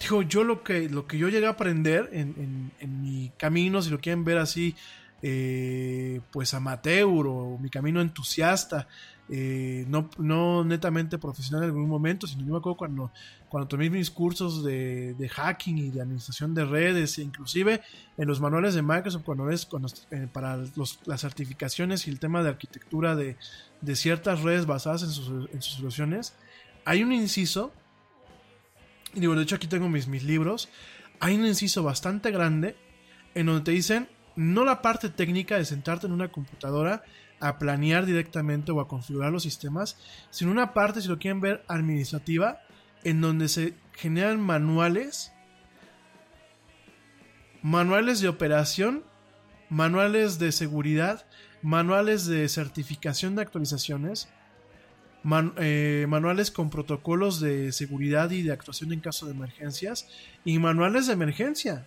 Digo, yo lo que, lo que yo llegué a aprender en, en, en mi camino, si lo quieren ver así, eh, pues amateur o mi camino entusiasta eh, no, no netamente profesional en algún momento, sino yo me acuerdo cuando, cuando tomé mis cursos de, de hacking y de administración de redes, inclusive en los manuales de Microsoft, cuando es cuando, eh, para los, las certificaciones y el tema de arquitectura de, de ciertas redes basadas en sus, en sus soluciones, hay un inciso, y digo, de hecho aquí tengo mis, mis libros, hay un inciso bastante grande en donde te dicen, no la parte técnica de sentarte en una computadora a planear directamente o a configurar los sistemas, sino una parte, si lo quieren ver, administrativa, en donde se generan manuales, manuales de operación, manuales de seguridad, manuales de certificación de actualizaciones, man, eh, manuales con protocolos de seguridad y de actuación en caso de emergencias, y manuales de emergencia.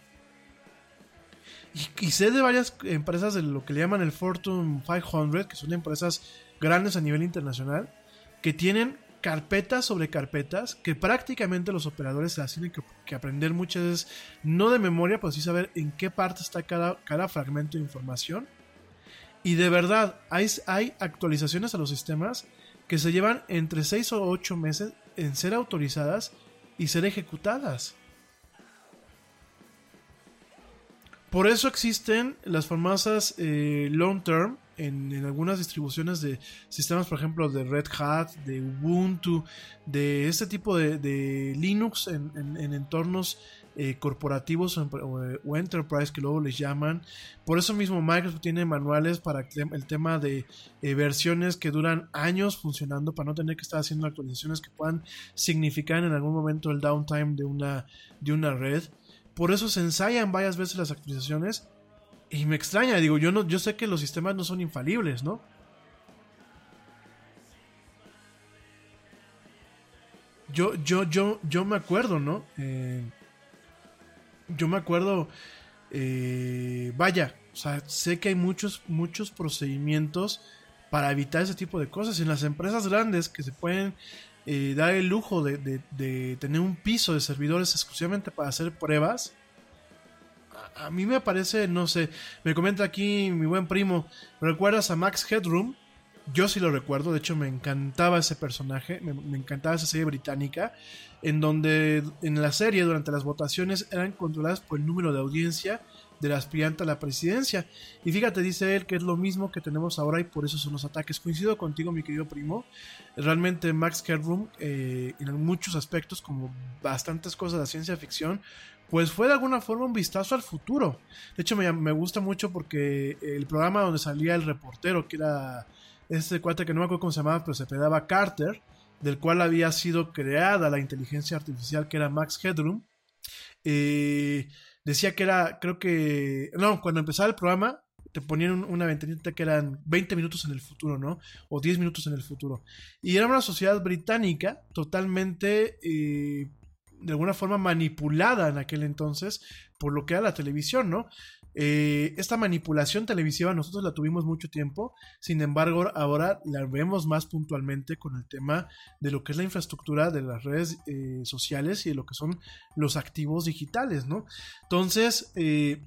Y, y sé de varias empresas de lo que le llaman el Fortune quinientos, que son empresas grandes a nivel internacional, que tienen carpetas sobre carpetas, que prácticamente los operadores las tienen que, que aprender muchas veces, no de memoria, pero sí saber en qué parte está cada, cada fragmento de información. Y de verdad, hay, hay actualizaciones a los sistemas que se llevan entre seis o ocho meses en ser autorizadas y ser ejecutadas. Por eso existen las famosas eh, long term en, en algunas distribuciones de sistemas, por ejemplo, de Red Hat, de Ubuntu, de este tipo de, de Linux en, en, en entornos eh, corporativos o, o, o enterprise, que luego les llaman. Por eso mismo Microsoft tiene manuales para el tema de eh, versiones que duran años funcionando, para no tener que estar haciendo actualizaciones que puedan significar en algún momento el downtime de una, de una red. Por eso se ensayan varias veces las actualizaciones. Y me extraña, digo, yo no, yo sé que los sistemas no son infalibles, ¿no? Yo, yo, yo, yo me acuerdo, ¿no? Eh, yo me acuerdo. Eh, vaya, o sea, sé que hay muchos, muchos procedimientos para evitar ese tipo de cosas. En las empresas grandes que se pueden Eh, dar el lujo de, de, de tener un piso de servidores exclusivamente para hacer pruebas, a, a mí me parece, no sé, me comenta aquí mi buen primo, ¿recuerdas a Max Headroom? Yo sí lo recuerdo, de hecho me encantaba ese personaje, me, me encantaba esa serie británica, en donde en la serie durante las votaciones eran controladas por el número de audiencia del aspirante a la presidencia, y fíjate, dice él, que es lo mismo que tenemos ahora y por eso son los ataques. Coincido contigo, mi querido primo, realmente Max Headroom, eh, en muchos aspectos, como bastantes cosas de la ciencia ficción, pues fue de alguna forma un vistazo al futuro. De hecho, me, me gusta mucho porque el programa donde salía el reportero, que era este cuate que no me acuerdo cómo se llamaba, pero se apellidaba Carter, del cual había sido creada la inteligencia artificial que era Max Headroom, eh... decía que era, creo que... No, cuando empezaba el programa, te ponían un, una ventanita que eran veinte minutos en el futuro, ¿no? O diez minutos en el futuro. Y era una sociedad británica totalmente, eh, de alguna forma, manipulada en aquel entonces por lo que era la televisión, ¿no? Eh, esta manipulación televisiva nosotros la tuvimos mucho tiempo, sin embargo ahora la vemos más puntualmente con el tema de lo que es la infraestructura de las redes eh, sociales y de lo que son los activos digitales, ¿no? Entonces, eh,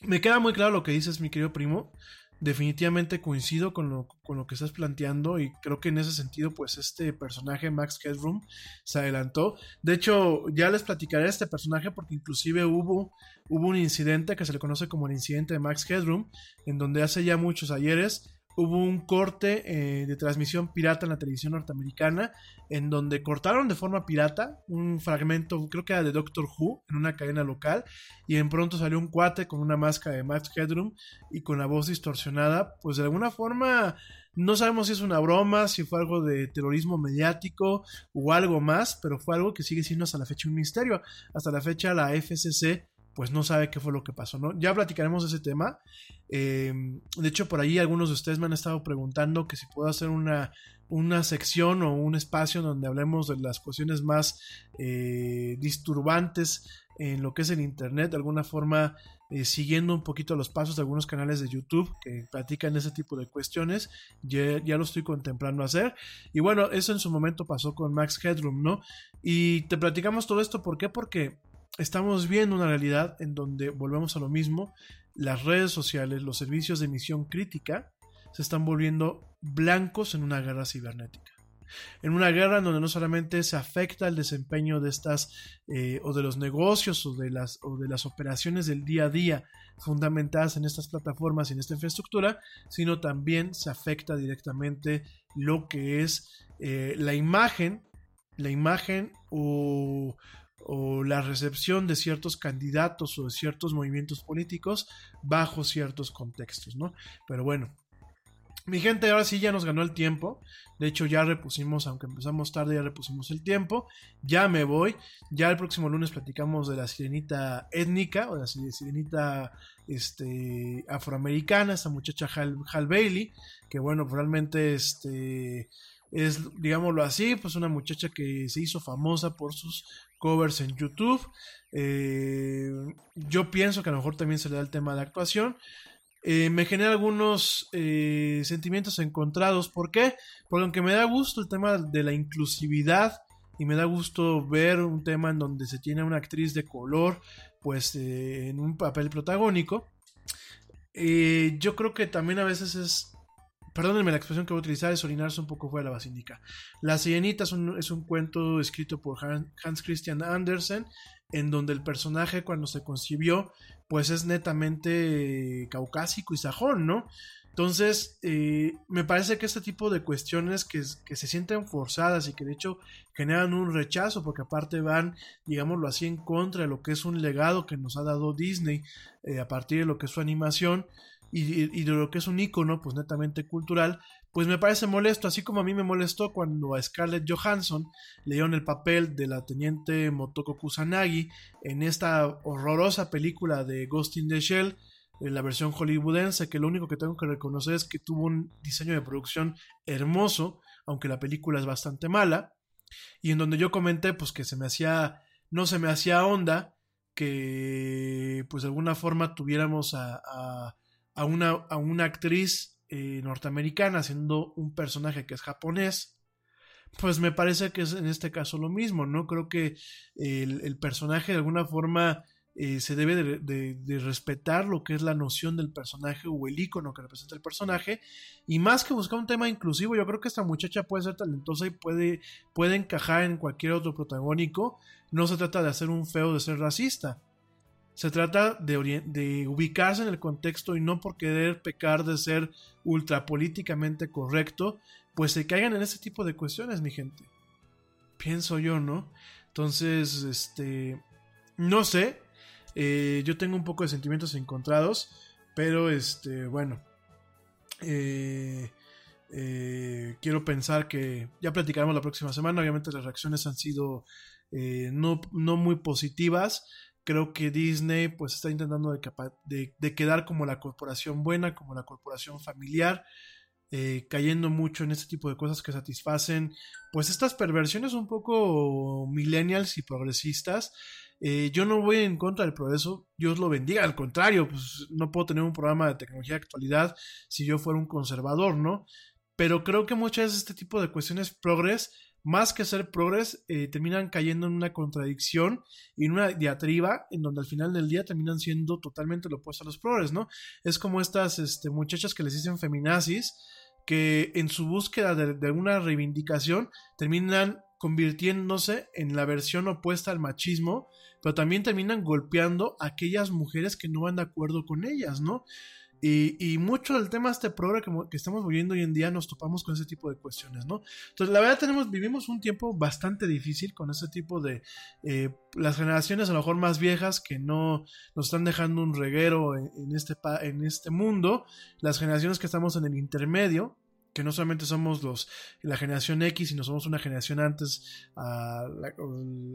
me queda muy claro lo que dices, mi querido primo, definitivamente coincido con lo, con lo que estás planteando, y creo que en ese sentido pues este personaje Max Headroom se adelantó. De hecho, ya les platicaré de este personaje porque inclusive hubo, hubo un incidente que se le conoce como el incidente de Max Headroom, en donde hace ya muchos ayeres hubo un corte eh, de transmisión pirata en la televisión norteamericana, en donde cortaron de forma pirata un fragmento, creo que era de Doctor Who, en una cadena local, y en pronto salió un cuate con una máscara de Max Headroom y con la voz distorsionada. Pues de alguna forma no sabemos si es una broma, si fue algo de terrorismo mediático o algo más, pero fue algo que sigue siendo hasta la fecha un misterio. Hasta la fecha la F C C pues no sabe qué fue lo que pasó, ¿no? Ya platicaremos de ese tema. Eh, de hecho, por ahí algunos de ustedes me han estado preguntando que si puedo hacer una, una sección o un espacio donde hablemos de las cuestiones más eh, disturbantes en lo que es el internet, de alguna forma eh, siguiendo un poquito los pasos de algunos canales de YouTube que platican ese tipo de cuestiones. Ya, ya lo estoy contemplando hacer, y bueno, eso en su momento pasó con Max Headroom, ¿no? Y te platicamos todo esto, ¿por qué? Porque estamos viendo una realidad en donde volvemos a lo mismo, las redes sociales, los servicios de emisión crítica se están volviendo blancos en una guerra cibernética. En una guerra en donde no solamente se afecta el desempeño de estas eh, o de los negocios o de, las, o de las operaciones del día a día fundamentadas en estas plataformas y en esta infraestructura, sino también se afecta directamente lo que es eh, la imagen, la imagen o, o la recepción de ciertos candidatos o de ciertos movimientos políticos bajo ciertos contextos, ¿no? Pero bueno. Mi gente, ahora sí ya nos ganó el tiempo. De hecho ya repusimos, aunque empezamos tarde, ya repusimos el tiempo. Ya me voy. Ya el próximo lunes platicamos de la sirenita étnica o de la sirenita este, afroamericana, esta muchacha Hal, Hal Bailey, que bueno, realmente este, es, digámoslo así, pues una muchacha que se hizo famosa por sus covers en YouTube. Eh, yo pienso que a lo mejor también se le da el tema de actuación. Eh, me genera algunos eh, sentimientos encontrados. ¿Por qué? Porque aunque me da gusto el tema de la inclusividad y me da gusto ver un tema en donde se tiene una actriz de color pues eh, en un papel protagónico, eh, yo creo que también a veces es, perdónenme la expresión que voy a utilizar, es orinarse un poco fuera de la basílica. La sirenita es un, es un cuento escrito por Hans Christian Andersen, en donde el personaje cuando se concibió pues es netamente caucásico y sajón, ¿no? Entonces eh, me parece que este tipo de cuestiones que, que se sienten forzadas y que de hecho generan un rechazo porque aparte van, digámoslo así, en contra de lo que es un legado que nos ha dado Disney eh, a partir de lo que es su animación y, y de lo que es un ícono pues netamente cultural, pues me parece molesto, así como a mí me molestó cuando a Scarlett Johansson le dieron el papel de la teniente Motoko Kusanagi en esta horrorosa película de Ghost in the Shell, en la versión hollywoodense, que lo único que tengo que reconocer es que tuvo un diseño de producción hermoso, aunque la película es bastante mala, y en donde yo comenté pues que se me hacía, no se me hacía onda que pues de alguna forma tuviéramos a, a, a, una, a una actriz Eh, norteamericana siendo un personaje que es japonés, pues me parece que es en este caso lo mismo, ¿no? Creo que el, el personaje de alguna forma eh, se debe de, de, de respetar lo que es la noción del personaje o el icono que representa el personaje, y más que buscar un tema inclusivo, yo creo que esta muchacha puede ser talentosa y puede, puede encajar en cualquier otro protagónico. No se trata de hacer un feo, de ser racista. Se trata de, de ubicarse en el contexto y no por querer pecar de ser ultrapolíticamente correcto, pues se caigan en ese tipo de cuestiones, mi gente. Pienso yo, ¿no? Entonces, este... no sé. Eh, yo tengo un poco de sentimientos encontrados, pero, este, bueno. Eh... Eh, quiero pensar que ya platicaremos la próxima semana. Obviamente las reacciones han sido eh, no, no muy positivas. Creo que Disney pues está intentando de, capa- de, de quedar como la corporación buena, como la corporación familiar, eh, cayendo mucho en este tipo de cosas que satisfacen pues estas perversiones un poco millennials y progresistas. Eh, yo no voy en contra del progreso, Dios lo bendiga, al contrario, pues no puedo tener un programa de tecnología de actualidad si yo fuera un conservador, ¿no? Pero creo que muchas veces este tipo de cuestiones progres, más que ser progres, eh, terminan cayendo en una contradicción y en una diatriba en donde al final del día terminan siendo totalmente lo opuesto a los progres, ¿no? Es como estas este, muchachas que les dicen feminazis, que en su búsqueda de, de una reivindicación terminan convirtiéndose en la versión opuesta al machismo, pero también terminan golpeando a aquellas mujeres que no van de acuerdo con ellas, ¿no? Y, y mucho del tema este programa que, que estamos viviendo hoy en día nos topamos con ese tipo de cuestiones, ¿no? Entonces, la verdad, tenemos, vivimos un tiempo bastante difícil con ese tipo de... Eh, las generaciones a lo mejor más viejas que no nos están dejando un reguero en, en, este, en este mundo. Las generaciones que estamos en el intermedio, que no solamente somos los la generación X, sino somos una generación antes a la,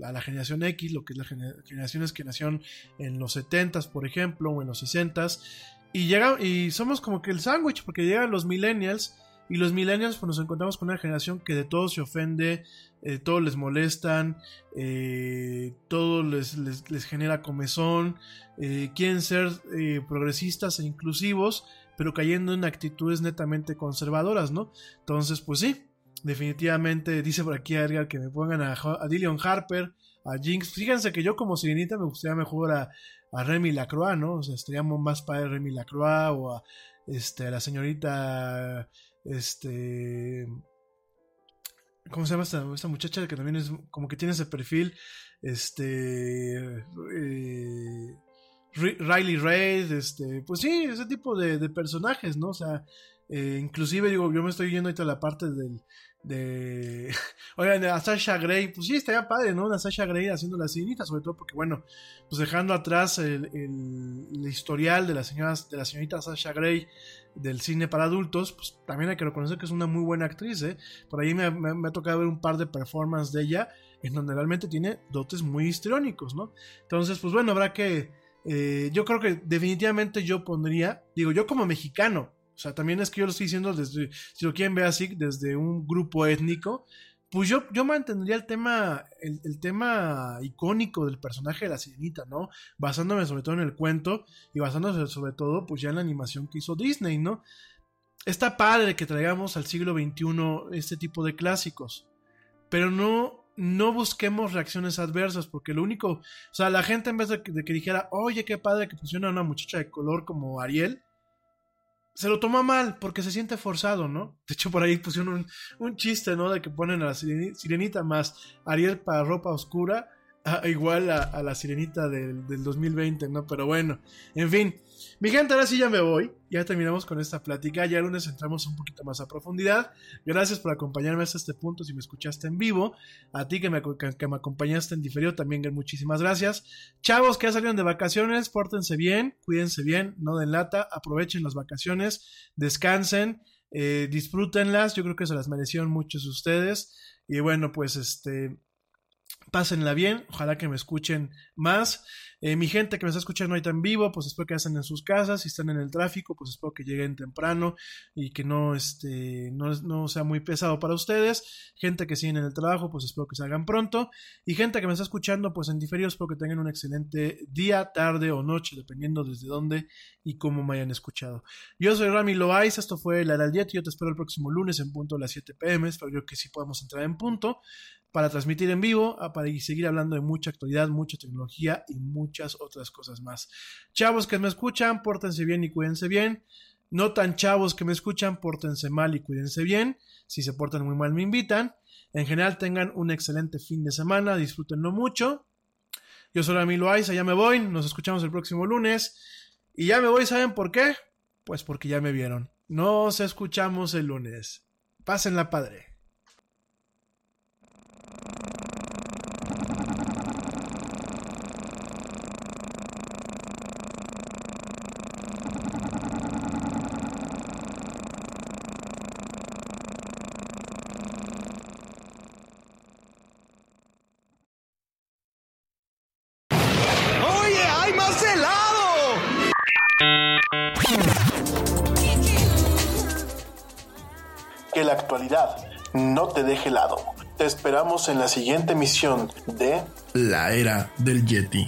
a la generación X, lo que es las generaciones que nacieron en los setentas, por ejemplo, o en los sesentas. Y, llega, y somos como que el sándwich, porque llegan los millennials, y los millennials pues nos encontramos con una generación que de todo se ofende, eh, todo les molestan, eh, todo les, les, les genera comezón, eh, quieren ser eh, progresistas e inclusivos, pero cayendo en actitudes netamente conservadoras, ¿no? Entonces, pues sí, definitivamente, dice por aquí a Edgar que me pongan a, a Dylan Harper, a Jinx. Fíjense que yo como sirenita me gustaría mejor a... a Rami Lacroix, ¿no? O sea, estaríamos más para Rami Lacroix o a este, a la señorita, este, ¿cómo se llama esta, esta muchacha que también es como que tiene ese perfil? Este, eh, Riley Reid, este, pues sí, ese tipo de, de personajes, ¿no? O sea, eh, inclusive digo, yo me estoy yendo ahorita a la parte del, de, oigan, a Sasha Grey, pues sí, estaría padre, ¿no? Una Sasha Grey haciendo la sirenita, sobre todo porque, bueno, pues dejando atrás el, el, el historial de la, señora, de la señorita Sasha Grey del cine para adultos, pues también hay que reconocer que es una muy buena actriz, ¿eh? Por ahí me, me, me ha tocado ver un par de performances de ella, en donde realmente tiene dotes muy histriónicos, ¿no? Entonces, pues bueno, habrá que, eh, yo creo que definitivamente yo pondría, digo, yo como mexicano, o sea, también es que yo lo estoy diciendo desde, si lo quieren ver así, desde un grupo étnico, pues yo, yo mantendría el tema, el, el tema icónico del personaje de la sirenita, ¿no? Basándome sobre todo en el cuento y basándome sobre todo, pues ya en la animación que hizo Disney, ¿no? Está padre que traigamos al siglo veintiuno este tipo de clásicos, pero no, no busquemos reacciones adversas, porque lo único, o sea, la gente en vez de que, de que dijera, oye, qué padre que funciona una muchacha de color como Ariel, se lo toma mal porque se siente forzado, ¿no? De hecho, por ahí pusieron un, un chiste, ¿no? De que ponen a la sirenita más Ariel para ropa oscura, a, igual a, a la sirenita del, del dos mil veinte, ¿no? Pero bueno, en fin. Mi gente, ahora sí ya me voy. Ya terminamos con esta plática. Ya el lunes entramos un poquito más a profundidad. Gracias por acompañarme hasta este punto. Si me escuchaste en vivo, a ti que me, que me acompañaste en diferido, también muchísimas gracias. Chavos que ya salieron de vacaciones, pórtense bien, cuídense bien, no den lata, aprovechen las vacaciones, descansen, eh, disfrútenlas. Yo creo que se las merecieron muchos de ustedes. Y bueno, pues este... pásenla bien, ojalá que me escuchen más, eh, mi gente que me está escuchando ahorita en vivo, pues espero que estén en sus casas, si están en el tráfico, pues espero que lleguen temprano y que no, este, no, no sea muy pesado para ustedes, gente que sigue en el trabajo, pues espero que salgan pronto, y gente que me está escuchando, pues en diferido, espero que tengan un excelente día, tarde o noche, dependiendo desde dónde y cómo me hayan escuchado. Yo soy Rami Loaiza, esto fue La Era del Yeti, yo te espero el próximo lunes en punto a las siete pm, espero yo que sí podamos entrar en punto, para transmitir en vivo, para seguir hablando de mucha actualidad, mucha tecnología y muchas otras cosas más. Chavos que me escuchan, pórtense bien y cuídense bien. No tan chavos que me escuchan, pórtense mal y cuídense bien. Si se portan muy mal, me invitan. En general, tengan un excelente fin de semana, disfrútenlo mucho. Yo soy Rami Loaiza, ya me voy, nos escuchamos el próximo lunes. Y ya me voy, ¿saben por qué? Pues porque ya me vieron. Nos escuchamos el lunes. Pásenla padre. No te deje helado. Te esperamos en la siguiente emisión de La Era del Yeti.